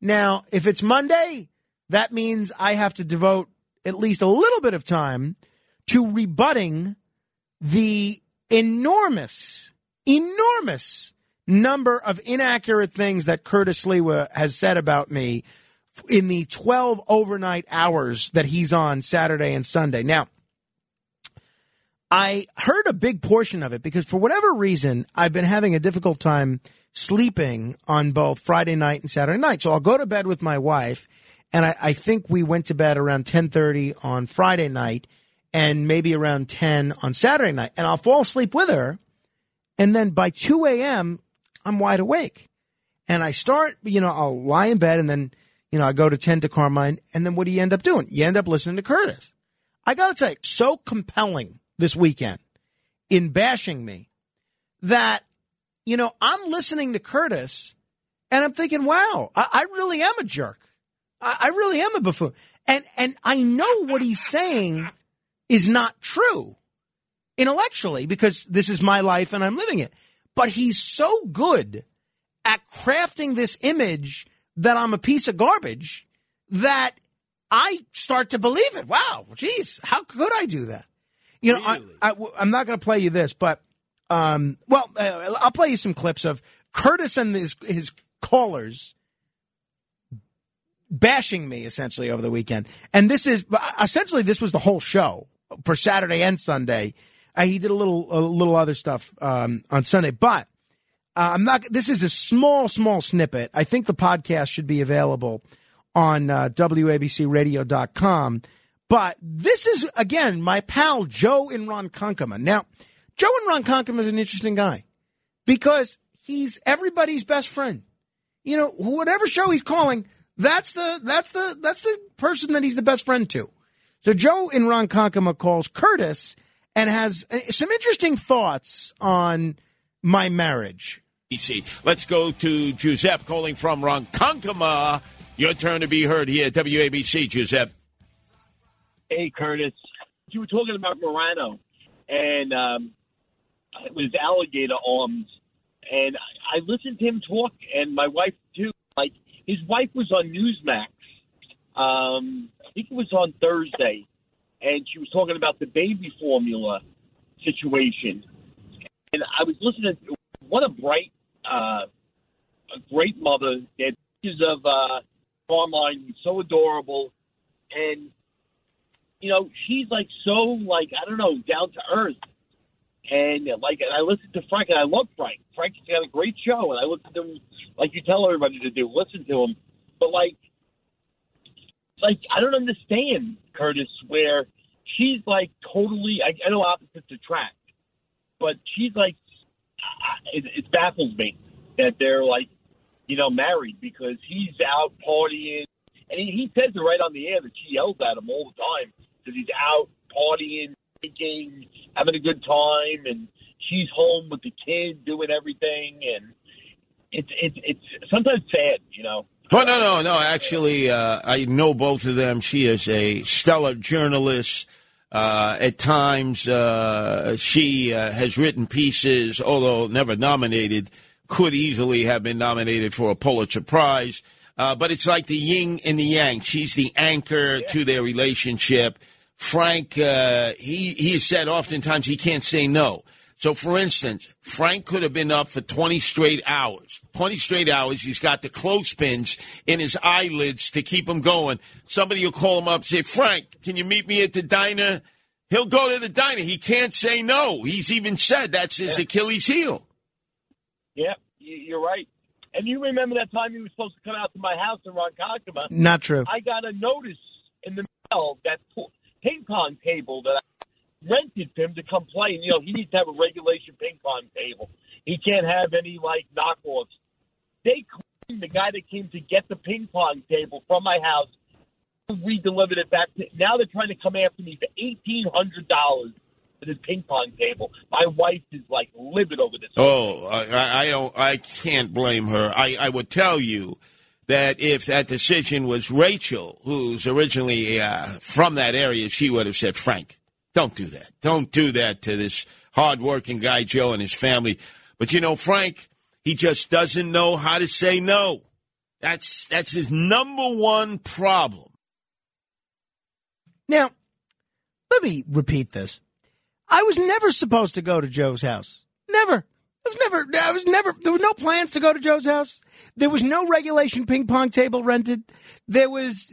Now, if it's Monday, that means I have to devote at least a little bit of time to rebutting the enormous, enormous number of inaccurate things that Curtis Lewa has said about me in the 12 overnight hours that he's on Saturday and Sunday. Now, I heard a big portion of it because for whatever reason, I've been having a difficult time sleeping on both Friday night and Saturday night. So I'll go to bed with my wife, and I think we went to bed around 10:30 on Friday night and maybe around 10 on Saturday night. And I'll fall asleep with her, and then by 2 a.m., I'm wide awake. And I start, I'll lie in bed, and then, I go to tend to Carmine, and then what do you end up doing? You end up listening to Curtis. I got to tell you, so compelling this weekend in bashing me that, you know, I'm listening to Curtis and I'm thinking, wow, I really am a jerk. I really am a buffoon. And I know what he's saying is not true intellectually because this is my life and I'm living it. But he's so good at crafting this image that I'm a piece of garbage that I start to believe it. Wow, geez, how could I do that? You know, really? I'm not going to play you this, but I'll play you some clips of Curtis and his callers bashing me essentially over the weekend. And this is essentially this was the whole show for Saturday and Sunday. He did a little other stuff on Sunday, but I'm not. This is a small snippet. I think the podcast should be available on WABCradio.com. But this is again my pal Joe in Ronkonkoma. Now, Joe in Ronkonkoma is an interesting guy because he's everybody's best friend. You know, whatever show he's calling, that's the person that he's the best friend to. So Joe in Ronkonkoma calls Curtis and has some interesting thoughts on my marriage. Let's go to Giuseppe calling from Ronkonkoma. Your turn to be heard here at WABC, Giuseppe. Hey, Curtis. You were talking about Morano, and it was alligator arms. And I listened to him talk, and my wife, too. Like, his wife was on Newsmax. I think it was on Thursday. And she was talking about the baby formula situation. And I was listening to what a bright, great mother. They had pictures of Carmine, who's so adorable. And, you know, she's like so, like, I don't know, down to earth. And, like, I listened to Frank, and I love Frank. Frank's got a great show, and I listen to him like you tell everybody to do, listen to him. But, like I don't understand, Curtis, where she's, like, totally – I know opposites attract, but she's, like – it baffles me that they're, like, you know, married because he's out partying. And he says it right on the air that she yells at him all the time because he's out partying, drinking, having a good time, and she's home with the kid doing everything. And it's sometimes sad, you know. Oh, no. Actually, I know both of them. She is a stellar journalist. At times, she has written pieces, although never nominated, could easily have been nominated for a Pulitzer Prize. But it's like the yin and the yang. She's the anchor to their relationship. Frank, he has said oftentimes he can't say no. So, for instance, Frank could have been up for 20 straight hours. 20 straight hours. He's got the clothespins in his eyelids to keep him going. Somebody will call him up and say, Frank, can you meet me at the diner? He'll go to the diner. He can't say no. He's even said that's his Achilles heel. Yeah, you're right. And you remember that time he was supposed to come out to my house in Ronkonkoma? Not true. I got a notice in the mail that ping pong table that I rented for him to come play. You know, he needs to have a regulation ping pong table. He can't have any, like, knockoffs. They claimed the guy that came to get the ping pong table from my house, we delivered it back to. Now they're trying to come after me for $1,800. This ping pong table. My wife is like livid over this. Oh, I don't. I can't blame her. I would tell you that if that decision was Rachel, who's originally from that area, she would have said, "Frank, don't do that. Don't do that to this hardworking guy, Joe, and his family." But you know, Frank, he just doesn't know how to say no. That's his number one problem. Now, let me repeat this. I was never supposed to go to Joe's house. Never. There were no plans to go to Joe's house. There was no regulation ping pong table rented. There was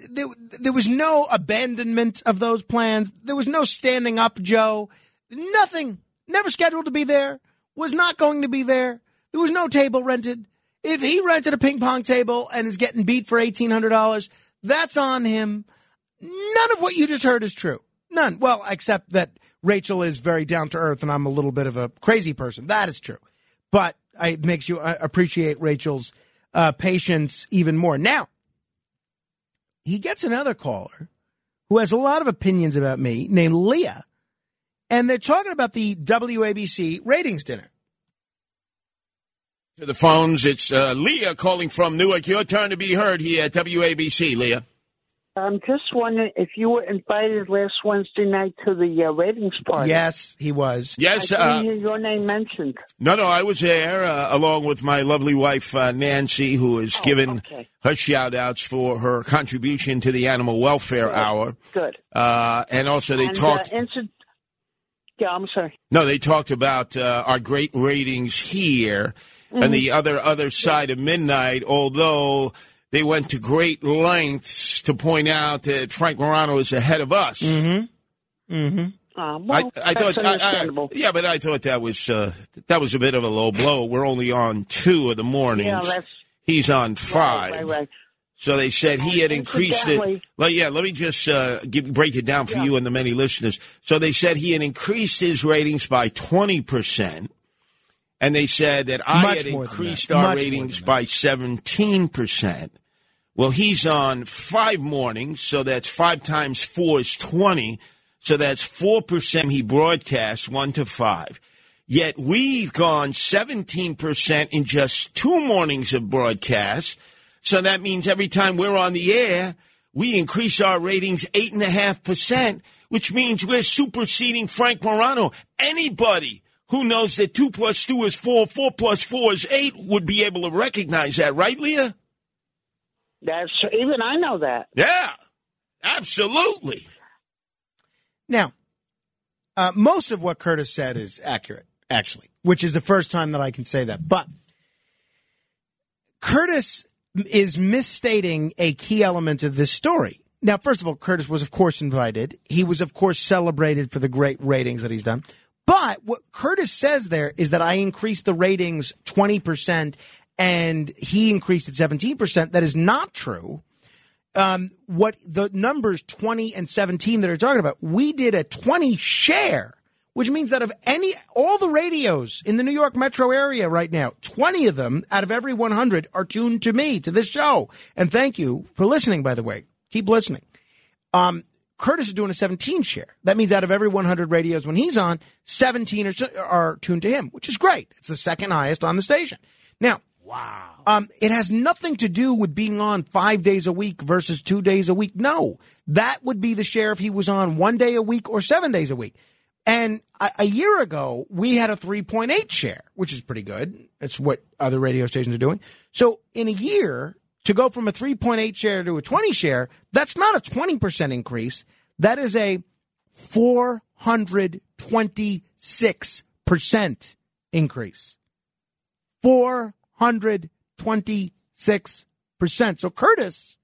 no abandonment of those plans. There was no standing up, Joe. Nothing. Never scheduled to be there. Was not going to be there. There was no table rented. If he rented a ping pong table and is getting beat for $1,800, that's on him. None of what you just heard is true. None. Well, except that Rachel is very down to earth and I'm a little bit of a crazy person. That is true. But it makes you appreciate Rachel's patience even more. Now, he gets another caller who has a lot of opinions about me named Leah. and they're talking about the WABC ratings dinner. To the phones, it's Leah calling from Newark. Your turn to be heard here at WABC, Leah. I'm just wondering if you were invited last Wednesday night to the ratings party. Yes, he was. Yes. I didn't hear your name mentioned. No, I was there along with my lovely wife, Nancy, who is given her shout-outs for her contribution to the Animal Welfare Hour. Good. And also they talked... yeah, I'm sorry. No, they talked about our great ratings here mm-hmm. and the other side of midnight, although... They went to great lengths to point out that Frank Morano is ahead of us. Mm-hmm. Mm-hmm. Well, I thought, understandable. But I thought that was a bit of a low blow. We're only on 2 of the mornings. Yeah, he's on 5. Right. So they said he had increased it. Well, yeah, let me just break it down for you and the many listeners. So they said he had increased his ratings by 20%. And they said that I had increased our ratings by 17%. Well, he's on 5 mornings, so that's 5 times 4 is 20. So that's 4% he broadcasts, 1 to 5. Yet we've gone 17% in just 2 mornings of broadcast. So that means every time we're on the air, we increase our ratings 8.5%, which means we're superseding Frank Morano. Anybody who knows that 2 plus 2 is 4, 4 plus 4 is 8, would be able to recognize that, right, Leah? That's even I know that. Yeah, absolutely. Now, most of what Curtis said is accurate, actually, which is the first time that I can say that. But Curtis is misstating a key element of this story. Now, first of all, Curtis was, of course, invited. He was, of course, celebrated for the great ratings that he's done. But what Curtis says there is that I increased the ratings 20% and he increased it 17%. That is not true. What the numbers 20 and 17 that are talking about, we did a 20 share, which means that of all the radios in the New York metro area right now, 20 of them out of every 100 are tuned to me, to this show. And thank you for listening, by the way. Keep listening. Curtis is doing a 17 share. That means out of every 100 radios when he's on, 17 are tuned to him, which is great. It's the second highest on the station. Now, wow. It has nothing to do with being on 5 days a week versus 2 days a week. No, that would be the share if he was on 1 day a week or 7 days a week. And a year ago, we had a 3.8 share, which is pretty good. That's what other radio stations are doing. So in a year... to go from a 3.8 share to a 20 share, that's not a 20% increase. That is a 426% increase. 426%. So Curtis,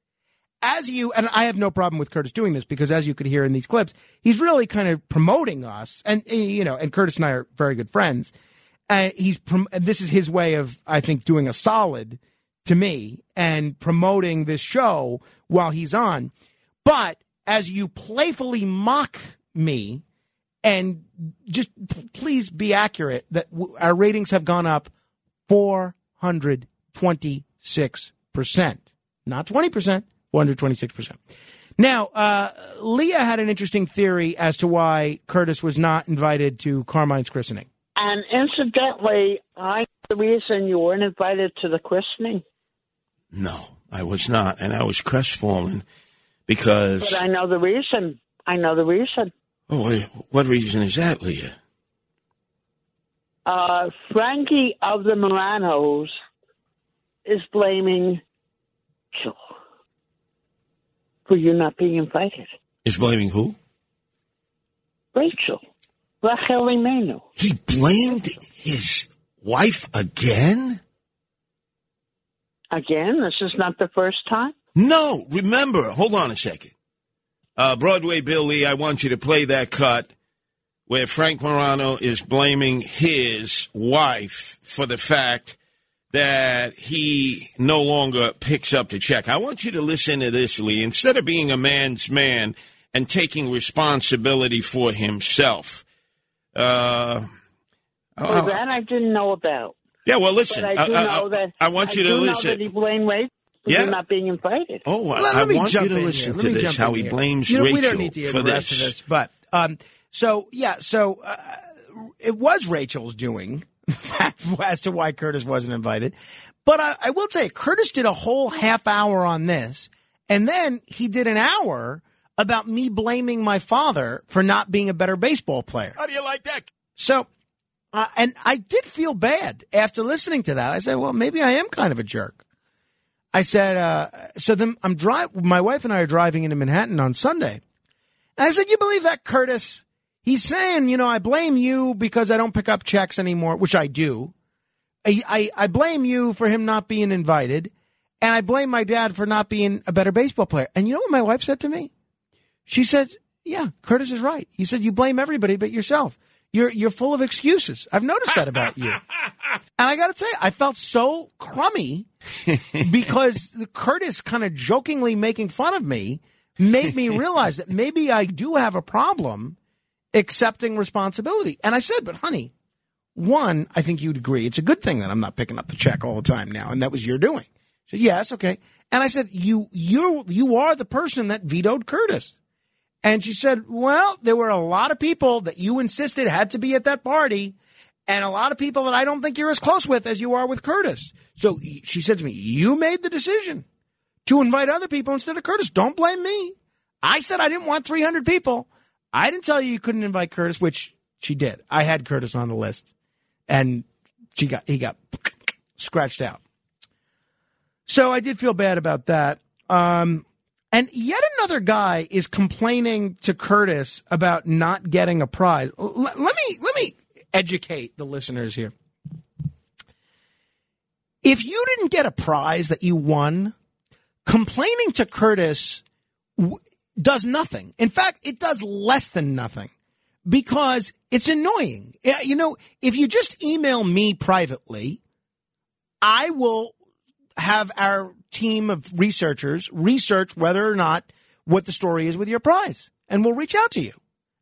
and I have no problem with Curtis doing this because as you could hear in these clips, he's really kind of promoting us. And Curtis and I are very good friends. And this is his way of, I think, doing a solid to me and promoting this show while he's on. But as you playfully mock me, and just please be accurate, that our ratings have gone up 426%. Not 20%, 426%. Now, Leah had an interesting theory as to why Curtis was not invited to Carmine's christening. And incidentally, I the reason you weren't invited to the christening. No, I was not, and I was crestfallen because... But I know the reason. Oh, what reason is that, Leah? Frankie of the Moranos is blaming Rachel for you not being invited. Is blaming who? Rachel. Rachel Emanuel. He blamed his wife again? Again? This is not the first time? No. Remember, hold on a second. Broadway Billy, I want you to play that cut where Frank Morano is blaming his wife for the fact that he no longer picks up the check. I want you to listen to this, Lee. Instead of being a man's man and taking responsibility for himself, that I didn't know about. Yeah, well, listen. But I do know that. I want you to listen. I do know that he blamed Rachel for not being invited. Oh, I want you to listen to this. How he blames Rachel for this. But So, yeah, so it was Rachel's doing as to why Curtis wasn't invited. But I will tell you, Curtis did a whole half hour on this, and then he did an hour about me blaming my father for not being a better baseball player. How do you like that? So, and I did feel bad after listening to that. I said, well, maybe I am kind of a jerk. I said, so then I'm my wife and I are driving into Manhattan on Sunday. And I said, you believe that, Curtis? He's saying, you know, I blame you because I don't pick up checks anymore, which I do. I blame you for him not being invited. And I blame my dad for not being a better baseball player. And you know what my wife said to me? She said, yeah, Curtis is right. He said, you blame everybody but yourself. You're full of excuses. I've noticed that about you. And I got to tell you, I felt so crummy because Curtis kind of jokingly making fun of me made me realize that maybe I do have a problem accepting responsibility. And I said, but honey, one, I think you'd agree. It's a good thing that I'm not picking up the check all the time now. And that was your doing. So yes, okay. And I said, you are the person that vetoed Curtis. And she said, well, there were a lot of people that you insisted had to be at that party and a lot of people that I don't think you're as close with as you are with Curtis. So she said to me, you made the decision to invite other people instead of Curtis. Don't blame me. I said I didn't want 300 people. I didn't tell you you couldn't invite Curtis, which she did. I had Curtis on the list, and he got scratched out. So I did feel bad about that. And yet another guy is complaining to Curtis about not getting a prize. Let me educate the listeners here. If you didn't get a prize that you won, complaining to Curtis does nothing. In fact, it does less than nothing because it's annoying. You know, if you just email me privately, I will have our team of researchers research whether or not what the story is with your prize, and we'll reach out to you,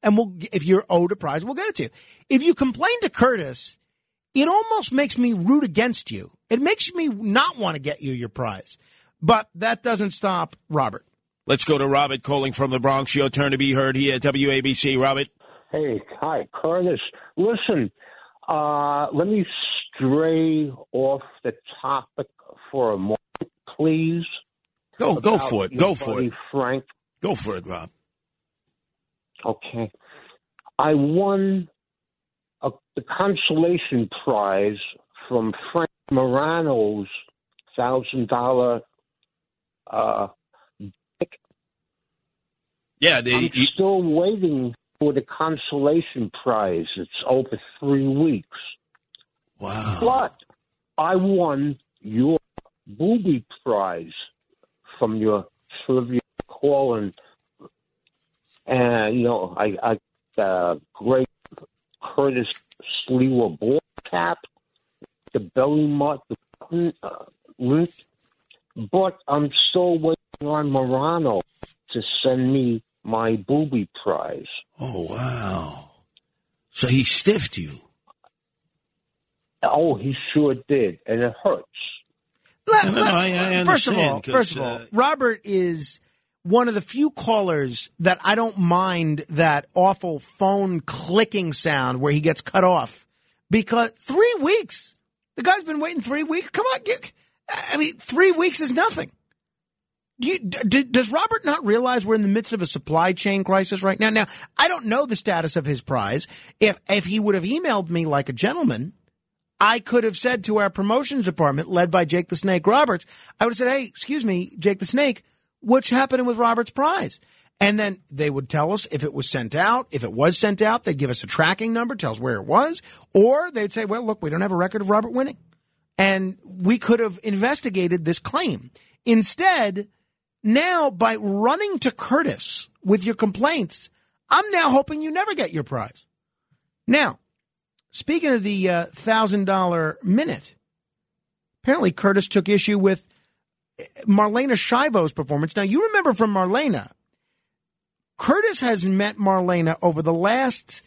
and if you're owed a prize, we'll get it to you. If you complain to Curtis, it almost makes me root against you. It makes me not want to get you your prize, but that doesn't stop Robert. Let's go to Robert calling from the Bronx. Your turn to be heard here at WABC. Robert. Hey, hi, Curtis. Listen, let me stray off the topic for a moment, please. Go for it. Go for it, Frank. Go for it, Rob. Okay. I won the consolation prize from Frank Morano's $1,000 ticket. Yeah, I'm still waiting for the consolation prize. It's over 3 weeks. Wow. But I won your booby prize from your trivia call, and you know, I great Curtis Lewa ball cap, the belly mark, the button link, but I'm still waiting on Morano to send me my booby prize. Oh, wow. So he stiffed you. Oh, he sure did, and it hurts. First of all, Robert is one of the few callers that I don't mind that awful phone clicking sound where he gets cut off, because 3 weeks, the guy's been waiting 3 weeks. Come on, 3 weeks is nothing. Does Robert not realize we're in the midst of a supply chain crisis right now? Now, I don't know the status of his prize. If he would have emailed me like a gentleman, I could have said to our promotions department, led by Jake the Snake Roberts, I would have said, hey, excuse me, Jake the Snake, what's happening with Robert's prize? And then they would tell us if it was sent out. If it was sent out, they'd give us a tracking number, tell us where it was. Or they'd say, well, look, we don't have a record of Robert winning. And we could have investigated this claim. Instead, now by running to Curtis with your complaints, I'm now hoping you never get your prize. Now, speaking of the $1,000 minute, apparently Curtis took issue with Marlena Shivo's performance. Now, you remember from Marlena, Curtis has met Marlena over the last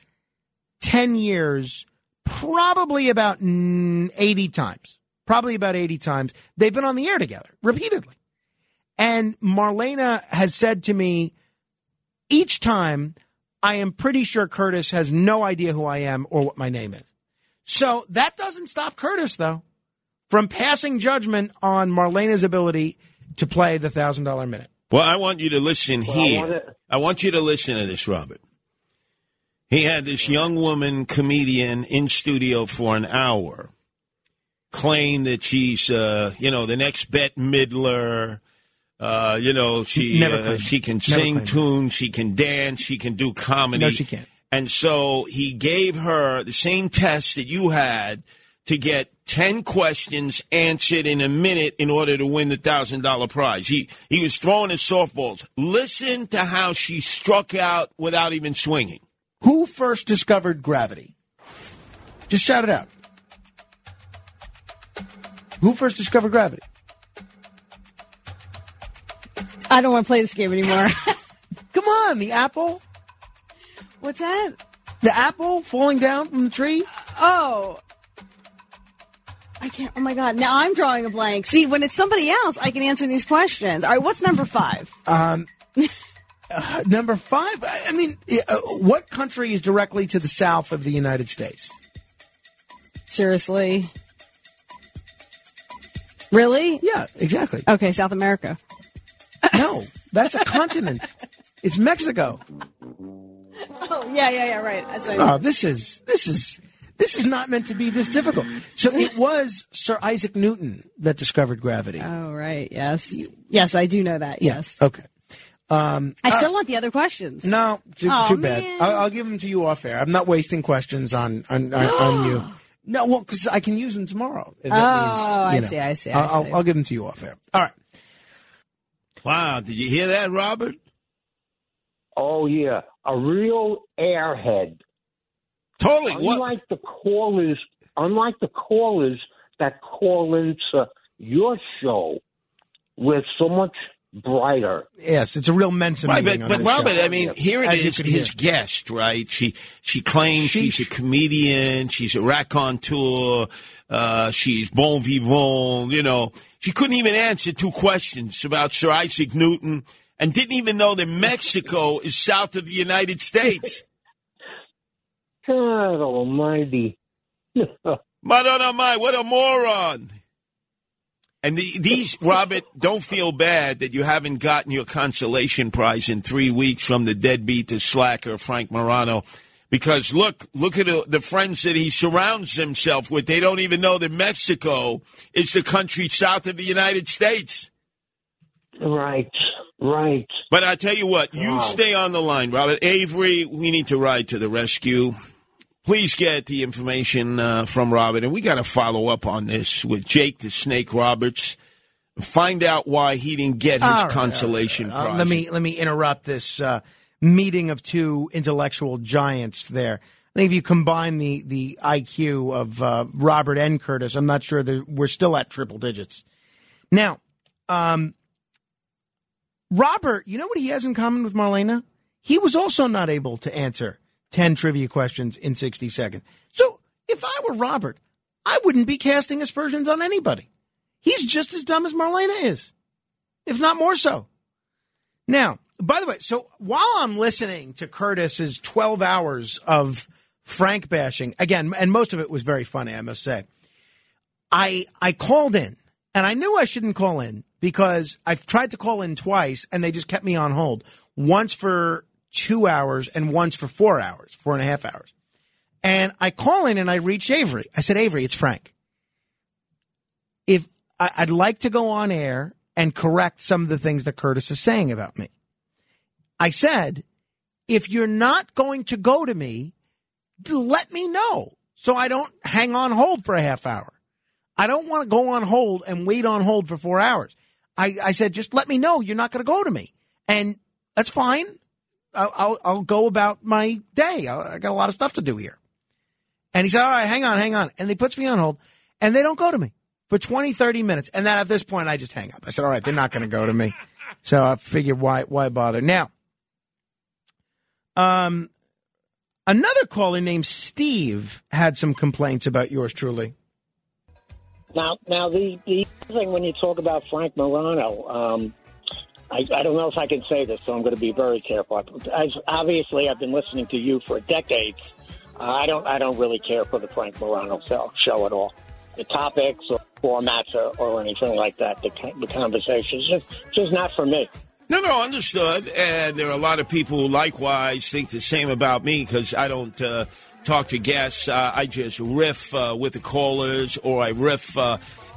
10 years probably about 80 times. Probably about 80 times. They've been on the air together repeatedly. And Marlena has said to me each time, I am pretty sure Curtis has no idea who I am or what my name is. So that doesn't stop Curtis, though, from passing judgment on Marlena's ability to play the $1,000 minute. Well, I want you to listen here. I want you to listen to this, Robert. He had this young woman comedian in studio for an hour, claim that she's, the next Bette Midler. She can sing tunes, she can dance, she can do comedy. No, she can't. And so he gave her the same test that you had to get 10 questions answered in a minute in order to win the $1,000 prize. He was throwing his softballs. Listen to how she struck out without even swinging. Who first discovered gravity? Just shout it out. Who first discovered gravity? I don't want to play this game anymore. Come on, the apple. What's that? The apple falling down from the tree? Oh. I can't. Oh, my God. Now I'm drawing a blank. See, when it's somebody else, I can answer these questions. All right, what's number 5? Number 5? What country is directly to the south of the United States? Seriously? Really? Yeah, exactly. Okay, South America. No, that's a continent. It's Mexico. Oh, yeah, right. That's what I mean. This is not meant to be this difficult. So it was Sir Isaac Newton that discovered gravity. Oh, right. Yes. Yes, I do know that. Yes. Yeah. Okay. I still want the other questions. No, too bad. I'll give them to you off air. I'm not wasting questions on you. No, well, because I can use them tomorrow. I see. I'll give them to you off air. All right. Wow, did you hear that, Robert? Oh, yeah. A real airhead. Totally. Unlike the callers that call into your show, we're so much brighter. Yes, it's a real men's meeting. Right, but Robert, show. I mean, here it is, his guest, right? She claims she's a comedian, she's a raconteur, she's bon vivant, She couldn't even answer 2 questions about Sir Isaac Newton and didn't even know that Mexico is south of the United States. God almighty. What a moron. And these, Robert, don't feel bad that you haven't gotten your consolation prize in 3 weeks from the deadbeat to slacker Frank Morano. Because look at the friends that he surrounds himself with. They don't even know that Mexico is the country south of the United States. Right. But I tell you what, you stay on the line, Robert. Avery, we need to ride to the rescue. Please get the information from Robert. And we got to follow up on this with Jake the Snake Roberts. Find out why he didn't get his consolation prize. Let me interrupt this meeting of 2 intellectual giants there. I think if you combine the IQ of Robert and Curtis, I'm not sure that we're still at triple digits. Now, Robert, you know what he has in common with Marlena? He was also not able to answer 10 trivia questions in 60 seconds. So if I were Robert, I wouldn't be casting aspersions on anybody. He's just as dumb as Marlena is, if not more so. Now, by the way, so while I'm listening to Curtis's 12 hours of Frank bashing, again, and most of it was very funny, I must say, I called in, and I knew I shouldn't call in because I've tried to call in twice, and they just kept me on hold, once for 2 hours and once for 4 hours, 4.5 hours. And I call in, and I reach Avery. I said, Avery, it's Frank. If I'd like to go on air and correct some of the things that Curtis is saying about me. I said, if you're not going to go to me, let me know so I don't hang on hold for a half hour. I don't want to go on hold and wait on hold for 4 hours. I said, just let me know you're not going to go to me. And that's fine. I'll go about my day. I got a lot of stuff to do here. And he said, all right, hang on. And he puts me on hold, and they don't go to me for 20, 30 minutes. And then at this point, I just hang up. I said, all right, they're not going to go to me. So I figured, why bother? Now, another caller named Steve had some complaints about yours truly. Now the thing when you talk about Frank Morano, I don't know if I can say this, so I'm going to be very careful. Obviously, I've been listening to you for decades. I don't really care for the Frank Morano show at all. The topics or formats or anything like that, the conversations, just not for me. No, understood. And there are a lot of people who likewise think the same about me because I don't talk to guests. I just riff with the callers, or I riff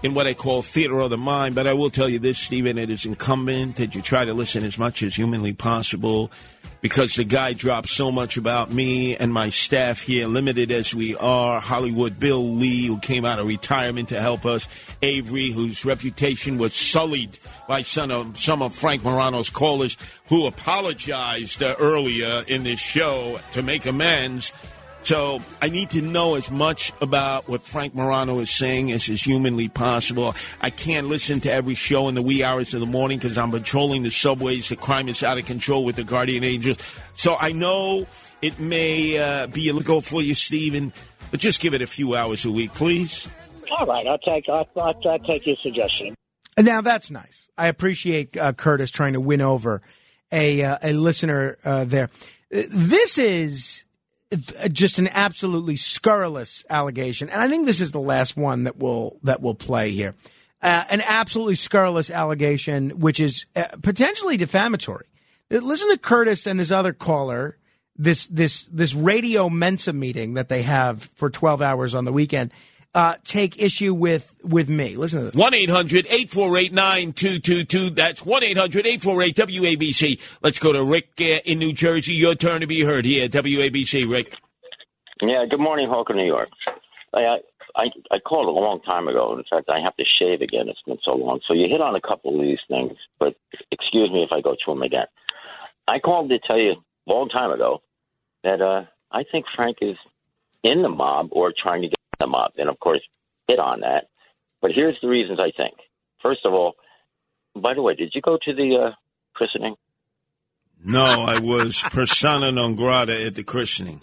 in what I call theater of the mind. But I will tell you this, Stephen, it is incumbent that you try to listen as much as humanly possible, because the guy drops so much about me and my staff here, limited as we are. Hollywood Bill Lee, who came out of retirement to help us. Avery, whose reputation was sullied by some of Frank Morano's callers, who apologized earlier in this show to make amends. So I need to know as much about what Frank Morano is saying as is humanly possible. I can't listen to every show in the wee hours of the morning because I'm patrolling the subways. The crime is out of control with the Guardian Angels. So I know it may be a go for you, Stephen, but just give it a few hours a week, please. All right, I'll take your suggestion. And now that's nice. I appreciate Curtis trying to win over a listener there. This is just an absolutely scurrilous allegation, and I think this is the last one that we'll play here. An absolutely scurrilous allegation, which is potentially defamatory. Listen to Curtis and this other caller, this Radio Mensa meeting that they have for 12 hours on the weekend. Take issue with me. Listen to this. 1-800-848-9222. That's 1-800-848-WABC. Let's go to Rick in New Jersey. Your turn to be heard here at WABC, Rick. Yeah, good morning, Hawker, New York. I called a long time ago. In fact, I have to shave again. It's been so long. So you hit on a couple of these things, but excuse me if I go to them again. I called to tell you a long time ago that I think Frank is in the mob or trying to get them up, and of course hit on that. But here's the reasons I think. First of all, by the way, did you go to the christening? No, I was persona non grata at the christening.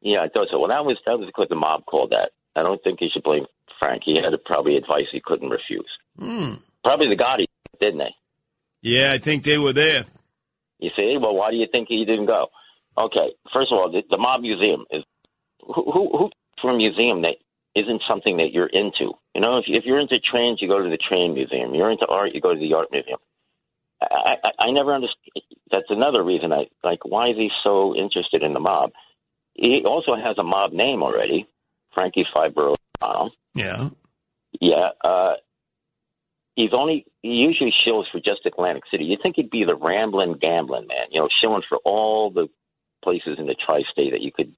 Yeah, I thought so. Well, that was because the mob called that. I don't think you should blame Frank. He had probably advice he couldn't refuse. Probably the Gotti, didn't they? Yeah, I think they were there. You see, well, why do you think he didn't go? Okay, first of all, the mob museum is who for a museum that isn't something that you're into. You know, if you're into trains, you go to the train museum. You're into art, you go to the art museum. I never understood. That's another reason. Why is he so interested in the mob? He also has a mob name already, Frankie Fibro. Yeah. He usually shills for just Atlantic City. You'd think he'd be the rambling, gambling man. You know, shilling for all the places in the tri-state that you could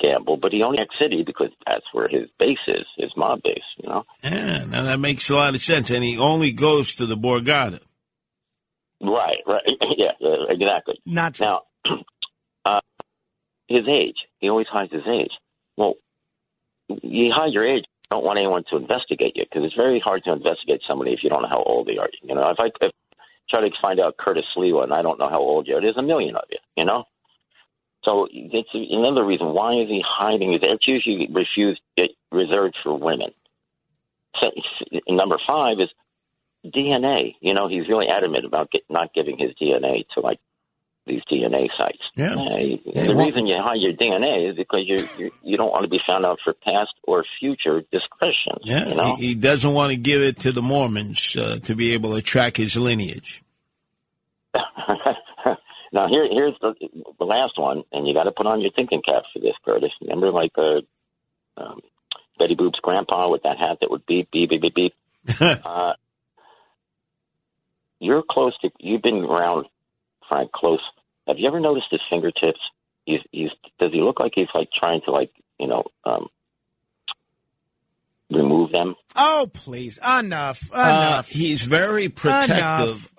gamble, but he only X City because that's where his base is, his mob base, you know? Yeah, now that makes a lot of sense. And he only goes to the Borgata. Right. Yeah, exactly. Not true. Now, his age. He always hides his age. Well, you hide your age. You don't want anyone to investigate you because it's very hard to investigate somebody if you don't know how old they are. You know, if I try to find out Curtis Lewa and I don't know how old you are, there's a million of you, you know? So that's another reason. Why is he hiding his age? It's usually reserved for women. So, number 5 is DNA. You know, he's really adamant about not giving his DNA to these DNA sites. Yeah. The reason you hide your DNA is because you don't want to be found out for past or future discretion. Yeah, you know? He doesn't want to give it to the Mormons to be able to track his lineage. Now, here's the last one, and you got to put on your thinking cap for this, Curtis. Remember, Betty Boop's grandpa with that hat that would beep, beep, beep, beep, beep? You've been around Frank close. Have you ever noticed his fingertips? Does he look like he's, trying to, remove them? Oh, please. Enough. He's very protective.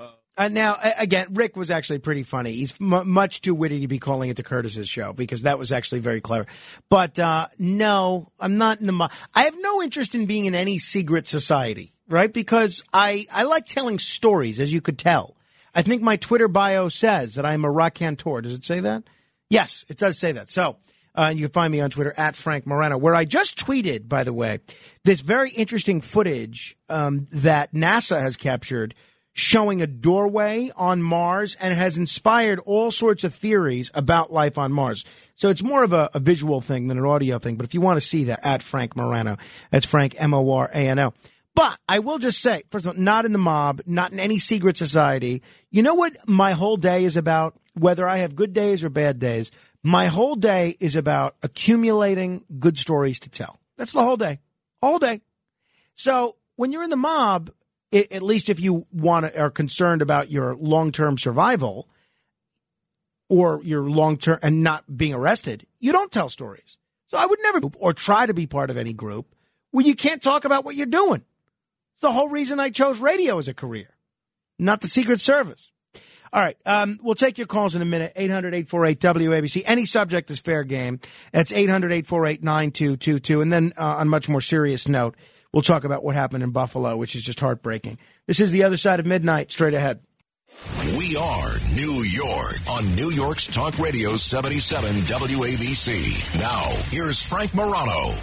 Now, again, Rick was actually pretty funny. He's much too witty to be calling it the Curtis's show because that was actually very clever. But no, I'm not in the mob. I have no interest in being in any secret society, right? Because I like telling stories, as you could tell. I think my Twitter bio says that I'm a raconteur. Does it say that? Yes, it does say that. So you can find me on Twitter at Frank Morano, where I just tweeted, by the way, this very interesting footage that NASA has captured showing a doorway on Mars, and it has inspired all sorts of theories about life on Mars. So it's more of a visual thing than an audio thing, but if you want to see that, at Frank Morano, that's Frank Morano. But I will just say, first of all, not in the mob, not in any secret society. You know what my whole day is about? Whether I have good days or bad days, my whole day is about accumulating good stories to tell. That's the whole day. All day. So when you're in the mob, at least if you want to, are concerned about your long-term survival or your long-term and not being arrested, you don't tell stories. So I would never or try to be part of any group where you can't talk about what you're doing. It's the whole reason I chose radio as a career, not the Secret Service. All right, we'll take your calls in a minute, 800-848-WABC. Any subject is fair game. That's 800-848-9222. And then on a much more serious note, we'll talk about what happened in Buffalo, which is just heartbreaking. This is The Other Side of Midnight, straight ahead. We are New York on New York's Talk Radio 77 WABC. Now, here's Frank Morano.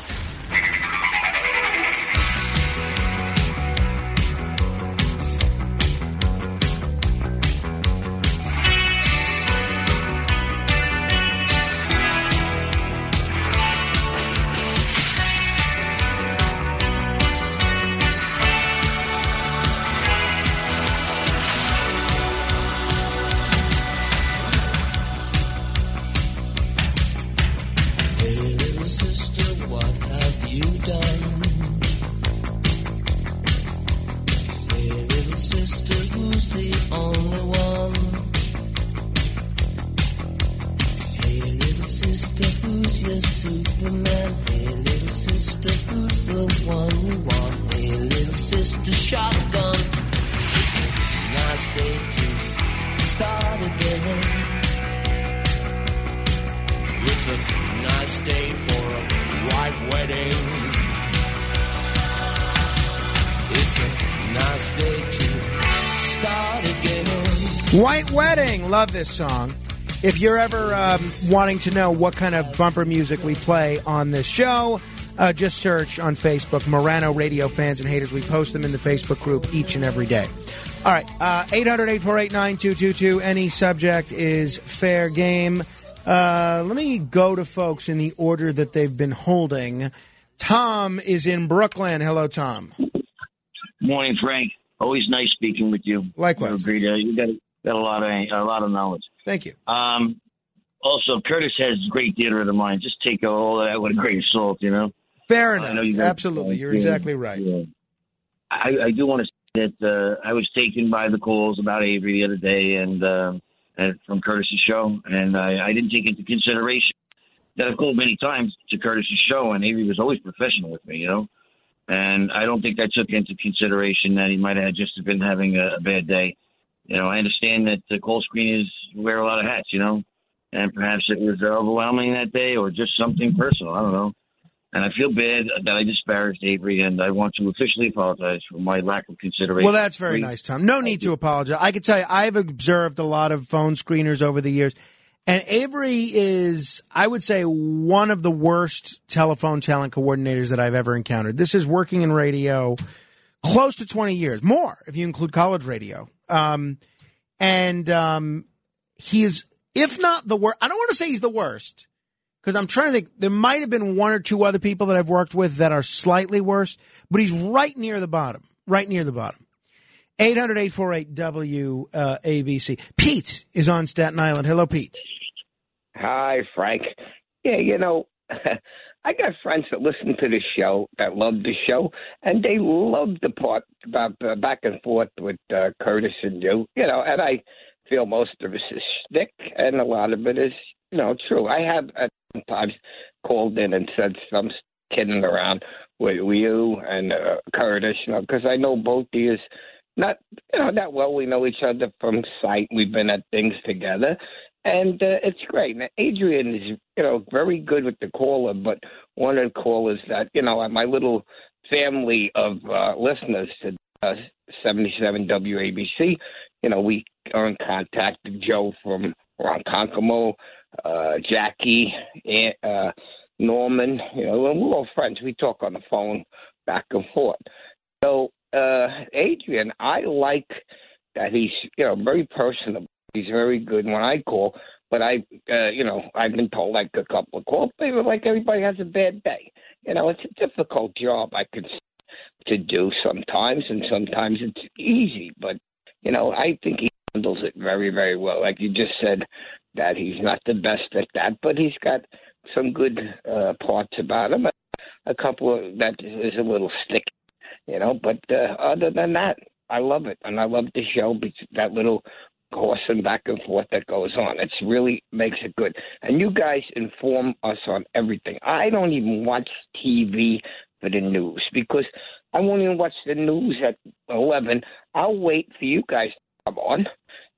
Love this song. If you're ever wanting to know what kind of bumper music we play on this show, just search on Facebook Morano Radio Fans and Haters. We post them in the Facebook group each and every day. All right, 800-848-9222. Any subject is fair game. Let me go to folks in the order that they've been holding. Tom is in Brooklyn. Hello, Tom. Morning, Frank. Always nice speaking with you. Likewise. You got it. Got a lot of knowledge. Thank you. Also, Curtis has great theater of the mind. Just take all of that with a grain of salt, you know. Fair enough. You guys, absolutely, you're exactly right. Yeah. I do want to say that I was taken by the calls about Avery the other day, and from Curtis's show, and I didn't take into consideration that I've called many times to Curtis's show, and Avery was always professional with me, you know. And I don't think I took into consideration that he might have just been having a bad day. You know, I understand that the call screeners wear a lot of hats, you know, and perhaps it was overwhelming that day or just something personal. I don't know. And I feel bad that I disparaged Avery, and I want to officially apologize for my lack of consideration. Well, that's very nice, Tom. No need to apologize. I can tell you I've observed a lot of phone screeners over the years, and Avery is, I would say, one of the worst telephone talent coordinators that I've ever encountered. This is working in radio close to 20 years, more if you include college radio. He is, if not the worst, I don't want to say he's the worst, because I'm trying to think, there might have been one or two other people that I've worked with that are slightly worse, but he's right near the bottom, 800-848-WABC. Pete is on Staten Island. Hello, Pete. Hi, Frank. Yeah, you know, I got friends that listen to the show, that love the show, and they love the part about back and forth with Curtis and you. You know, and I feel most of it is shtick, and a lot of it is, you know, true. I have sometimes called in and said some kidding around with you and Curtis, you know, because I know both of you. Not, you know, that well. We know each other from sight. We've been at things together. And it's great. Now, Adrian is, you know, very good with the caller, but one of the callers that, you know, my little family of listeners to 77 WABC, you know, we are in contact with Joe from Ronkonkoma, Jackie, Aunt, Norman, you know, and we're all friends. We talk on the phone back and forth. So, Adrian, I like that he's, you know, very personable. He's very good when I call, but I've been told like a couple of calls, but like everybody has a bad day. You know, it's a difficult job I could to do sometimes, and sometimes it's easy. But you know, I think he handles it very, very well. Like you just said, that he's not the best at that, but he's got some good parts about him. A couple of that is a little sticky, you know. But other than that, I love it, and I love the show. That little horse and back and forth that goes on, it's really makes it good. And you guys inform us on everything. I don't even watch TV for the news because I won't even watch the news at 11. I'll wait for you guys to come on,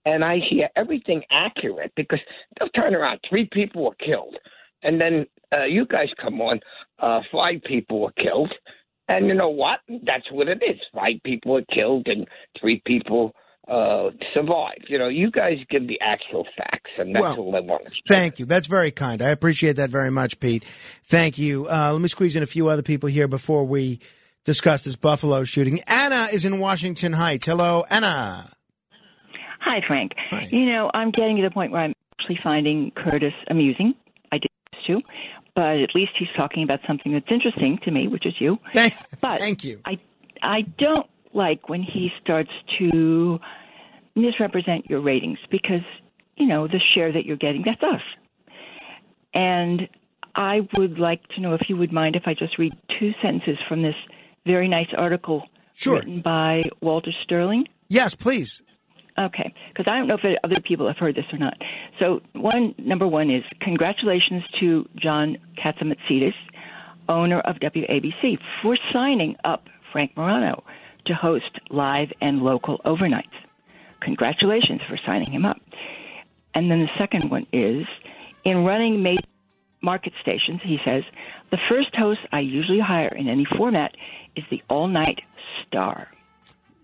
and I hear everything accurate because they'll turn around. 3 people were killed, and then you guys come on. 5 people were killed, and you know what? That's what it is. 5 people were killed, and 3 people survive. You know, you guys give the actual facts, and that's all I want to say. Thank you. That's very kind. I appreciate that very much, Pete. Thank you. Let me squeeze in a few other people here before we discuss this Buffalo shooting. Anna is in Washington Heights. Hello, Anna. Hi, Frank. Hi. You know, I'm getting to the point where I'm actually finding Curtis amusing. I did this too. But at least he's talking about something that's interesting to me, which is you. Thank you. I don't like when he starts to misrepresent your ratings because, you know, the share that you're getting, that's us. And I would like to know if you would mind if I just read 2 sentences from this very nice article written by Walter Sterling. Yes, please. Okay, because I don't know if other people have heard this or not. So number one is, congratulations to John Katsimatidis, owner of WABC, for signing up Frank Morano to host live and local overnights. Congratulations for signing him up. And then the second one is, in running major market stations, he says, the first host I usually hire in any format is the all-night star.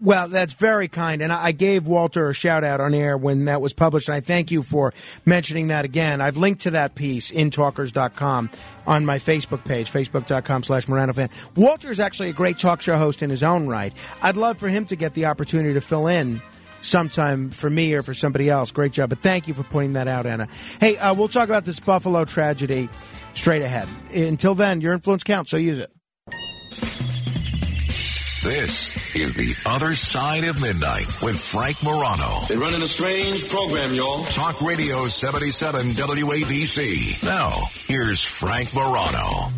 Well, that's very kind, and I gave Walter a shout-out on air when that was published, and I thank you for mentioning that again. I've linked to that piece in Talkers.com on my Facebook page, Facebook.com/MoranoFan. Walter is actually a great talk show host in his own right. I'd love for him to get the opportunity to fill in sometime for me or for somebody else. Great job, but thank you for pointing that out, Anna. Hey, we'll talk about this Buffalo tragedy straight ahead. Until then, your influence counts, so use it. This is The Other Side of Midnight with Frank Morano. They're running a strange program, y'all. Talk Radio 77 WABC. Now, here's Frank Morano.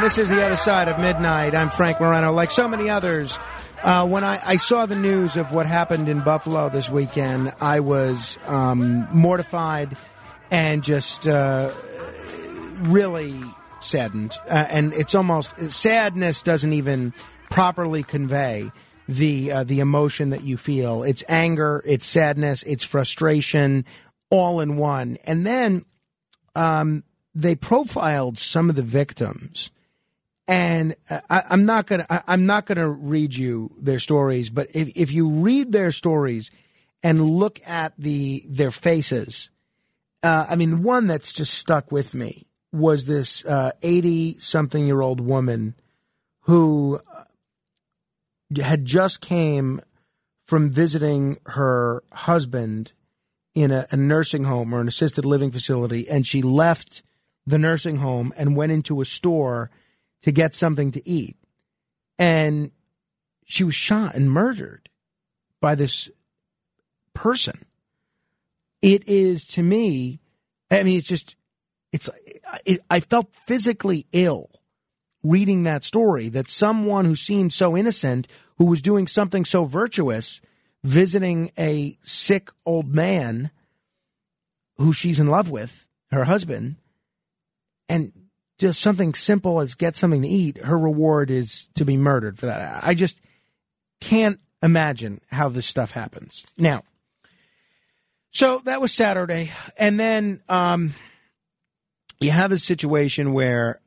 This is The Other Side of Midnight. I'm Frank Morano. Like so many others, when I saw the news of what happened in Buffalo this weekend, I was mortified and just really saddened. And it's almost, sadness doesn't even properly convey the emotion that you feel. It's anger, it's sadness, it's frustration, all in one. And then they profiled some of the victims. And I'm not gonna read you their stories, but if you read their stories and look at their faces, I mean, the one that's just stuck with me was this 80-something-year-old woman who had just came from visiting her husband in a nursing home or an assisted living facility, and she left the nursing home and went into a store to get something to eat. And she was shot and murdered by this person. It is, to me, I mean, it's just, I felt physically ill reading that story, that someone who seemed so innocent, who was doing something so virtuous, visiting a sick old man who she's in love with, her husband, and just something simple as get something to eat, her reward is to be murdered for that. I just can't imagine how this stuff happens. Now, so that was Saturday. And then you have this situation where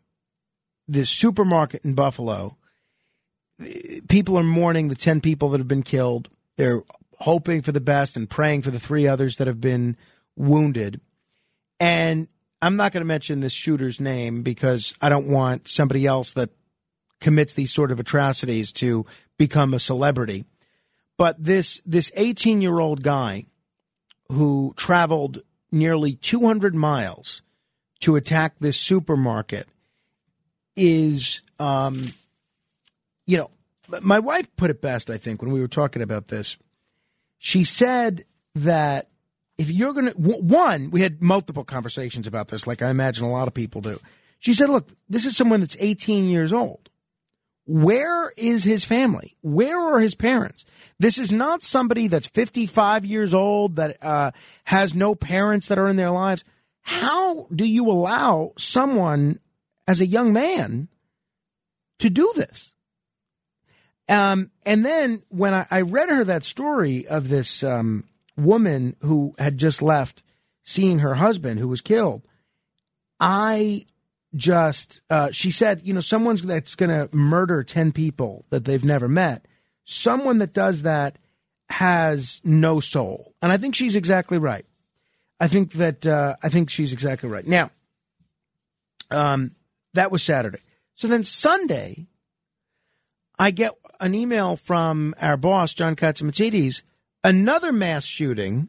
this supermarket in Buffalo, people are mourning the 10 people that have been killed. They're hoping for the best and praying for the 3 others that have been wounded. And I'm not going to mention this shooter's name because I don't want somebody else that commits these sort of atrocities to become a celebrity. But this 18-year-old guy who traveled nearly 200 miles to attack this supermarket is, my wife put it best, I think, when we were talking about this. She said that if you're going to, one, we had multiple conversations about this, like I imagine a lot of people do. She said, look, this is someone that's 18 years old. Where is his family? Where are his parents? This is not somebody that's 55 years old that has no parents that are in their lives. How do you allow someone as a young man to do this? And then when I read her that story of this woman who had just left seeing her husband who was killed, I just, she said, someone that's going to murder 10 people that they've never met, someone that does that has no soul. And I think she's exactly right. I think she's exactly right. Now, that was Saturday. So then Sunday, I get an email from our boss, John Katsimatidis, another mass shooting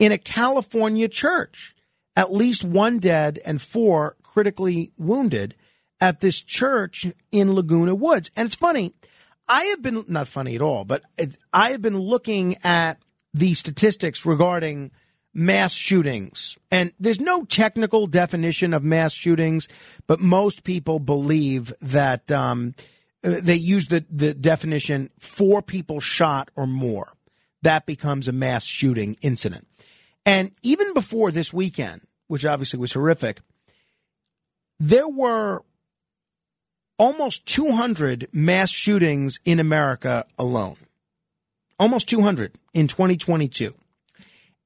in a California church, at least 1 dead and 4 critically wounded at this church in Laguna Woods. And it's funny. Not funny at all, but I have been looking at the statistics regarding mass shootings. And there's no technical definition of mass shootings, but most people believe that they use the definition 4 people shot or more. That becomes a mass shooting incident. And even before this weekend, which obviously was horrific, there were almost 200 mass shootings in America alone. Almost 200 in 2022.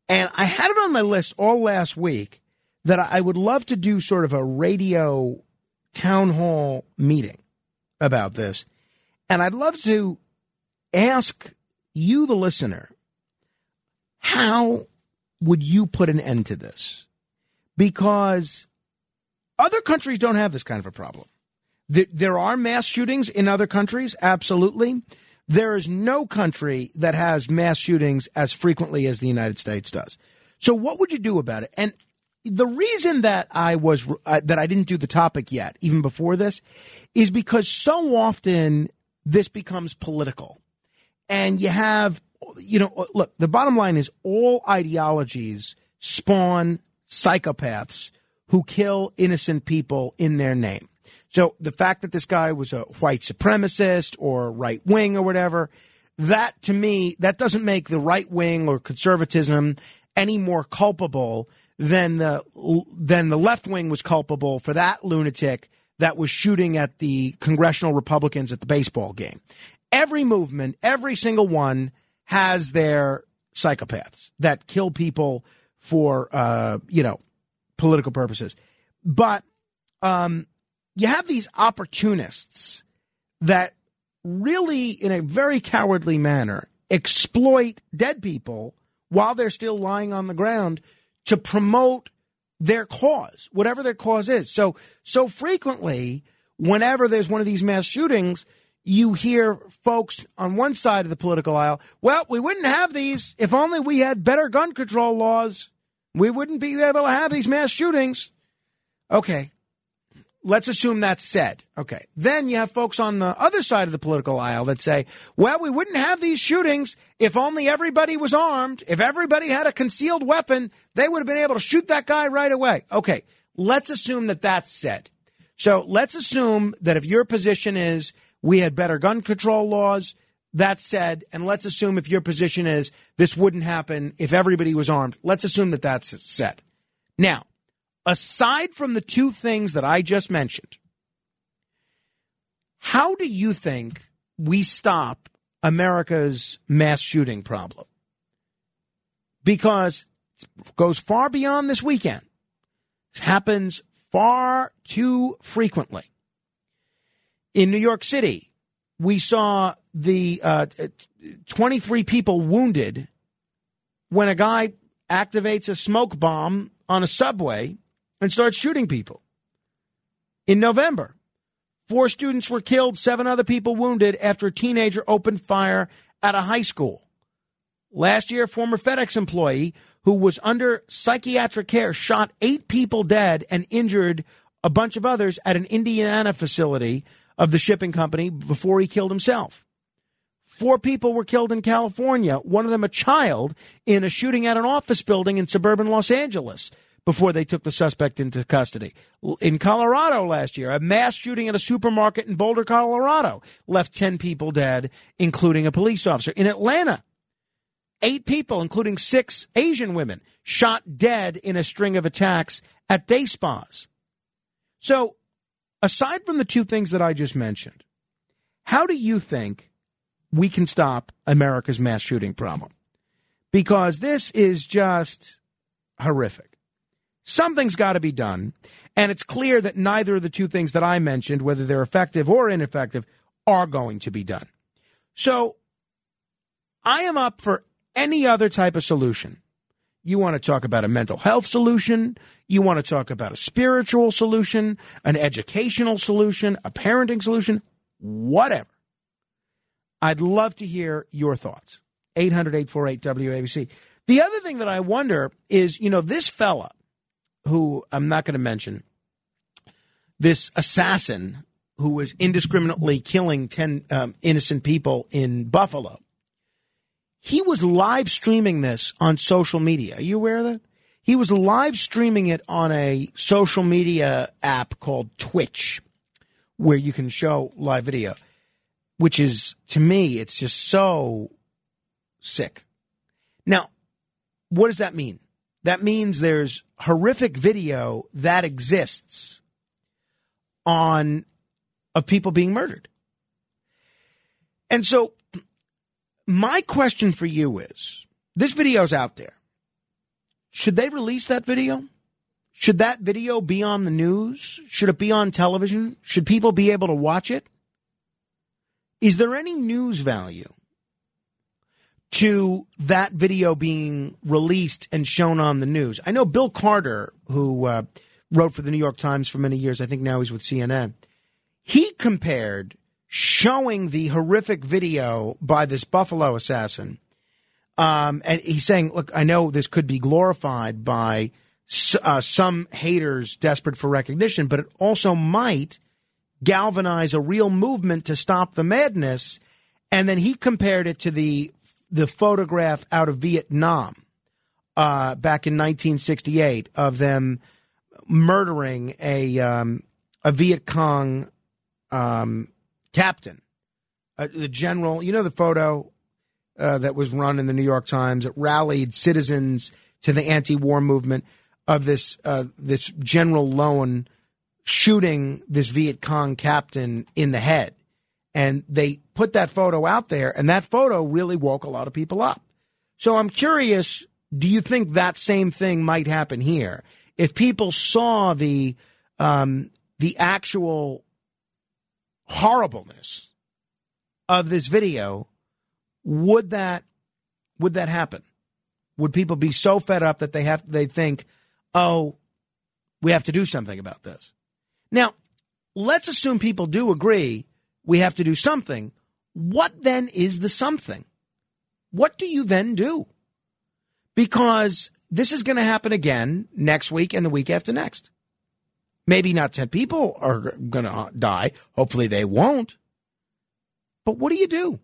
And I had it on my list all last week that I would love to do sort of a radio town hall meeting about this. And I'd love to ask you, the listener, how would you put an end to this? Because other countries don't have this kind of a problem. There are mass shootings in other countries, absolutely. There is no country that has mass shootings as frequently as the United States does. So what would you do about it? And the reason that I was that I didn't do the topic yet, even before this, is because so often this becomes political. And you have, look, the bottom line is all ideologies spawn psychopaths who kill innocent people in their name. So the fact that this guy was a white supremacist or right wing or whatever, that to me, that doesn't make the right wing or conservatism any more culpable than the left wing was culpable for that lunatic that was shooting at the congressional Republicans at the baseball game. Every movement, every single one has their psychopaths that kill people for, political purposes. But you have these opportunists that really, in a very cowardly manner, exploit dead people while they're still lying on the ground to promote their cause, whatever their cause is. So frequently, whenever there's one of these mass shootings, you hear folks on one side of the political aisle, well, we wouldn't have these if only we had better gun control laws. We wouldn't be able to have these mass shootings. Okay, let's assume that's said. Okay, then you have folks on the other side of the political aisle that say, well, we wouldn't have these shootings if only everybody was armed. If everybody had a concealed weapon, they would have been able to shoot that guy right away. Okay, let's assume that that's said. So let's assume that if your position is, we had better gun control laws. That said, and let's assume if your position is this wouldn't happen if everybody was armed, let's assume that that's said. Now, aside from the 2 things that I just mentioned, how do you think we stop America's mass shooting problem, because it goes far beyond this weekend. It happens far too frequently. In New York City, we saw the 23 people wounded when a guy activates a smoke bomb on a subway and starts shooting people. In November, 4 students were killed, 7 other people wounded after a teenager opened fire at a high school. Last year, a former FedEx employee who was under psychiatric care shot 8 people dead and injured a bunch of others at an Indiana facility of the shipping company before he killed himself. 4 people were killed in California, one of them a child, in a shooting at an office building in suburban Los Angeles before they took the suspect into custody. In Colorado last year, a mass shooting at a supermarket in Boulder, Colorado, left 10 people dead, including a police officer. In Atlanta, 8 people, including 6 Asian women, shot dead in a string of attacks at day spas. So, aside from the 2 things that I just mentioned, how do you think we can stop America's mass shooting problem? Because this is just horrific. Something's got to be done, and it's clear that neither of the 2 things that I mentioned, whether they're effective or ineffective, are going to be done. So, I am up for any other type of solution. You want to talk about a mental health solution. You want to talk about a spiritual solution, an educational solution, a parenting solution, whatever. I'd love to hear your thoughts. 800-848-WABC. The other thing that I wonder is, you know, this fella who I'm not going to mention, this assassin who was indiscriminately killing 10 innocent people in Buffalo, he was live streaming this on social media. Are you aware of that? He was live streaming it on a social media app called Twitch, where you can show live video, which is, to me, it's just so sick. Now, what does that mean? That means there's horrific video that exists of people being murdered. And so, my question for you is, this video's out there. Should they release that video? Should that video be on the news? Should it be on television? Should people be able to watch it? Is there any news value to that video being released and shown on the news? I know Bill Carter, who wrote for the New York Times for many years, I think now he's with CNN, he compared showing the horrific video by this Buffalo assassin. And he's saying, look, I know this could be glorified by some haters desperate for recognition, but it also might galvanize a real movement to stop the madness. And then he compared it to the photograph out of Vietnam back in 1968 of them murdering a Viet Cong captain, the general. You know the photo that was run in the New York Times. It rallied citizens to the anti-war movement of this General Lowen shooting this Viet Cong captain in the head. And they put that photo out there, and that photo really woke a lot of people up. So I'm curious, do you think that same thing might happen here? If people saw the actual horribleness of this video, would that happen? Would people be so fed up that they think, oh, we have to do something about this? Now, let's assume people do agree we have to do something. What then is the something? What do you then do? Because this is going to happen again next week and the week after next. Maybe not 10 people are going to die. Hopefully they won't. But what do you do?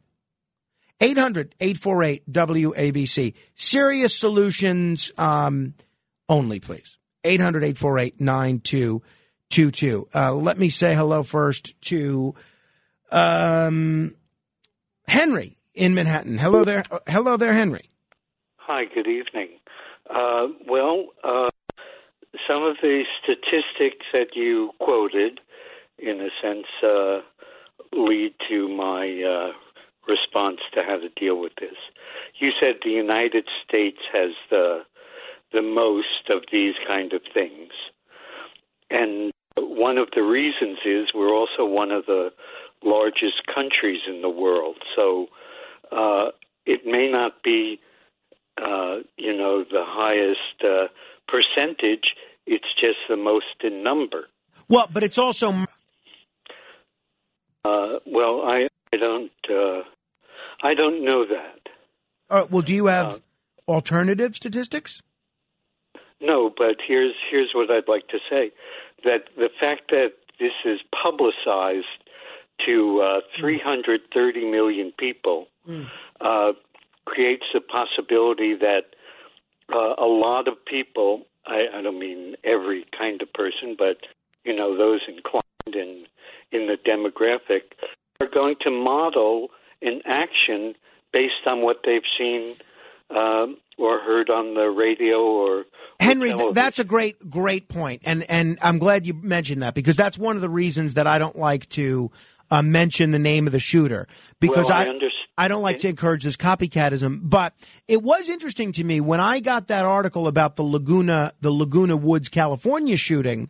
800-848-WABC. Serious solutions only, please. 800-848-9222. Let me say hello first to Henry in Manhattan. Hello there. Hello there, Henry. Hi, good evening. Some of the statistics that you quoted, in a sense, lead to my response to how to deal with this. You said the United States has the most of these kind of things. And one of the reasons is we're also one of the largest countries in the world. So it may not be, the highest percentage. It's just the most in number. Well, but it's also... I don't know that. Well, do you have alternative statistics? No, but here's what I'd like to say, that the fact that this is publicized to 330 million people creates the possibility that a lot of people, I don't mean every kind of person, but, those inclined in the demographic, are going to model an action based on what they've seen or heard on the radio or Henry, that's a great point. And I'm glad you mentioned that, because that's one of the reasons that I don't like to mention the name of the shooter, because I don't like to encourage this copycatism. But it was interesting to me when I got that article about the Laguna Woods, California shooting.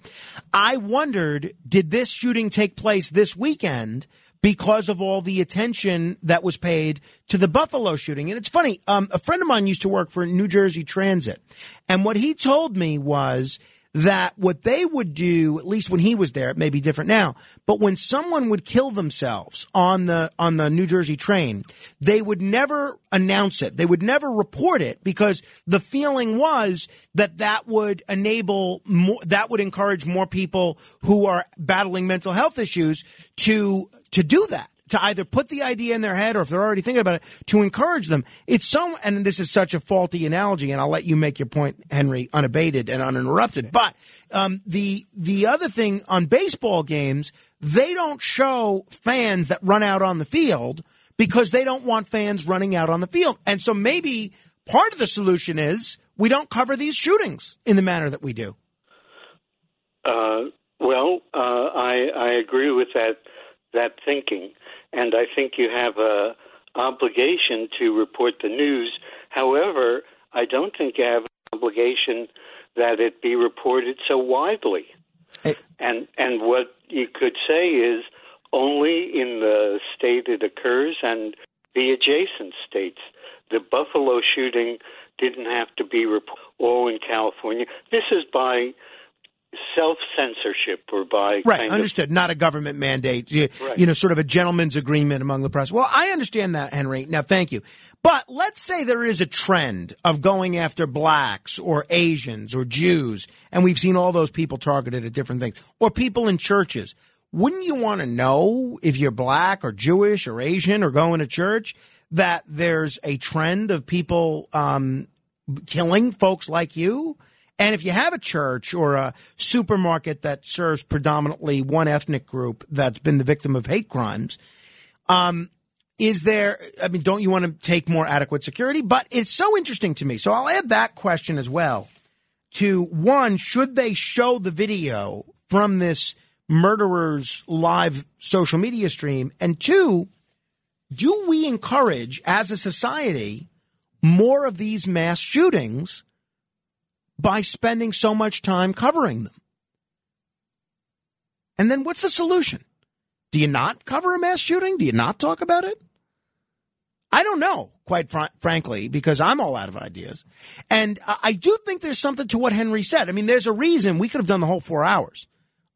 I wondered, did this shooting take place this weekend because of all the attention that was paid to the Buffalo shooting? And it's funny. A friend of mine used to work for New Jersey Transit. And what he told me was that what they would do, at least when he was there, it may be different now, but when someone would kill themselves on the New Jersey train, they would never announce it. They would never report it, because the feeling was that would enable more, that would encourage more people who are battling mental health issues to do that, to either put the idea in their head, or if they're already thinking about it, to encourage them. It's so, and this is such a faulty analogy, and I'll let you make your point, Henry, unabated and uninterrupted. But the other thing on baseball games, they don't show fans that run out on the field because they don't want fans running out on the field. And so maybe part of the solution is we don't cover these shootings in the manner that we do. I agree with that thinking. And I think you have a obligation to report the news. However, I don't think you have an obligation that it be reported so widely. And what you could say is only in the state it occurs and the adjacent states. The Buffalo shooting didn't have to be reported all in California. This is by self-censorship or by... Right, understood. Not a government mandate, right. Sort of a gentleman's agreement among the press. Well, I understand that, Henry. Now, thank you. But let's say there is a trend of going after blacks or Asians or Jews, and we've seen all those people targeted at different things, or people in churches. Wouldn't you want to know, if you're black or Jewish or Asian or going to church, that there's a trend of people killing folks like you? And if you have a church or a supermarket that serves predominantly one ethnic group that's been the victim of hate crimes, don't you want to take more adequate security? But it's so interesting to me. So I'll add that question as well to one, should they show the video from this murderer's live social media stream? And two, do we encourage as a society more of these mass shootings by spending so much time covering them? And then what's the solution? Do you not cover a mass shooting? Do you not talk about it? I don't know, quite frankly, because I'm all out of ideas. And I do think there's something to what Henry said. I mean, there's a reason we could have done the whole 4 hours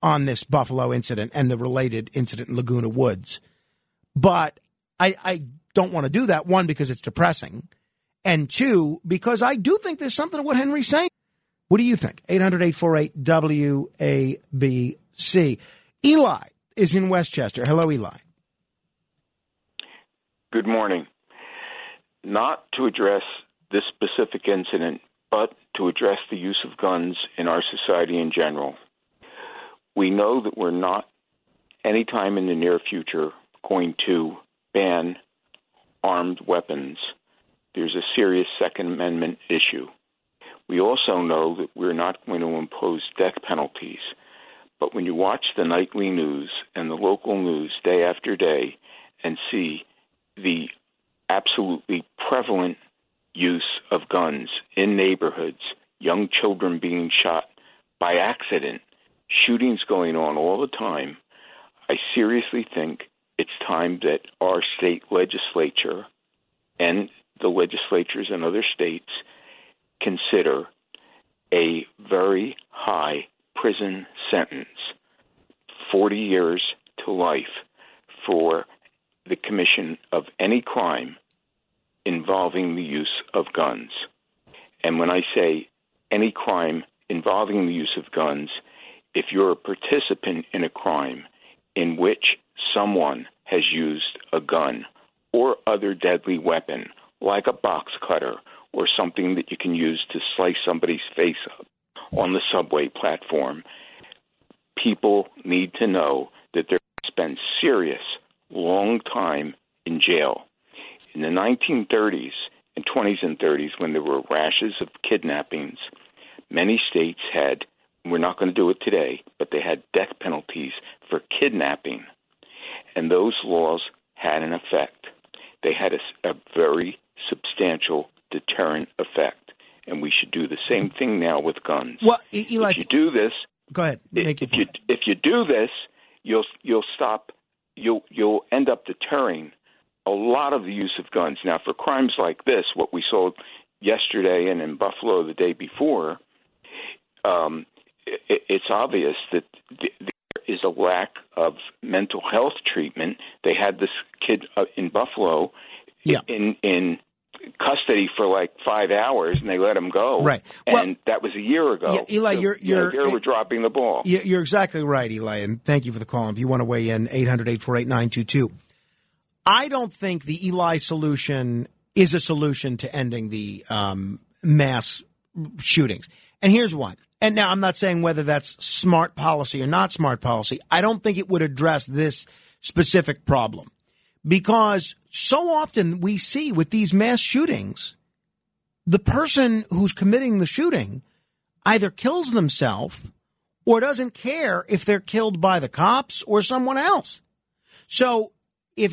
on this Buffalo incident and the related incident in Laguna Woods. But I don't want to do that, one, because it's depressing, and two, because I do think there's something to what Henry's saying. What do you think? 800-848-WABC. Eli is in Westchester. Hello, Eli. Good morning. Not to address this specific incident, but to address the use of guns in our society in general. We know that we're not, anytime in the near future, going to ban armed weapons. There's a serious Second Amendment issue. We also know that we're not going to impose death penalties. But when you watch the nightly news and the local news day after day and see the absolutely prevalent use of guns in neighborhoods, young children being shot by accident, shootings going on all the time, I seriously think it's time that our state legislature and the legislatures in other states consider a very high prison sentence, 40 years to life, for the commission of any crime involving the use of guns. And when I say any crime involving the use of guns, if you're a participant in a crime in which someone has used a gun or other deadly weapon, like a box cutter or something that you can use to slice somebody's face up on the subway platform, people need to know that they're spend serious, long time in jail. In the 1930s and 20s and 30s, when there were rashes of kidnappings, many states had, we're not going to do it today, but they had death penalties for kidnapping. And those laws had an effect. They had a very substantial deterrent effect. And we should do the same thing now with guns. Well, Eli, if you do this, go ahead. If you do this, you'll stop. You'll end up deterring a lot of the use of guns. Now, for crimes like this, what we saw yesterday and in Buffalo the day before, it's obvious that there is a lack of mental health treatment. They had this kid in Buffalo in custody for like 5 hours, and they let him go. Right. Well, and that was a year ago. Yeah, Eli, so, you're we're dropping the ball. You're exactly right, Eli, and thank you for the call. If you want to weigh in, 800-848-922. I don't think the Eli solution is a solution to ending the mass shootings. And here's why. And now I'm not saying whether that's smart policy or not smart policy. I don't think it would address this specific problem. Because so often we see with these mass shootings, the person who's committing the shooting either kills themselves or doesn't care if they're killed by the cops or someone else. So if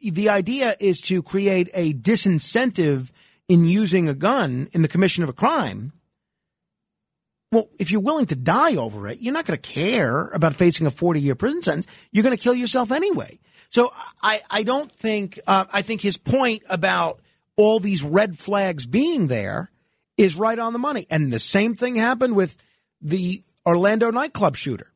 the idea is to create a disincentive in using a gun in the commission of a crime, well, if you're willing to die over it, you're not going to care about facing a 40-year prison sentence. You're going to kill yourself anyway. So I don't think I think his point about all these red flags being there is right on the money. And the same thing happened with the Orlando nightclub shooter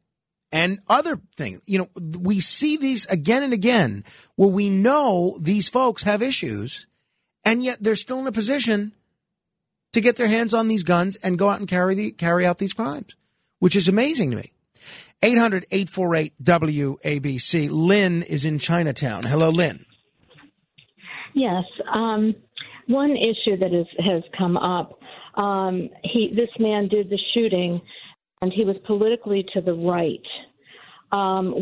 and other things. You know, we see these again and again where we know these folks have issues, and yet they're still in a position to get their hands on these guns and go out and carry out these crimes, which is amazing to me. 800-848-WABC. Lynn is in Chinatown. Hello, Lynn. Yes. One issue that has come up, this man did the shooting, and he was politically to the right.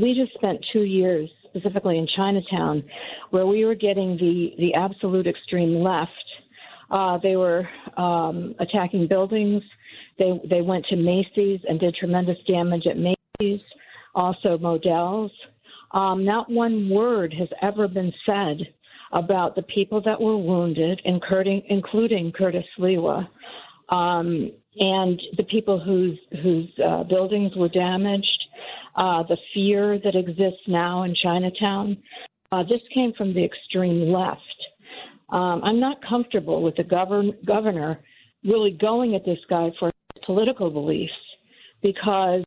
We just spent 2 years, specifically in Chinatown, where we were getting the absolute extreme left. They were attacking buildings. They went to Macy's and did tremendous damage at Macy's, also Modell's. Not one word has ever been said about the people that were wounded, including Curtis Lewa, and the people whose buildings were damaged, the fear that exists now in Chinatown. This came from the extreme left. I'm not comfortable with the governor really going at this guy for political beliefs, because,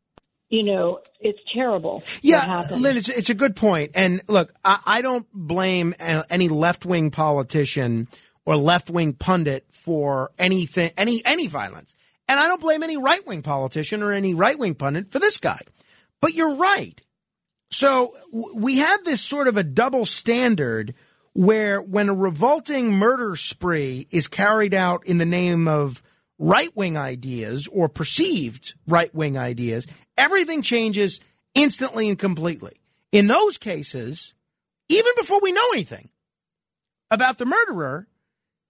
you know, it's terrible. Yeah, Lynn, it's a good point. And look, I don't blame any left-wing politician or left-wing pundit for anything, any violence. And I don't blame any right-wing politician or any right-wing pundit for this guy. But you're right. So we have this sort of a double standard where when a revolting murder spree is carried out in the name of right-wing ideas or perceived right-wing ideas, everything changes instantly and completely. In those cases, even before we know anything about the murderer,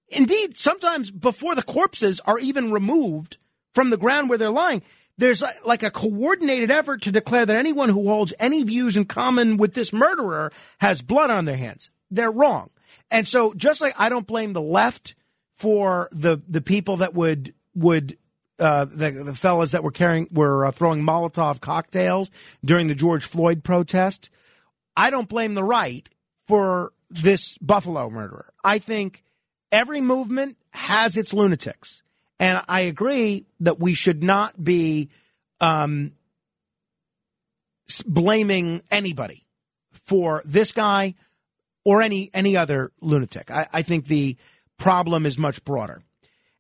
indeed, sometimes before the corpses are even removed from the ground where they're lying, there's like a coordinated effort to declare that anyone who holds any views in common with this murderer has blood on their hands. they're wrong. And so just like I don't blame the left for the people that the fellas that were throwing Molotov cocktails during the George Floyd protest, I don't blame the right for this Buffalo murderer. I think every movement has its lunatics. And I agree that we should not be blaming anybody for this guy or any other lunatic. I think the problem is much broader.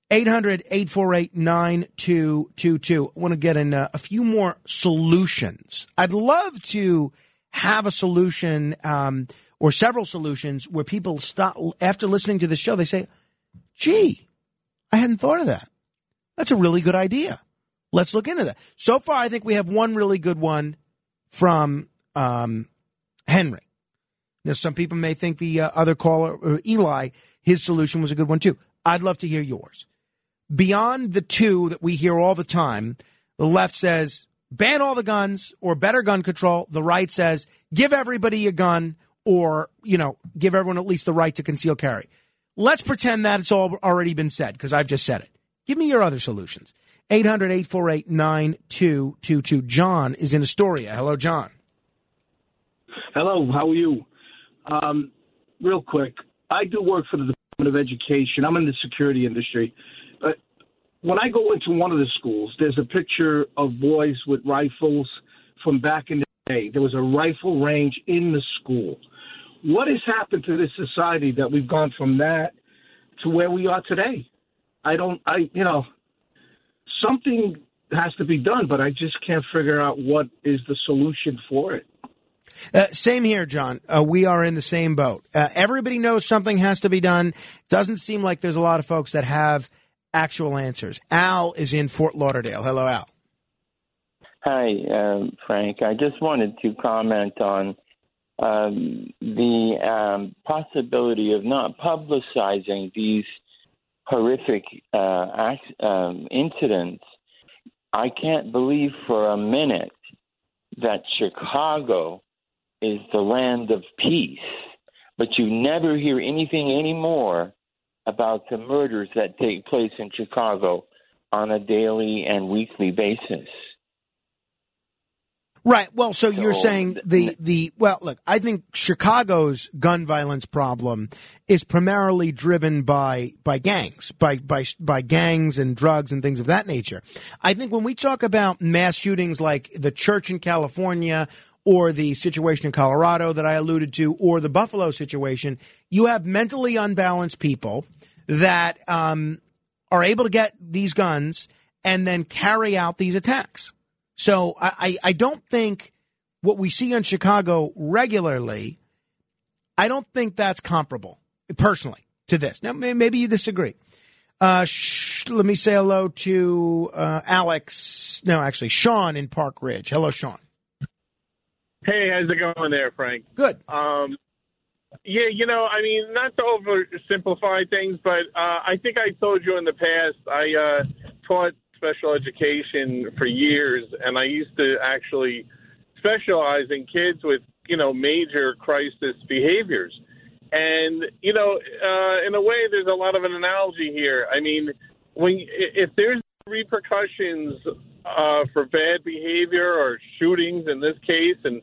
800-848-9222. I want to get in a few more solutions. I'd love to have a solution or several solutions where people stop after listening to the show. They say, gee, I hadn't thought of that. That's a really good idea. Let's look into that. So far, I think we have one really good one from Henry. Now, some people may think the other caller, or Eli, his solution was a good one, too. I'd love to hear yours. Beyond the two that we hear all the time, the left says, ban all the guns or better gun control. The right says, give everybody a gun or, give everyone at least the right to conceal carry. Let's pretend that it's all already been said because I've just said it. Give me your other solutions. 800-848-9222. John is in Astoria. Hello, John. Hello. How are you? Real quick, I do work for the Department of Education. I'm in the security industry. But when I go into one of the schools, there's a picture of boys with rifles from back in the day. There was a rifle range in the school. What has happened to this society that we've gone from that to where we are today? Something has to be done, but I just can't figure out what is the solution for it. Same here, John. We are in the same boat. Everybody knows something has to be done. Doesn't seem like there's a lot of folks that have actual answers. Al is in Fort Lauderdale. Hello, Al. Hi, Frank. I just wanted to comment on the possibility of not publicizing these horrific incidents. I can't believe for a minute that Chicago is the land of peace, but you never hear anything anymore about the murders that take place in Chicago on a daily and weekly basis. Right. Well, so you're saying look, I think Chicago's gun violence problem is primarily driven by gangs, by gangs and drugs and things of that nature. I think when we talk about mass shootings like the church in California or the situation in Colorado that I alluded to or the Buffalo situation, you have mentally unbalanced people that are able to get these guns and then carry out these attacks. So I don't think what we see in Chicago regularly, I don't think that's comparable, personally, to this. Now, maybe you disagree. Let me say hello to Sean in Park Ridge. Hello, Sean. Hey, how's it going there, Frank? Good. Yeah, not to oversimplify things, but I think I told you in the past I taught special education for years, and I used to actually specialize in kids with, major crisis behaviors. And, in a way, there's a lot of an analogy here. I mean, if there's repercussions for bad behavior or shootings in this case, and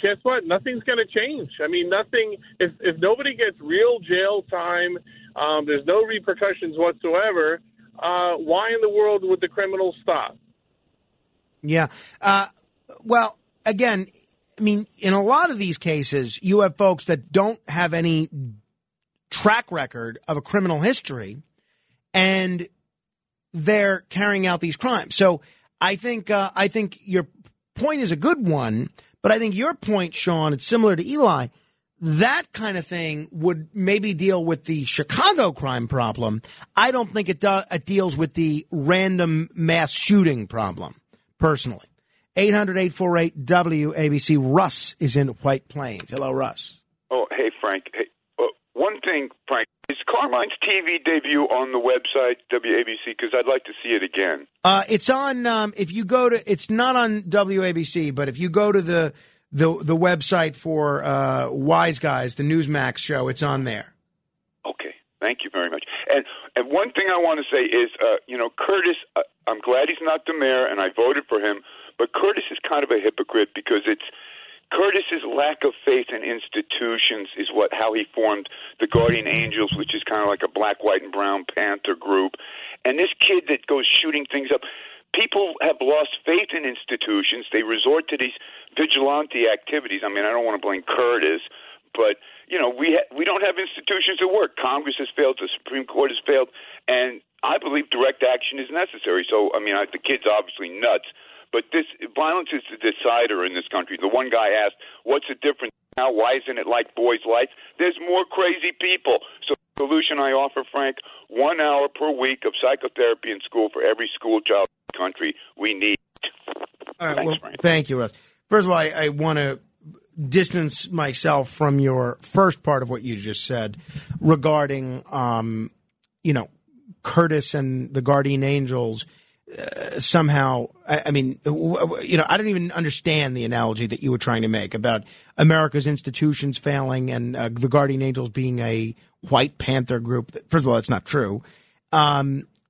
guess what? Nothing's going to change. I mean, nothing. If nobody gets real jail time, there's no repercussions whatsoever. Why in the world would the criminals stop? Yeah. In a lot of these cases, you have folks that don't have any track record of a criminal history, and they're carrying out these crimes. So I think your point is a good one, but I think your point, Sean, it's similar to Eli. That kind of thing would maybe deal with the Chicago crime problem. I don't think it does. It deals with the random mass shooting problem, personally. 800-848-WABC. Russ is in White Plains. Hello, Russ. Oh, hey, Frank. Hey, one thing, Frank. Is Carmine's TV debut on the website WABC? Because I'd like to see it again. It's on, if you go to, it's not on WABC, but if you go to the the website for Wise Guys, the Newsmax show. It's on there. Okay. Thank you very much. And one thing I want to say is, Curtis, I'm glad he's not the mayor, and I voted for him, but Curtis is kind of a hypocrite because it's Curtis's lack of faith in institutions is how he formed the Guardian Angels, which is kind of like a black, white, and brown Panther group. And this kid that goes shooting things up, people have lost faith in institutions. They resort to these vigilante activities. I mean, I don't want to blame Curtis, but, we don't have institutions that work. Congress has failed. The Supreme Court has failed. And I believe direct action is necessary. So, the kid's obviously nuts. But this violence is the decider in this country. The one guy asked, what's the difference now? Why isn't it like boys' life? There's more crazy people. So the solution I offer, Frank, 1 hour per week of psychotherapy in school for every school child in the country. We need it. All right, Frank. Thank you, Russ. First of all, I want to distance myself from your first part of what you just said regarding, Curtis and the Guardian Angels. Somehow, I don't even understand the analogy that you were trying to make about America's institutions failing and the Guardian Angels being a white Panther group. First of all, that's not true.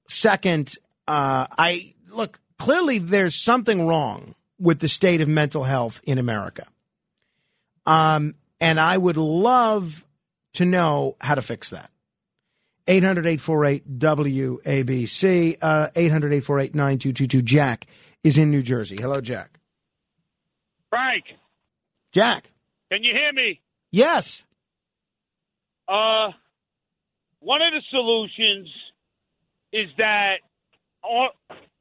Second, clearly there's something wrong with the state of mental health in America. And I would love to know how to fix that. 800-848-WABC, 800-848-9222. Jack is in New Jersey. Hello, Jack. Frank. Jack. Can you hear me? Yes. One of the solutions is that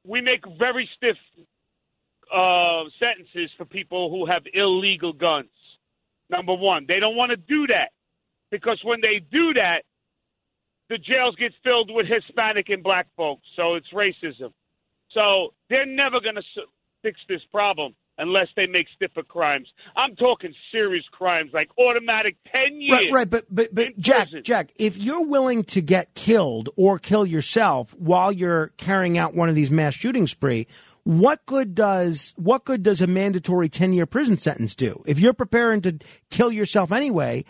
we make very stiff sentences for people who have illegal guns. Number one, they don't want to do that because when they do that, the jails get filled with Hispanic and black folks, so it's racism. So they're never going to fix this problem unless they make stiffer crimes. I'm talking serious crimes like automatic 10 years. Right, but Jack, if you're willing to get killed or kill yourself while you're carrying out one of these mass shooting spree, what good does a mandatory 10-year prison sentence do? If you're preparing to kill yourself anyway,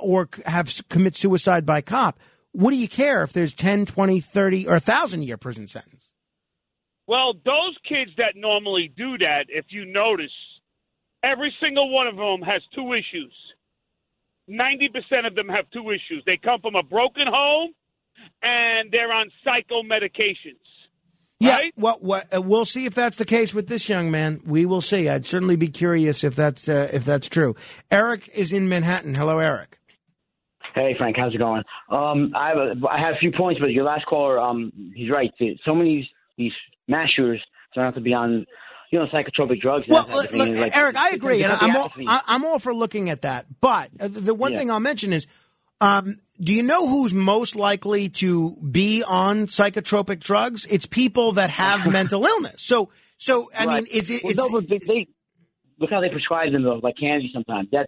or commit suicide by cop, what do you care if there's 10, 20, 30, or 1,000-year prison sentence? Well, those kids that normally do that, if you notice, every single one of them has two issues. 90% of them have two issues. They come from a broken home, and they're on psycho medications. Yeah, right? We'll see if that's the case with this young man. We will see. I'd certainly be curious if that's true. Eric is in Manhattan. Hello, Eric. Hey, Frank, how's it going? I have a few points, but your last caller, he's right. So many of these mass shooters turn out to be on, psychotropic drugs. Well, look, Eric, I agree. I'm all for looking at that. But the one thing I'll mention is, do you know who's most likely to be on psychotropic drugs? It's people that have mental illness. So, look how they prescribe them, though, like candy sometimes. That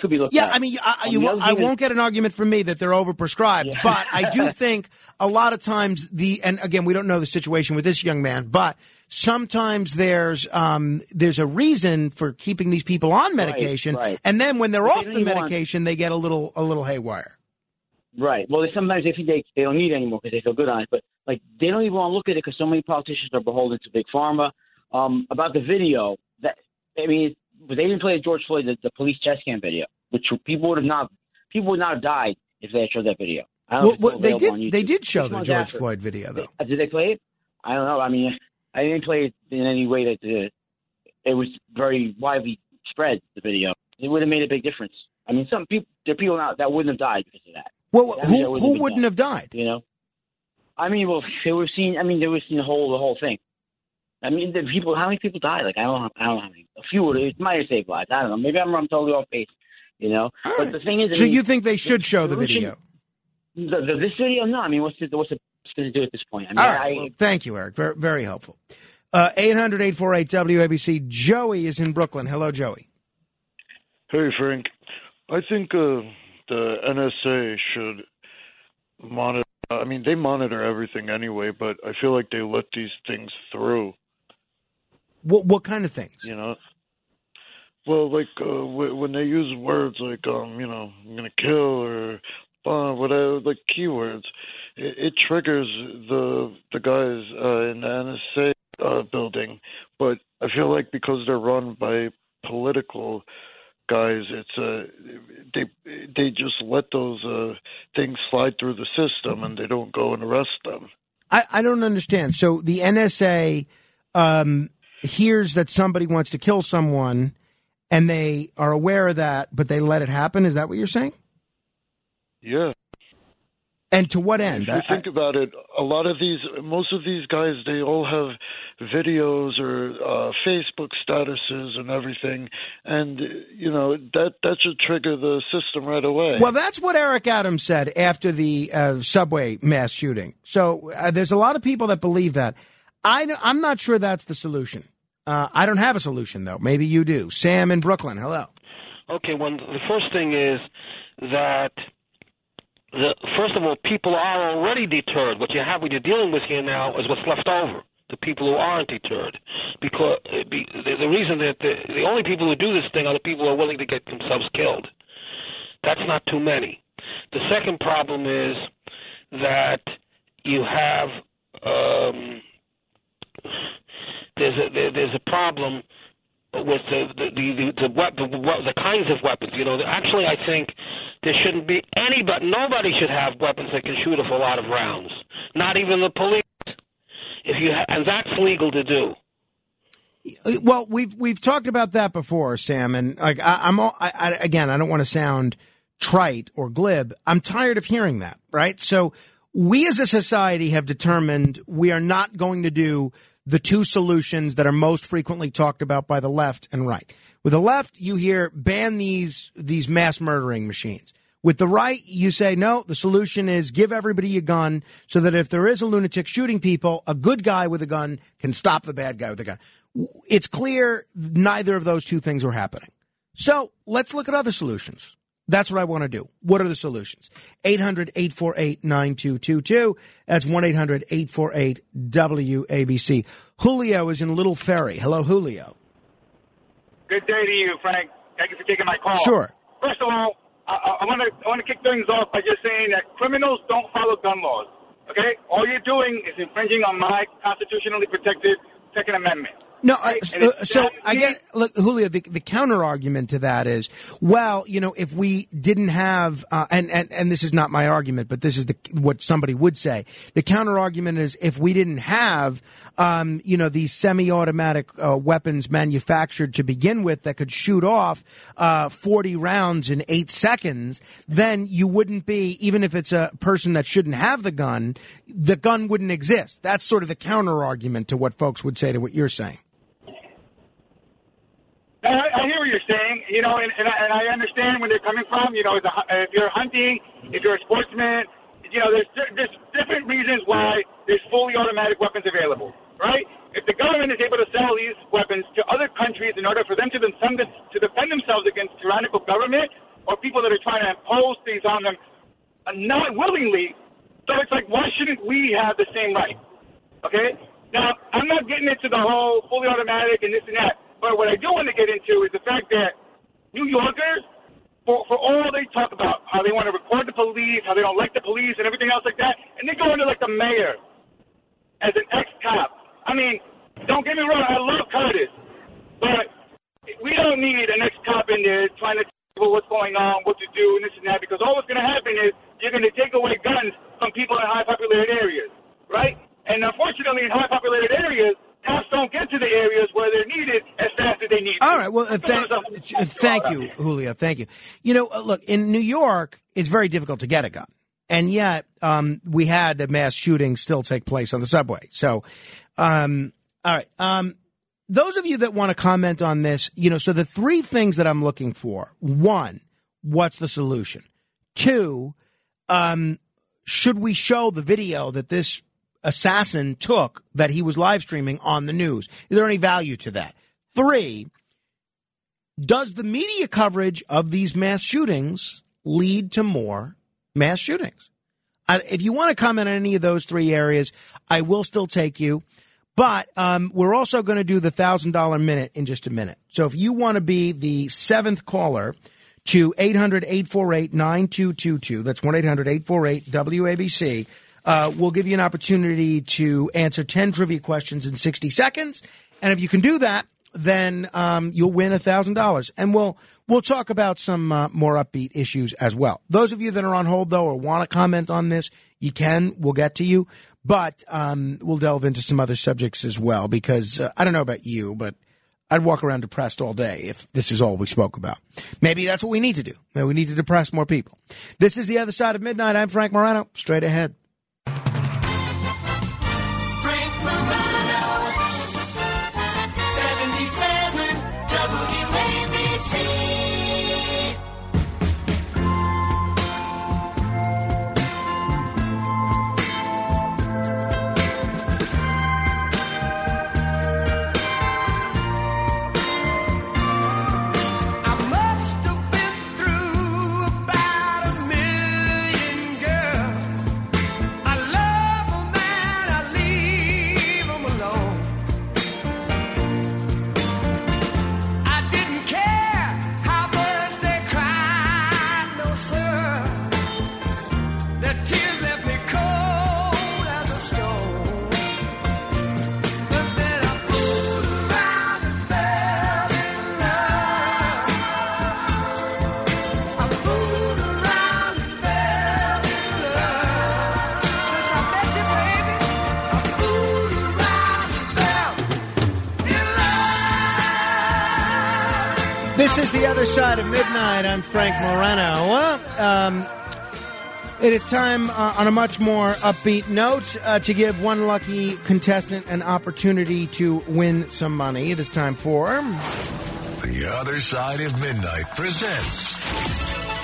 could be looked at. Yeah, I won't get an argument from me that they're overprescribed, but I do think a lot of times and again, we don't know the situation with this young man, but sometimes there's a reason for keeping these people on medication, right. And then when they're off the medication, they get a little haywire. Right. Well, sometimes they think they don't need it anymore because they feel good on it, but they don't even want to look at it because so many politicians are beholden to big pharma. About the video, they didn't play George Floyd, the police chest cam video, which people would not have died if they had showed that video. They did show the George Floyd video, though. Did they play it? I don't know. I didn't play it in any way that it was very widely spread, the video. It would have made a big difference. Some people, there are people that wouldn't have died because of that. Well, who wouldn't have died? They were seeing the whole thing. The people. How many people died? I don't know how many. A few. It might have saved lives. I don't know. Maybe I'm totally off base. Right. But the thing is, you think they should show the video? This video? No. What's it going to do at this point? All right. Thank you, Eric. Very, very helpful. 800-848-WABC. Joey is in Brooklyn. Hello, Joey. Hey, Frank. I think the NSA should monitor. They monitor everything anyway, but I feel like they let these things through. What kind of things? Well, like when they use words like you know, I'm gonna kill or bomb, whatever, like keywords, it triggers the guys in the NSA building. But I feel like because they're run by political guys, it's they just let those things slide through the system and they don't go and arrest them. I don't understand. So the NSA hears that somebody wants to kill someone, and they are aware of that, but they let it happen. Is that what you're saying? Yeah. And to what end? If you think about it, a lot of these, most of these guys, they all have videos or Facebook statuses and everything, and you know that should trigger the system right away. Well, that's what Eric Adams said after the subway mass shooting. So there's a lot of people that believe that. I'm not sure that's the solution. I don't have a solution though. Maybe you do. Sam in Brooklyn. Hello. Okay. Well, the first thing is that. First of all, people are already deterred. What you're dealing with here now is what's left over, the people who aren't deterred. Because the reason that the only people who do this thing are the people who are willing to get themselves killed. That's not too many. The second problem is that you have there's a problem with the kinds of weapons. You know, actually, I think there shouldn't be any, but nobody should have weapons that can shoot off a lot of rounds. Not even the police. And that's legal to do. Well, we've talked about that before, Sam. And like again, I don't want to sound trite or glib. I'm tired of hearing that. Right. So we as a society have determined we are not going to do the two solutions that are most frequently talked about by the left and right. With the left, you hear ban these mass murdering machines. With the right, you say, no, the solution is give everybody a gun so that if there is a lunatic shooting people, a good guy with a gun can stop the bad guy with a gun. It's clear neither of those two things are happening. So let's look at other solutions. That's what I want to do. What are the solutions? 800-848-9222. That's 1-800-848-WABC. Julio is in Little Ferry. Hello, Julio. Good day to you, Frank. Thank you for taking my call. Sure. First of all, I want to kick things off by just saying that criminals don't follow gun laws, okay? All you're doing is infringing on my constitutionally protected Second Amendment. No, I guess, look, Julio, the counter-argument to that is, well, you know, if we didn't have, and this is not my argument, but this is what somebody would say. The counter-argument is if we didn't have, you know, these semi-automatic weapons manufactured to begin with that could shoot off 40 rounds in 8 seconds, then you wouldn't be, even if it's a person that shouldn't have the gun wouldn't exist. That's sort of the counter-argument to what folks would say to what you're saying. I hear what you're saying, you know, and I understand where they're coming from. You know, if you're hunting, if you're a sportsman, you know, there's different reasons why there's fully automatic weapons available, right? If the government is able to sell these weapons to other countries in order for them to defend themselves against tyrannical government or people that are trying to impose things on them not willingly, so it's like, why shouldn't we have the same right? Okay? Now, I'm not getting into the whole fully automatic and this and that. But what I do want to get into is the fact that New Yorkers, for all they talk about, how they want to record the police, how they don't like the police and everything else like that, and they go into like the mayor as an ex-cop. I mean, don't get me wrong, I love Curtis, but we don't need an ex-cop in there trying to tell what's going on, what to do, and this and that, because all that's going to happen is you're going to take away guns from people in high-populated areas, right? And unfortunately, in high-populated areas, cops don't get to the areas where they're needed as fast as they need. All right. Well, thank you, Julio. Thank you. You know, look, in New York, it's very difficult to get a gun. And yet we had the mass shootings still take place on the subway. So, all right. Those of you that want to comment on this, you know, so the three things that I'm looking for. One, what's the solution? Two, should we show the video that this assassin took that he was live streaming on the news? Is there any value to that? Three, does the media coverage of these mass shootings lead to more mass shootings? If you want to comment on any of those three areas, I will still take you. But we're also going to do the $1,000 minute in just a minute. So if you want to be the seventh caller to 800-848-9222, that's 1-800-848-WABC, we'll give you an opportunity to answer 10 trivia questions in 60 seconds. And if you can do that, then you'll win $1,000. And we'll talk about some more upbeat issues as well. Those of you that are on hold, though, or want to comment on this, you can. We'll get to you. But we'll delve into some other subjects as well, because I don't know about you, but I'd walk around depressed all day if this is all we spoke about. Maybe that's what we need to do. Maybe we need to depress more people. This is The Other Side of Midnight. I'm Frank Morano. Straight ahead. This is The Other Side of Midnight. I'm Frank Morano. Well, it is time on a much more upbeat note to give one lucky contestant an opportunity to win some money. It is time for The Other Side of Midnight presents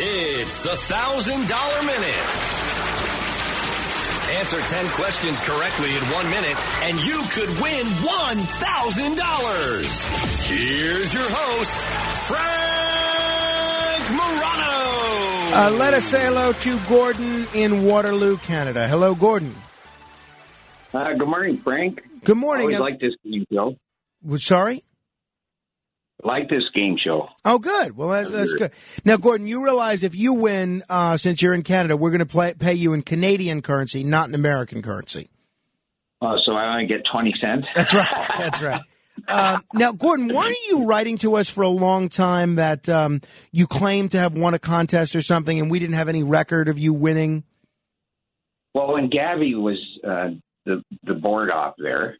It's the $1,000 Minute. Answer 10 questions correctly in 1 minute, and you could win $1,000. Here's your host, Frank Morano. Let us say hello to Gordon in Waterloo, Canada. Hello, Gordon. Good morning, Frank. Good morning. I like this game show. Sorry? I like this game show. Oh, good. Well, that's good. Now, Gordon, you realize if you win, since you're in Canada, we're going to pay you in Canadian currency, not in American currency. Oh, so I only get 20 cents? That's right. That's right. Now, Gordon, why are you writing to us for a long time that you claim to have won a contest or something, and we didn't have any record of you winning? Well, when Gabby was the board op there,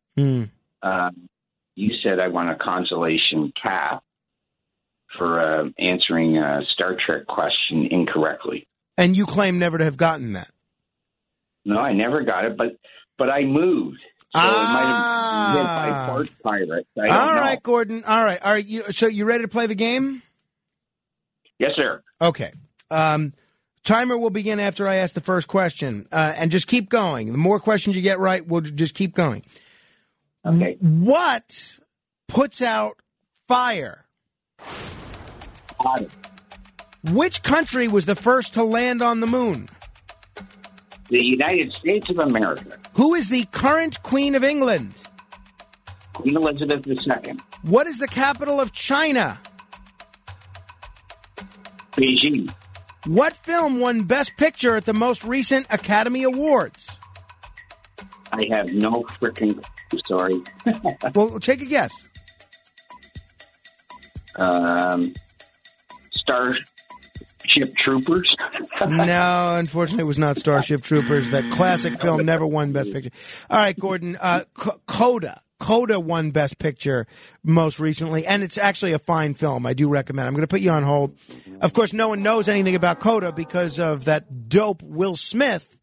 you said I won a consolation cap for answering a Star Trek question incorrectly. And you claim never to have gotten that. No, I never got it, but I moved. So it might have been by Pirate. All right, know. Gordon. All right. Are you you ready to play the game? Yes, sir. Okay. Timer will begin after I ask the first question. And just keep going. The more questions you get right, we'll just keep going. Okay. What puts out fire? Water. Which country was the first to land on the moon? The United States of America. Who is the current Queen of England? Queen Elizabeth II. What is the capital of China? Beijing. What film won Best Picture at the most recent Academy Awards? I have no freaking clue, sorry. Well, take a guess. Starship Troopers? No, unfortunately, it was not Starship Troopers. That classic film never won Best Picture. All right, Gordon. Coda. Coda won Best Picture most recently, and it's actually a fine film. I do recommend it. I'm going to put you on hold. Of course, no one knows anything about Coda because of that dope Will Smith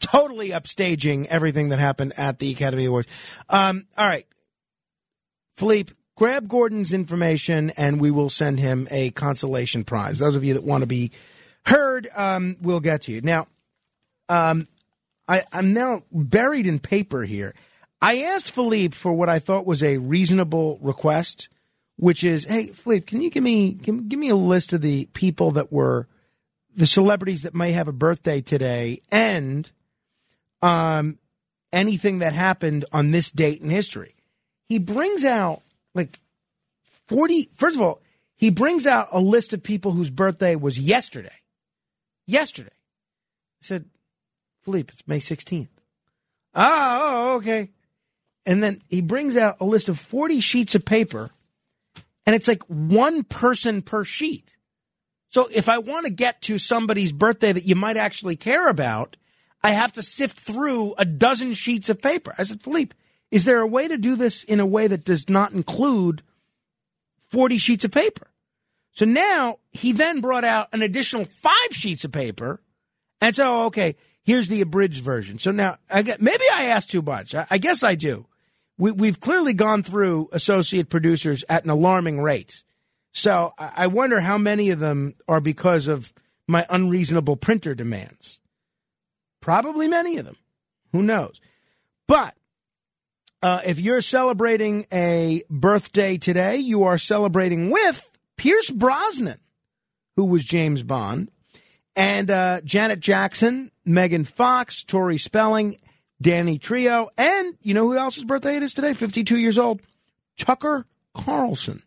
totally upstaging everything that happened at the Academy Awards. All right. Philippe, grab Gordon's information, and we will send him a consolation prize. Those of you that want to be heard, we'll get to you. Now, I'm now buried in paper here. I asked Philippe for what I thought was a reasonable request, which is, hey, Philippe, can you give me a list of the people that were the celebrities that may have a birthday today, and anything that happened on this date in history. He brings out like 40. First of all, he brings out a list of people whose birthday was yesterday. Yesterday. He said, Philippe, it's May 16th. Oh, okay. And then he brings out a list of 40 sheets of paper, and it's like one person per sheet. So if I want to get to somebody's birthday that you might actually care about, I have to sift through a dozen sheets of paper. I said, Philippe, is there a way to do this in a way that does not include 40 sheets of paper? So now he then brought out an additional 5 sheets of paper, and so, okay, here's the abridged version. So now, maybe I asked too much. I guess I do. We've clearly gone through associate producers at an alarming rate. So I wonder how many of them are because of my unreasonable printer demands. Probably many of them. Who knows? But if you're celebrating a birthday today, you are celebrating with Pierce Brosnan, who was James Bond, and Janet Jackson, Megan Fox, Tori Spelling, Danny Trejo, and you know who else's birthday it is today? 52 years old, Tucker Carlson.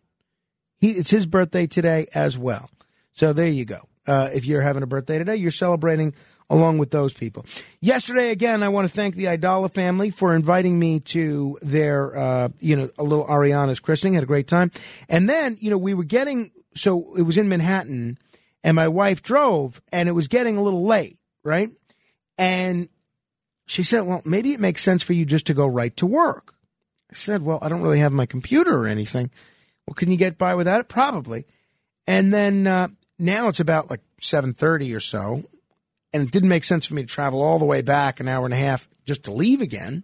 It's his birthday today as well. So there you go. If you're having a birthday today, you're celebrating along with those people. Yesterday, again, I want to thank the Idala family for inviting me to their, a little Ariana's christening. Had a great time. And then, we were getting, so it was in Manhattan, and my wife drove, and it was getting a little late, right? And she said, well, maybe it makes sense for you just to go right to work. I said, well, I don't really have my computer or anything. Well, can you get by without it? Probably. And then now it's about like 7:30 or so, and it didn't make sense for me to travel all the way back an hour and a half just to leave again.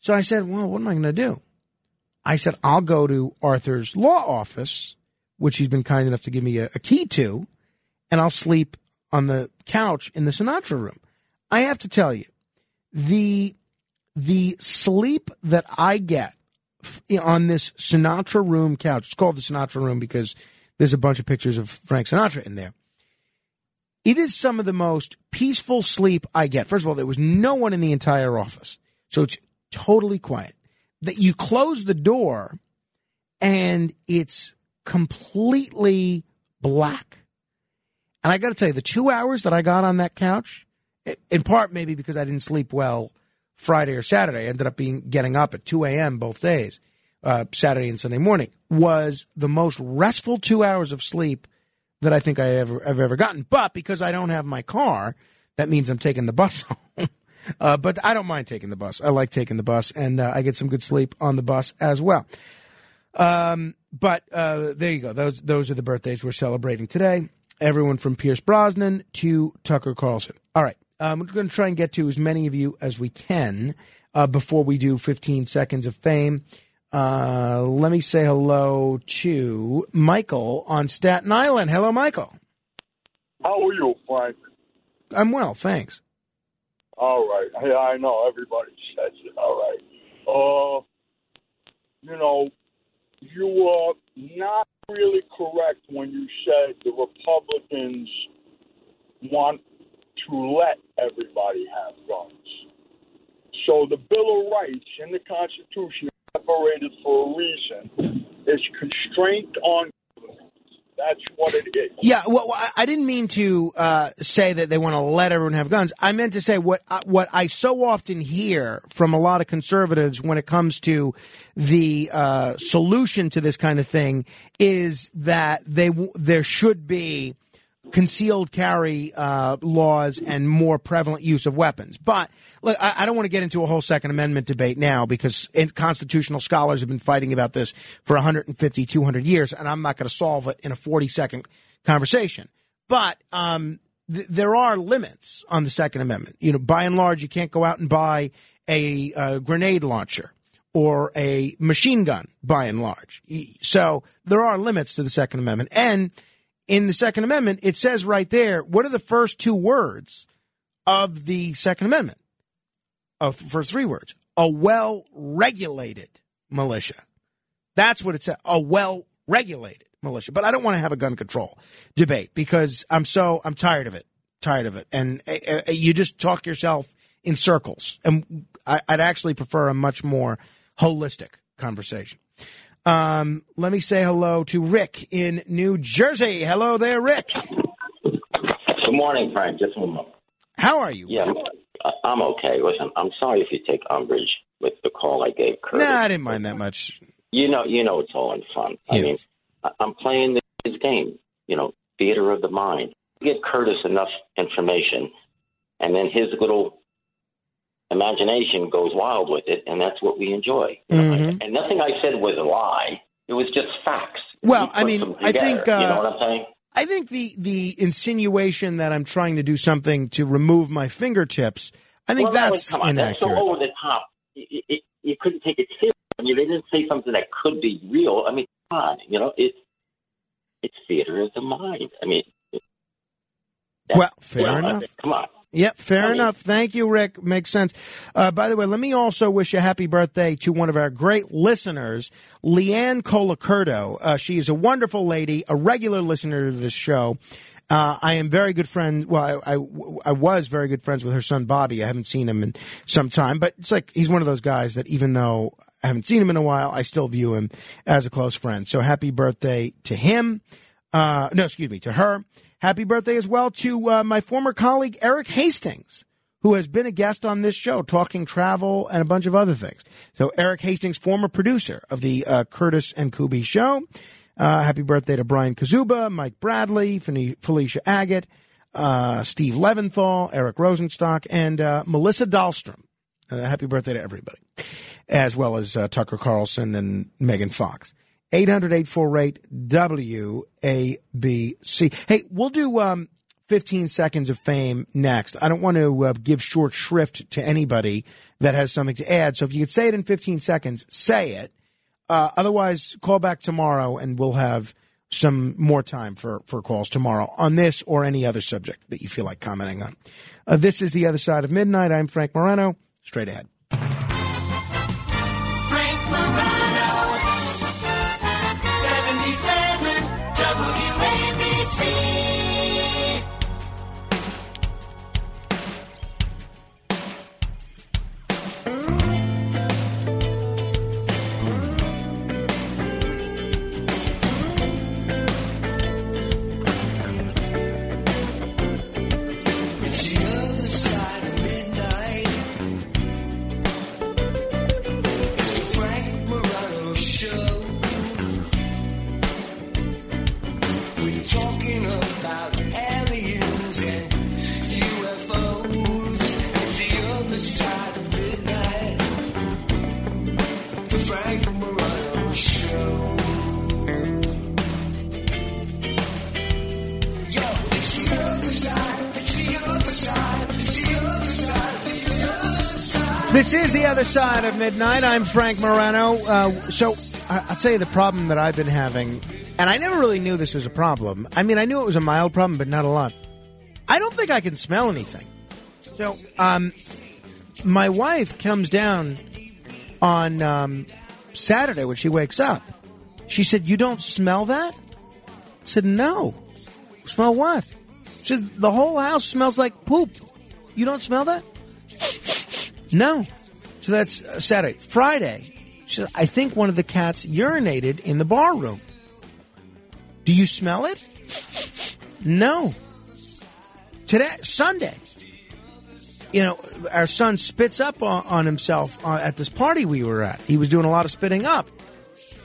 So I said, well, what am I going to do? I said, I'll go to Arthur's law office, which he's been kind enough to give me a key to, and I'll sleep on the couch in the Sinatra room. I have to tell you, the sleep that I get on this Sinatra room couch, it's called the Sinatra room because there's a bunch of pictures of Frank Sinatra in there. It is some of the most peaceful sleep I get. First of all, there was no one in the entire office, so it's totally quiet. That you close the door, and it's completely black. And I got to tell you, the 2 hours that I got on that couch, in part maybe because I didn't sleep well Friday or Saturday, I ended up getting up at 2 a.m. both days, Saturday and Sunday morning, was the most restful 2 hours of sleep that I think I've ever gotten. But because I don't have my car, that means I'm taking the bus home. But I don't mind taking the bus. I like taking the bus, and I get some good sleep on the bus as well. But there you go. Those are the birthdays we're celebrating today. Everyone from Pierce Brosnan to Tucker Carlson. All right. We're going to try and get to as many of you as we can before we do 15 seconds of fame. Let me say hello to Michael on Staten Island. Hello, Michael. How are you, Frank? I'm well, thanks. All right. Hey, I know everybody says it. All right. You were not really correct when you said the Republicans want to let everybody have guns. So the Bill of Rights in the Constitution, separated for a reason, is constraint on government. That's what it is. Yeah, well, I didn't mean to say that they want to let everyone have guns. I meant to say what I so often hear from a lot of conservatives when it comes to the solution to this kind of thing is that there should be concealed carry laws and more prevalent use of weapons. But look, I don't want to get into a whole Second Amendment debate now because constitutional scholars have been fighting about this for 150, 200 years, and I'm not going to solve it in a 40-second conversation. But there are limits on the Second Amendment. By and large, you can't go out and buy a grenade launcher or a machine gun, by and large. So there are limits to the Second Amendment. And in the Second Amendment, it says right there, what are the first 2 words of the Second Amendment? First 3 words. A well-regulated militia. That's what it says. A well-regulated militia. But I don't want to have a gun control debate because I'm tired of it. And you just talk yourself in circles. And I'd actually prefer a much more holistic conversation. Let me say hello to Rick in New Jersey. Hello there, Rick. Good morning, Frank. Just one moment. How are you? Yeah, I'm okay. Listen, I'm sorry if you take umbrage with the call I gave Curtis. No, I didn't mind that much. You know, it's all in fun. Yes. I mean, I'm playing this game, you know, theater of the mind. You give Curtis enough information, and then his little imagination goes wild with it, and that's what we enjoy. Mm-hmm. And nothing I said was a lie. It was just facts. Well, I mean, I think... you know what I'm saying? I think the insinuation that I'm trying to do something to remove my fingertips, I think that's inaccurate. That's so over the top. You couldn't take it seriously. I mean, they didn't say something that could be real. I mean, come on, you know, it's theater of the mind. I mean, well, fair enough. Come on. Yep, fair enough. Thank you, Rick. Makes sense. By the way, let me also wish a happy birthday to one of our great listeners, Leanne Colacurdo. She is a wonderful lady, a regular listener to this show. I am very good friend. Well, I was very good friends with her son, Bobby. I haven't seen him in some time, but it's like he's one of those guys that even though I haven't seen him in a while, I still view him as a close friend. So happy birthday to him. No, excuse me, to her. Happy birthday as well to my former colleague, Eric Hastings, who has been a guest on this show, talking travel and a bunch of other things. So Eric Hastings, former producer of the Curtis and Kubi show. Happy birthday to Brian Kazuba, Mike Bradley, Felicia Agate, Steve Leventhal, Eric Rosenstock, and Melissa Dahlstrom. Happy birthday to everybody, as well as Tucker Carlson and Megan Fox. 800-848-WABC. Hey, we'll do 15 seconds of fame next. I don't want to give short shrift to anybody that has something to add. So if you could say it in 15 seconds, say it. Otherwise, call back tomorrow, and we'll have some more time for calls tomorrow on this or any other subject that you feel like commenting on. This is The Other Side of Midnight. I'm Frank Morano. Straight ahead. This is The Other Side of Midnight. I'm Frank Morano. So I'll tell you the problem that I've been having, and I never really knew this was a problem. I mean, I knew it was a mild problem, but not a lot. I don't think I can smell anything. So my wife comes down on Saturday when she wakes up. She said, "You don't smell that?" I said, "No." "Smell what?" She said, "The whole house smells like poop. You don't smell that?" "No." So that's Saturday. Friday, she said, "I think one of the cats urinated in the bar room." "Do you smell it?" "No." Today, Sunday, you know, our son spits up on himself at this party we were at. He was doing a lot of spitting up.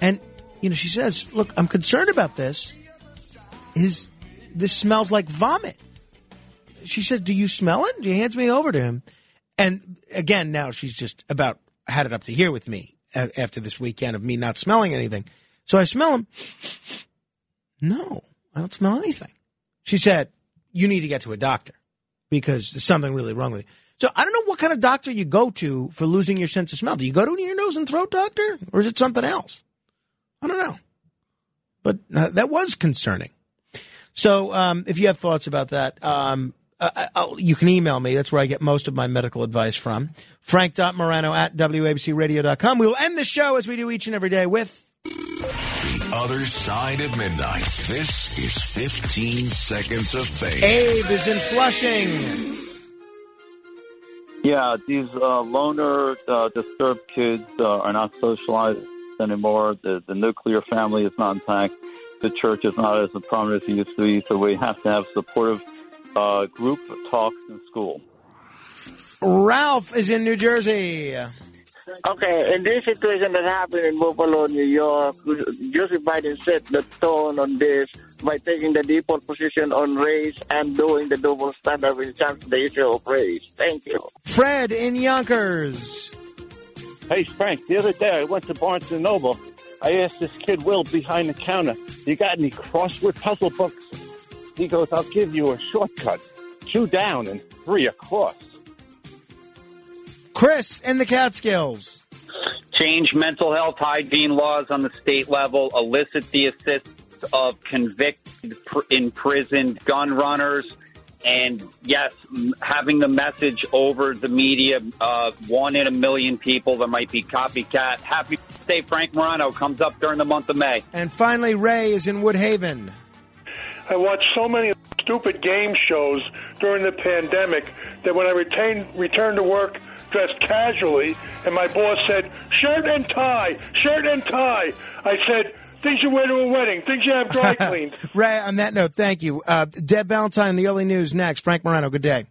And, you know, she says, "Look, I'm concerned about this. This smells like vomit." She says, "Do you smell it?" She hands me over to him. And again, now she's just about had it up to here with me after this weekend of me not smelling anything. So I smell him. "No, I don't smell anything." She said, "You need to get to a doctor because there's something really wrong with you." So I don't know what kind of doctor you go to for losing your sense of smell. Do you go to an ear, nose, and throat doctor, or is it something else? I don't know. But that was concerning. So if you have thoughts about that, you can email me. That's where I get most of my medical advice from. Frank.Morano@WABCradio.com. We will end the show as we do each and every day with The Other Side of Midnight. This is 15 Seconds of Fame. Abe is in Flushing. Yeah, these loner, disturbed kids are not socialized anymore. The nuclear family is not intact. The church is not as prominent as it used to be. So we have to have supportive group talks in school. Ralph is in New Jersey. Okay, in this situation that happened in Buffalo, New York, Joseph Biden set the tone on this by taking the default position on race and doing the double standard when it comes to the issue of race. Thank you. Fred in Yonkers. Hey, Frank, the other day I went to Barnes & Noble. I asked this kid, Will, behind the counter, you got any crossword puzzle books? He goes, I'll give you a shortcut. 2 down and 3 across. Chris in the Catskills. Change mental health hygiene laws on the state level. Elicit the assists of convicted, imprisoned gun runners. And, yes, having the message over the media, 1 in a million people that might be copycat. Happy birthday, Frank Morano, comes up during the month of May. And finally, Ray is in Woodhaven. I watched so many stupid game shows during the pandemic that when I returned to work dressed casually and my boss said, shirt and tie, shirt and tie, I said, things you wear to a wedding, things you have dry cleaned. Ray, on that note, thank you. Deb Valentine in the early news next. Frank Morano, good day.